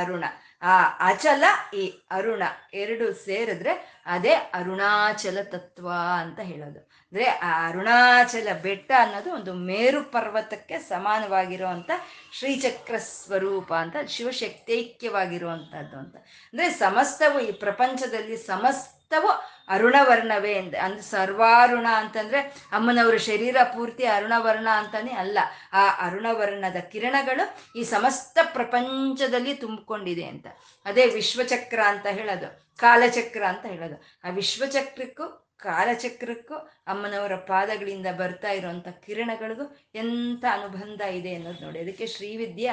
ಅರುಣ, ಆ ಅಚಲ ಈ ಅರುಣ ಎರಡು ಸೇರಿದ್ರೆ ಅದೇ ಅರುಣಾಚಲ ತತ್ವ ಅಂತ ಹೇಳೋದು. ಅಂದರೆ ಆ ಅರುಣಾಚಲ ಬೆಟ್ಟ ಅನ್ನೋದು ಒಂದು ಮೇರು ಪರ್ವತಕ್ಕೆ ಸಮಾನವಾಗಿರುವಂಥ ಶ್ರೀಚಕ್ರ ಸ್ವರೂಪ ಅಂತ, ಶಿವಶಕ್ತೈಕ್ಯವಾಗಿರುವಂಥದ್ದು ಅಂತ. ಅಂದರೆ ಸಮಸ್ತವು, ಈ ಪ್ರಪಂಚದಲ್ಲಿ ಸಮಸ್ತವು ಅರುಣವರ್ಣವೇ ಎಂದ. ಅಂದ್ರೆ ಸರ್ವಾರುಣ ಅಂತಂದ್ರೆ ಅಮ್ಮನವರ ಶರೀರ ಪೂರ್ತಿ ಅರುಣವರ್ಣ ಅಂತಾನೆ ಅಲ್ಲ, ಆ ಅರುಣವರ್ಣದ ಕಿರಣಗಳು ಈ ಸಮಸ್ತ ಪ್ರಪಂಚದಲ್ಲಿ ತುಂಬಿಕೊಂಡಿದೆ ಅಂತ. ಅದೇ ವಿಶ್ವಚಕ್ರ ಅಂತ ಹೇಳೋದು, ಕಾಲಚಕ್ರ ಅಂತ ಹೇಳೋದು. ಆ ವಿಶ್ವಚಕ್ರಕ್ಕೂ ಕಾಲಚಕ್ರಕ್ಕೂ ಅಮ್ಮನವರ ಪಾದಗಳಿಂದ ಬರ್ತಾ ಇರುವಂಥ ಕಿರಣಗಳಿಗೂ ಎಂಥ ಅನುಬಂಧ ಇದೆ ಅನ್ನೋದು ನೋಡಿ. ಅದಕ್ಕೆ ಶ್ರೀವಿದ್ಯೆ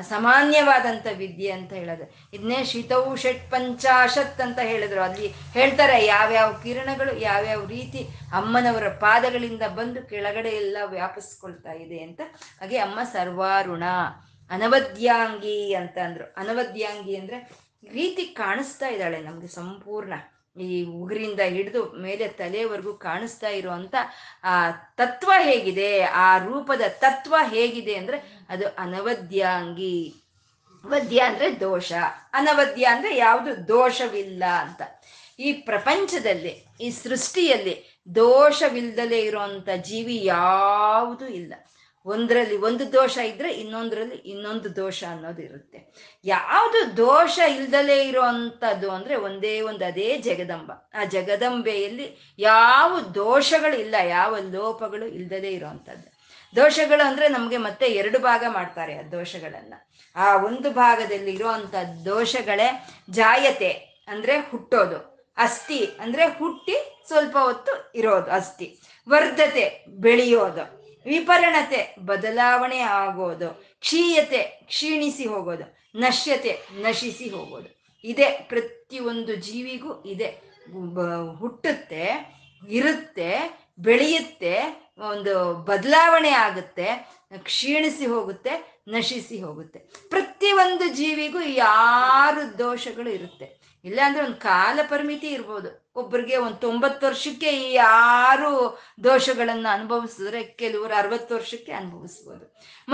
ಅಸಾಮಾನ್ಯವಾದಂಥ ವಿದ್ಯೆ ಅಂತ ಹೇಳೋದು. ಇದನ್ನೇ ಶಿತೌ ಷಟ್ ಪಂಚಾಶತ್ ಅಂತ ಹೇಳಿದ್ರು. ಅಲ್ಲಿ ಹೇಳ್ತಾರೆ ಯಾವ್ಯಾವ ಕಿರಣಗಳು ಯಾವ್ಯಾವ ರೀತಿ ಅಮ್ಮನವರ ಪಾದಗಳಿಂದ ಬಂದು ಕೆಳಗಡೆ ಎಲ್ಲ ವ್ಯಾಪಿಸ್ಕೊಳ್ತಾ ಇದೆ ಅಂತ. ಹಾಗೆ ಅಮ್ಮ ಸರ್ವಾರುಣ, ಅನವದ್ಯಾಂಗಿ ಅಂತ ಅಂದ್ರು. ಅನವದ್ಯಾಂಗಿ ಅಂದರೆ ರೀತಿ ಕಾಣಿಸ್ತಾ ಇದ್ದಾಳೆ ನಮಗೆ ಸಂಪೂರ್ಣ, ಈ ಉಗುರಿಂದ ಹಿಡಿದು ಮೇಲೆ ತಲೆವರೆಗೂ ಕಾಣಿಸ್ತಾ ಇರುವಂಥ ಆ ತತ್ವ ಹೇಗಿದೆ, ಆ ರೂಪದ ತತ್ವ ಹೇಗಿದೆ ಅಂದರೆ ಅದು ಅನವದ್ಯಾಂಗಿ. ವದ್ಯ ಅಂದರೆ ದೋಷ, ಅನವದ್ಯ ಅಂದರೆ ಯಾವುದು ದೋಷವಿಲ್ಲ ಅಂತ. ಈ ಪ್ರಪಂಚದಲ್ಲಿ, ಈ ಸೃಷ್ಟಿಯಲ್ಲಿ ದೋಷವಿಲ್ಲದಲೇ ಇರುವಂಥ ಜೀವಿ ಯಾವುದೂ ಇಲ್ಲ. ಒಂದರಲ್ಲಿ ಒಂದು ದೋಷ ಇದ್ದರೆ ಇನ್ನೊಂದರಲ್ಲಿ ಇನ್ನೊಂದು ದೋಷ ಅನ್ನೋದು ಇರುತ್ತೆ. ಯಾವುದು ದೋಷ ಇಲ್ದಲೇ ಇರೋವಂಥದ್ದು ಅಂದರೆ ಒಂದೇ ಒಂದು, ಅದೇ ಜಗದಂಬ. ಆ ಜಗದಂಬೆಯಲ್ಲಿ ಯಾವ ದೋಷಗಳು ಇಲ್ಲ, ಯಾವ ಲೋಪಗಳು ಇಲ್ದಲೇ ಇರೋವಂಥದ್ದು. ದೋಷಗಳು ಅಂದರೆ ನಮಗೆ ಮತ್ತೆ ಎರಡು ಭಾಗ ಮಾಡ್ತಾರೆ ಆ ದೋಷಗಳನ್ನು. ಆ ಒಂದು ಭಾಗದಲ್ಲಿ ಇರೋವಂಥ ದೋಷಗಳೇ ಜಾಯತೆ ಅಂದರೆ ಹುಟ್ಟೋದು, ಅಸ್ಥಿ ಅಂದರೆ ಹುಟ್ಟಿ ಸ್ವಲ್ಪ ಹೊತ್ತು ಇರೋದು ಅಸ್ಥಿ, ವರ್ಧತೆ ಬೆಳೆಯೋದು, ವಿಪರಣತೆ ಬದಲಾವಣೆ ಆಗೋದು, ಕ್ಷೀಯತೆ ಕ್ಷೀಣಿಸಿ ಹೋಗೋದು, ನಶ್ಯತೆ ನಶಿಸಿ ಹೋಗೋದು. ಇದೆ ಪ್ರತಿಯೊಂದು ಜೀವಿಗೂ ಇದೆ. ಹುಟ್ಟುತ್ತೆ, ಇರುತ್ತೆ, ಬೆಳೆಯುತ್ತೆ, ಒಂದು ಬದಲಾವಣೆ ಆಗುತ್ತೆ, ಕ್ಷೀಣಿಸಿ ಹೋಗುತ್ತೆ, ನಶಿಸಿ ಹೋಗುತ್ತೆ. ಪ್ರತಿಯೊಂದು ಜೀವಿಗೂ ಯಾರು ದೋಷಗಳು ಇರುತ್ತೆ. ಇಲ್ಲ ಅಂದರೆ ಒಂದು ಕಾಲ ಪರಿಮಿತಿ ಇರ್ಬೋದು. ಒಬ್ಬರಿಗೆ ಒಂದು ತೊಂಬತ್ತು ವರ್ಷಕ್ಕೆ ಈ ಆರು ದೋಷಗಳನ್ನು ಅನುಭವಿಸಿದ್ರೆ ಕೆಲವರು ಅರವತ್ತು ವರ್ಷಕ್ಕೆ ಅನುಭವಿಸ್ಬೋದು.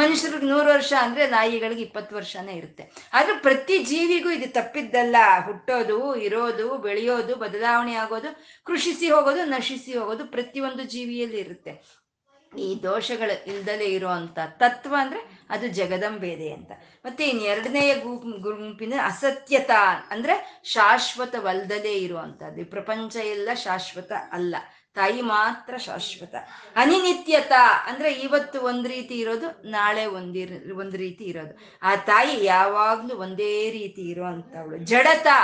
ಮನುಷ್ಯರಿಗೆ ನೂರು ವರ್ಷ ಅಂದರೆ ನಾಯಿಗಳಿಗೆ ಇಪ್ಪತ್ತು ವರ್ಷನೇ ಇರುತ್ತೆ. ಆದರೆ ಪ್ರತಿ ಜೀವಿಗೂ ಇದು ತಪ್ಪಿದ್ದಲ್ಲ. ಹುಟ್ಟೋದು, ಇರೋದು, ಬೆಳೆಯೋದು, ಬದಲಾವಣೆ ಆಗೋದು, ಕೃಷಿಸಿ ಹೋಗೋದು, ನಶಿಸಿ ಹೋಗೋದು ಪ್ರತಿಯೊಂದು ಜೀವಿಯಲ್ಲಿ ಇರುತ್ತೆ. ಈ ದೋಷಗಳು ಇಲ್ದಲೇ ಇರುವಂಥ ತತ್ವ ಅಂದರೆ ಅದು ಜಗದಂಬೇದೆ ಅಂತ. ಮತ್ತೆ ಇನ್ನು ಎರಡನೆಯ ಗುಂಪ್ ಗುಂಪಿನ ಅಸತ್ಯತಾ ಅಂದರೆ ಶಾಶ್ವತವಲ್ದಲೇ ಇರುವಂಥದ್ದು. ಈ ಪ್ರಪಂಚ ಎಲ್ಲ ಶಾಶ್ವತ ಅಲ್ಲ, ತಾಯಿ ಮಾತ್ರ ಶಾಶ್ವತ. ಅನಿನಿತ್ಯತಾ ಅಂದರೆ ಇವತ್ತು ಒಂದು ರೀತಿ ಇರೋದು, ನಾಳೆ ಒಂದಿರ್ ಒಂದು ರೀತಿ ಇರೋದು. ಆ ತಾಯಿ ಯಾವಾಗಲೂ ಒಂದೇ ರೀತಿ ಇರುವಂಥವಳು. ಜಡತಾ,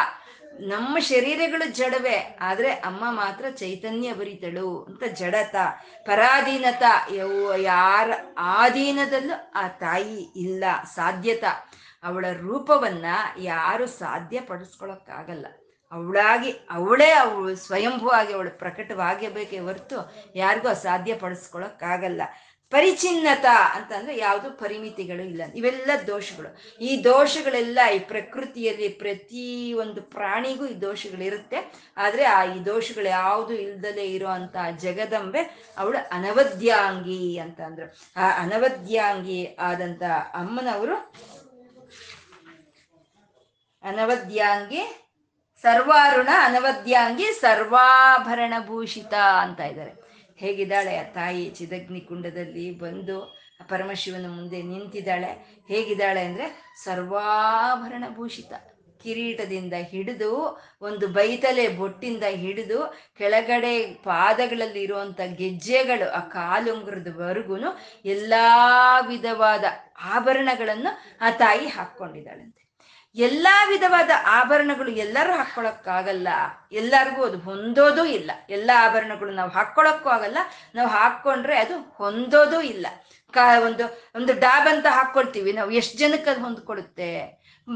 ನಮ್ಮ ಶರೀರಗಳು ಜಡವೇ, ಆದರೆ ಅಮ್ಮ ಮಾತ್ರ ಚೈತನ್ಯ ಭರಿತಳು ಅಂತ ಜಡತಾ. ಪರಾಧೀನತಾ, ಯಾರ ಆಧೀನದಲ್ಲೂ ಆ ತಾಯಿ ಇಲ್ಲ. ಸಾಧ್ಯತಾ, ಅವಳ ರೂಪವನ್ನ ಯಾರು ಸಾಧ್ಯ ಪಡಿಸ್ಕೊಳಕ್ಕಾಗಲ್ಲ. ಅವಳಾಗಿ ಅವಳೇ ಅವಳು ಸ್ವಯಂಭೂವಾಗಿ ಅವಳು ಪ್ರಕಟವಾಗಬೇಕೇ ಹೊರತು ಯಾರಿಗೂ ಅಸಾಧ್ಯ ಪಡಿಸ್ಕೊಳಕ್ಕಾಗಲ್ಲ. ಪರಿಚಿನ್ನತಾ ಅಂತಂದ್ರೆ ಯಾವುದು ಪರಿಮಿತಿಗಳು ಇಲ್ಲ. ಇವೆಲ್ಲ ದೋಷಗಳು. ಈ ದೋಷಗಳೆಲ್ಲ ಈ ಪ್ರಕೃತಿಯಲ್ಲಿ ಪ್ರತಿ ಒಂದು ಪ್ರಾಣಿಗೂ ಈ ದೋಷಗಳಿರುತ್ತೆ. ಆದರೆ ಆ ಈ ದೋಷಗಳು ಯಾವುದು ಇಲ್ದಲೇ ಇರೋಂಥ ಜಗದಂಬೆ ಅವಳು ಅನವದ್ಯಾಂಗಿ ಅಂತ ಅಂದ್ರು. ಆ ಅನವದ್ಯಾಂಗಿ ಆದಂಥ ಅಮ್ಮನವರು ಅನವದ್ಯಾಂಗಿ ಸರ್ವಾರುಣ ಅನವದ್ಯಾಂಗಿ ಸರ್ವಾಭರಣಭೂಷಿತ ಅಂತ ಇದ್ದಾರೆ. ಹೇಗಿದ್ದಾಳೆ ಆ ತಾಯಿ ಚಿದಗ್ನಿ ಕುಂಡದಲ್ಲಿ ಬಂದು ಪರಮಶಿವನ ಮುಂದೆ ನಿಂತಿದ್ದಾಳೆ. ಹೇಗಿದ್ದಾಳೆ ಅಂದರೆ ಸರ್ವಾಭರಣ ಭೂಷಿತ, ಕಿರೀಟದಿಂದ ಹಿಡಿದು ಒಂದು ಬೈತಲೆ ಬೊಟ್ಟಿಂದ ಹಿಡಿದು ಕೆಳಗಡೆ ಪಾದಗಳಲ್ಲಿ ಇರುವಂಥ ಗೆಜ್ಜೆಗಳು ಆ ಕಾಲುಂಗುರದವರೆಗೂ ಎಲ್ಲ ವಿಧವಾದ ಆಭರಣಗಳನ್ನು ಆ ತಾಯಿ ಹಾಕ್ಕೊಂಡಿದ್ದಾಳಂತೆ. ಎಲ್ಲ ವಿಧವಾದ ಆಭರಣಗಳು ಎಲ್ಲರೂ ಹಾಕ್ಕೊಳಕ್ಕಾಗಲ್ಲ, ಎಲ್ಲರಿಗೂ ಅದು ಹೊಂದೋದೂ ಇಲ್ಲ. ಎಲ್ಲ ಆಭರಣಗಳು ನಾವು ಹಾಕ್ಕೊಳಕ್ಕೂ ಆಗಲ್ಲ, ನಾವು ಹಾಕ್ಕೊಂಡ್ರೆ ಅದು ಹೊಂದೋದೂ ಇಲ್ಲ. ಕಾ ಒಂದು ಒಂದು ಡಾಬ್ ಅಂತ ಹಾಕ್ಕೊಳ್ತೀವಿ, ನಾವು ಎಷ್ಟು ಜನಕ್ಕೆ ಅದು ಹೊಂದ್ಕೊಳುತ್ತೆ?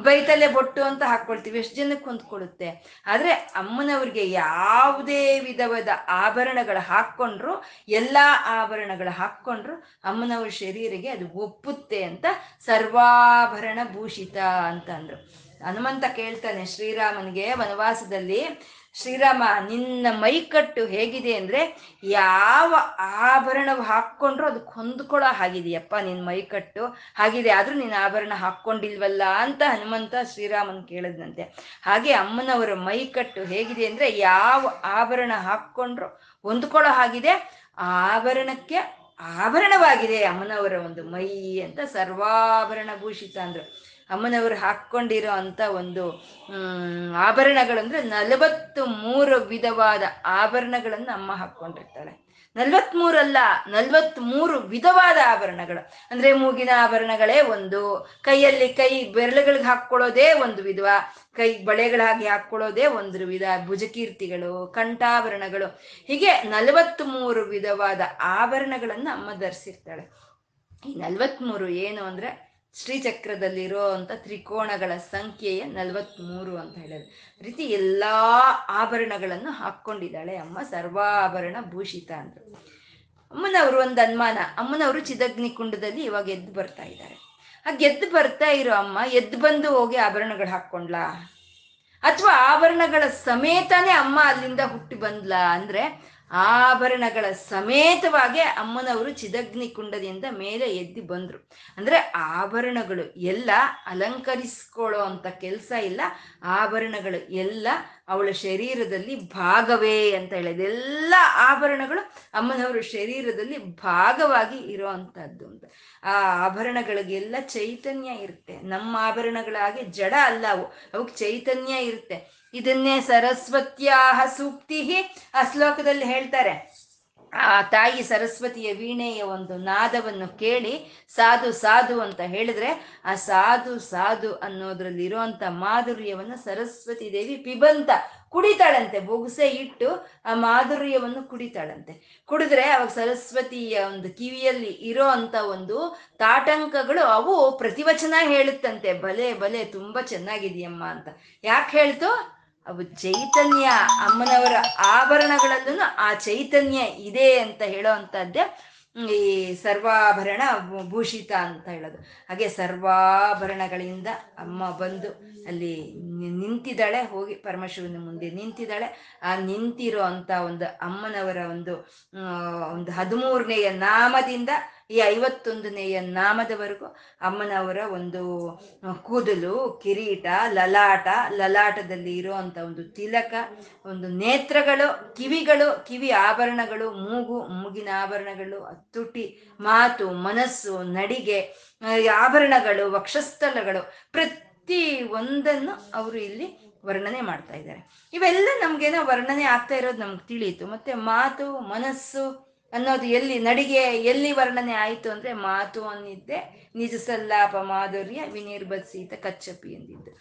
ಬೈತಲೆ ಬೊಟ್ಟು ಅಂತ ಹಾಕ್ಕೊಳ್ತೀವಿ, ಎಷ್ಟು ಜನಕ್ಕೆ ಹೊಂದ್ಕೊಳ್ಳುತ್ತೆ? ಆದರೆ ಅಮ್ಮನವ್ರಿಗೆ ಯಾವುದೇ ವಿಧವಾದ ಆಭರಣಗಳು ಹಾಕ್ಕೊಂಡ್ರು, ಎಲ್ಲ ಆಭರಣಗಳು ಹಾಕ್ಕೊಂಡ್ರು ಅಮ್ಮನವ್ರ ಶರೀರಿಗೆ ಅದು ಒಪ್ಪುತ್ತೆ ಅಂತ ಸರ್ವಾಭರಣ ಭೂಷಿತ ಅಂತ ಅಂದರು. ಹನುಮಂತ ಕೇಳ್ತಾನೆ ಶ್ರೀರಾಮನಿಗೆ ವನವಾಸದಲ್ಲಿ, ಶ್ರೀರಾಮ ನಿನ್ನ ಮೈಕಟ್ಟು ಹೇಗಿದೆ ಅಂದರೆ ಯಾವ ಆಭರಣವು ಹಾಕ್ಕೊಂಡ್ರು ಅದಕ್ಕೆ ಹೊಂದ್ಕೊಳ್ಳೋ ಹಾಗಿದೆಯಪ್ಪ ನಿನ್ನ ಮೈಕಟ್ಟು ಹಾಗಿದೆ, ಆದರೂ ನೀನು ಆಭರಣ ಹಾಕ್ಕೊಂಡಿಲ್ವಲ್ಲ ಅಂತ ಹನುಮಂತ ಶ್ರೀರಾಮನ್ ಕೇಳಿದ್ನಂತೆ. ಹಾಗೆ ಅಮ್ಮನವರ ಮೈಕಟ್ಟು ಹೇಗಿದೆ ಅಂದರೆ ಯಾವ ಆಭರಣ ಹಾಕ್ಕೊಂಡ್ರು ಹೊಂದ್ಕೊಳ್ಳೋ ಹಾಗಿದೆ, ಆ ಆಭರಣಕ್ಕೆ ಆಭರಣವಾಗಿದೆ ಅಮ್ಮನವರ ಒಂದು ಮೈ ಅಂತ ಸರ್ವಾಭರಣ ಭೂಷಿತ ಅಂದರು. ಅಮ್ಮನವರು ಹಾಕ್ಕೊಂಡಿರೋ ಅಂಥ ಒಂದು ಆಭರಣಗಳಂದರೆ ನಲವತ್ತು ಮೂರು ವಿಧವಾದ ಆಭರಣಗಳನ್ನು ಅಮ್ಮ ಹಾಕ್ಕೊಂಡಿರ್ತಾಳೆ. ನಲ್ವತ್ಮೂರಲ್ಲ, ನಲ್ವತ್ಮೂರು ವಿಧವಾದ ಆಭರಣಗಳು. ಅಂದರೆ ಮೂಗಿನ ಆಭರಣಗಳೇ ಒಂದು, ಕೈಯಲ್ಲಿ ಕೈ ಬೆರಳುಗಳಿಗೆ ಹಾಕ್ಕೊಳ್ಳೋದೇ ಒಂದು ವಿಧ, ಕೈ ಬಳೆಗಳಾಗಿ ಹಾಕ್ಕೊಳ್ಳೋದೇ ಒಂದು ವಿಧ, ಭುಜಕೀರ್ತಿಗಳು, ಕಂಠಾಭರಣಗಳು, ಹೀಗೆ ನಲವತ್ತ್ ಮೂರು ವಿಧವಾದ ಆಭರಣಗಳನ್ನು ಅಮ್ಮ ಧರಿಸಿರ್ತಾಳೆ. ಈ ನಲ್ವತ್ಮೂರು ಏನು ಅಂದರೆ ಶ್ರೀಚಕ್ರದಲ್ಲಿರೋ ಅಂಥ ತ್ರಿಕೋಣಗಳ ಸಂಖ್ಯೆಯ ನಲವತ್ತ್ಮೂರು ಅಂತ ಹೇಳಿದ್ರು. ರೀತಿ ಎಲ್ಲ ಆಭರಣಗಳನ್ನು ಹಾಕ್ಕೊಂಡಿದ್ದಾಳೆ ಅಮ್ಮ, ಸರ್ವಾಭರಣ ಭೂಷಿತ ಅಂದರು. ಅಮ್ಮನವರು ಒಂದು ಅನುಮಾನ, ಅಮ್ಮನವರು ಚಿದಗ್ನಿ ಕುಂಡದಲ್ಲಿ ಇವಾಗ ಎದ್ದು ಬರ್ತಾ ಇದ್ದಾರೆ. ಆ ಗೆದ್ದು ಬರ್ತಾ ಇರೋ ಅಮ್ಮ ಎದ್ದು ಬಂದು ಹೋಗಿ ಆಭರಣಗಳು ಹಾಕ್ಕೊಂಡ್ಲಾ, ಅಥವಾ ಆಭರಣಗಳ ಸಮೇತನೇ ಅಮ್ಮ ಅಲ್ಲಿಂದ ಹುಟ್ಟಿ ಬಂದ್ಲಾ? ಅಂದರೆ ಆಭರಣಗಳ ಸಮೇತವಾಗಿ ಅಮ್ಮನವರು ಚಿದಗ್ನಿ ಕುಂಡದಿಂದ ಮೇಲೆ ಎದ್ದು ಬಂದರು. ಅಂದರೆ ಆಭರಣಗಳು ಎಲ್ಲ ಅಲಂಕರಿಸ್ಕೊಳ್ಳೋ ಅಂಥ ಕೆಲಸ ಇಲ್ಲ, ಆಭರಣಗಳು ಎಲ್ಲ ಅವಳ ಶರೀರದಲ್ಲಿ ಭಾಗವೇ ಅಂತ ಹೇಳಿದೆ. ಎಲ್ಲ ಆಭರಣಗಳು ಅಮ್ಮನವರ ಶರೀರದಲ್ಲಿ ಭಾಗವಾಗಿ ಇರೋ ಅಂಥದ್ದು ಅಂತ. ಆ ಆಭರಣಗಳಿಗೆಲ್ಲ ಚೈತನ್ಯ ಇರುತ್ತೆ. ನಮ್ಮ ಆಭರಣಗಳಾಗಿ ಜಡ ಅಲ್ಲ ಅವು, ಅವಕ್ಕೆ ಚೈತನ್ಯ ಇರುತ್ತೆ. ಇದನ್ನೇ ಸರಸ್ವತ್ಯಾಹ ಸೂಕ್ತಿ ಆ ಶ್ಲೋಕದಲ್ಲಿ ಹೇಳ್ತಾರೆ. ಆ ತಾಯಿ ಸರಸ್ವತಿಯ ವೀಣೆಯ ಒಂದು ನಾದವನ್ನು ಕೇಳಿ ಸಾಧು ಸಾಧು ಅಂತ ಹೇಳಿದ್ರೆ ಆ ಸಾಧು ಸಾಧು ಅನ್ನೋದ್ರಲ್ಲಿ ಇರುವಂಥ ಮಾಧುರ್ಯವನ್ನು ಸರಸ್ವತಿ ದೇವಿ ಪಿಬಂತ ಕುಡಿತಾಳಂತೆ. ಬೊಗಸೆ ಇಟ್ಟು ಆ ಮಾಧುರ್ಯವನ್ನು ಕುಡಿತಾಳಂತೆ. ಕುಡಿದ್ರೆ ಅವಾಗ ಸರಸ್ವತಿಯ ಒಂದು ಕಿವಿಯಲ್ಲಿ ಇರೋ ಅಂಥ ಒಂದು ತಾಟಂಕಗಳು ಅವು ಪ್ರತಿವಚನ ಹೇಳುತ್ತಂತೆ. ಬಲೆ ಬಲೆ ತುಂಬ ಚೆನ್ನಾಗಿದೆಯಮ್ಮ ಅಂತ. ಯಾಕೆ ಹೇಳ್ತು? ಅವು ಚೈತನ್ಯ, ಅಮ್ಮನವರ ಆಭರಣಗಳಲ್ಲೂ ಆ ಚೈತನ್ಯ ಇದೆ ಅಂತ ಹೇಳೋ ಅಂಥದ್ದೇ ಈ ಸರ್ವಾಭರಣ ಭೂಷಿತ ಅಂತ ಹೇಳೋದು. ಹಾಗೆ ಸರ್ವಾಭರಣಗಳಿಂದ ಅಮ್ಮ ಬಂದು ಅಲ್ಲಿ ನಿಂತಿದ್ದಾಳೆ, ಹೋಗಿ ಪರಮಶಿವನ ಮುಂದೆ ನಿಂತಿದ್ದಾಳೆ. ಆ ನಿಂತಿರೋ ಅಂಥ ಒಂದು ಅಮ್ಮನವರ ಒಂದು ಒಂದು ಹದಿಮೂರನೆಯ ನಾಮದಿಂದ ಈ ಐವತ್ತೊಂದನೆಯ ನಾಮದವರೆಗೂ ಅಮ್ಮನವರ ಒಂದು ಕೂದಲು, ಕಿರೀಟ, ಲಲಾಟ, ಲಲಾಟದಲ್ಲಿ ಇರುವಂಥ ಒಂದು ತಿಲಕ, ಒಂದು ನೇತ್ರಗಳು, ಕಿವಿಗಳು, ಕಿವಿ ಆಭರಣಗಳು, ಮೂಗು, ಮೂಗಿನ ಆಭರಣಗಳು, ತುಟಿ, ಮಾತು, ಮನಸ್ಸು, ನಡಿಗೆ, ಆಭರಣಗಳು, ವಕ್ಷಸ್ಥಳಗಳು, ಪ್ರತಿ ಒಂದನ್ನು ಅವರು ಇಲ್ಲಿ ವರ್ಣನೆ ಮಾಡ್ತಾ ಇದ್ದಾರೆ. ಇವೆಲ್ಲ ನಮ್ಗೇನೋ ವರ್ಣನೆ ಆಗ್ತಾ ಇರೋದು ನಮ್ಗೆ ತಿಳಿಯಿತು. ಮತ್ತೆ ಮಾತು, ಮನಸ್ಸು ಅನ್ನೋದು ಎಲ್ಲಿ, ನಡಿಗೆ ಎಲ್ಲಿ ವರ್ಣನೆ ಆಯಿತು ಅಂದರೆ ಮಾತು ಅಂದಿದ್ದೆ ನಿಜಸಲ್ಲಾಪ ಮಾಧುರ್ಯ ವಿನಿರ್ಭತ್ಸೀತ ಕಚ್ಚಪಿ ಎಂದಿದ್ದು,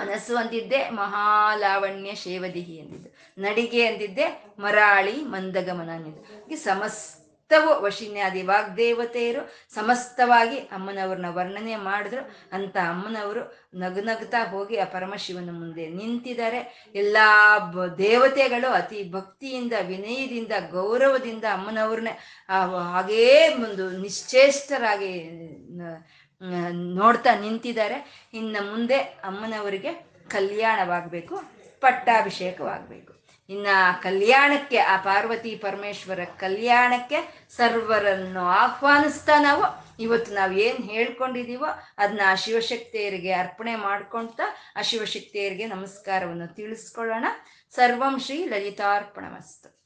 ಮನಸ್ಸು ಅಂದಿದ್ದೆ ಮಹಾಲಾವಣ್ಯ ಶೇವದಿಹಿ ಎಂದಿದ್ದು, ನಡಿಗೆ ಅಂದಿದ್ದೆ ಮರಾಳಿ ಮಂದಗಮನ ಎಂದಿದ್ದು. ಹಾಗೆ ಸಮಸ್ತವು ವಶಿನ್ಯಾದಿ ವಾಗ್ದೇವತೆಯರು ಸಮಸ್ತವಾಗಿ ಅಮ್ಮನವ್ರನ್ನ ವರ್ಣನೆ ಮಾಡಿದ್ರು. ಅಂತ ಅಮ್ಮನವರು ನಗುನಗ್ತಾ ಹೋಗಿ ಆ ಪರಮಶಿವನ ಮುಂದೆ ನಿಂತಿದ್ದಾರೆ. ಎಲ್ಲ ದೇವತೆಗಳು ಅತಿ ಭಕ್ತಿಯಿಂದ, ವಿನಯದಿಂದ, ಗೌರವದಿಂದ ಅಮ್ಮನವ್ರನ್ನೇ ಹಾಗೇ ಒಂದು ನಿಶ್ಚೇಷ್ಟರಾಗಿ ನೋಡ್ತಾ ನಿಂತಿದ್ದಾರೆ. ಇನ್ನು ಮುಂದೆ ಅಮ್ಮನವರಿಗೆ ಕಲ್ಯಾಣವಾಗಬೇಕು, ಪಟ್ಟಾಭಿಷೇಕವಾಗಬೇಕು. ಇನ್ನು ಕಲ್ಯಾಣಕ್ಕೆ, ಆ ಪಾರ್ವತಿ ಪರಮೇಶ್ವರ ಕಲ್ಯಾಣಕ್ಕೆ ಸರ್ವರನ್ನು ಆಹ್ವಾನಿಸ್ತಾ ನಾವು ಇವತ್ತು ನಾವು ಏನು ಹೇಳ್ಕೊಂಡಿದ್ದೀವೋ ಅದನ್ನ ಆ ಶಿವಶಕ್ತಿಯರಿಗೆ ಅರ್ಪಣೆ ಮಾಡ್ಕೊಳ್ತಾ ಆ ಶಿವಶಕ್ತಿಯರಿಗೆ ನಮಸ್ಕಾರವನ್ನು ತಿಳಿಸ್ಕೊಳ್ಳೋಣ. ಸರ್ವಂ ಶ್ರೀ ಲಲಿತಾರ್ಪಣಮಸ್ತು.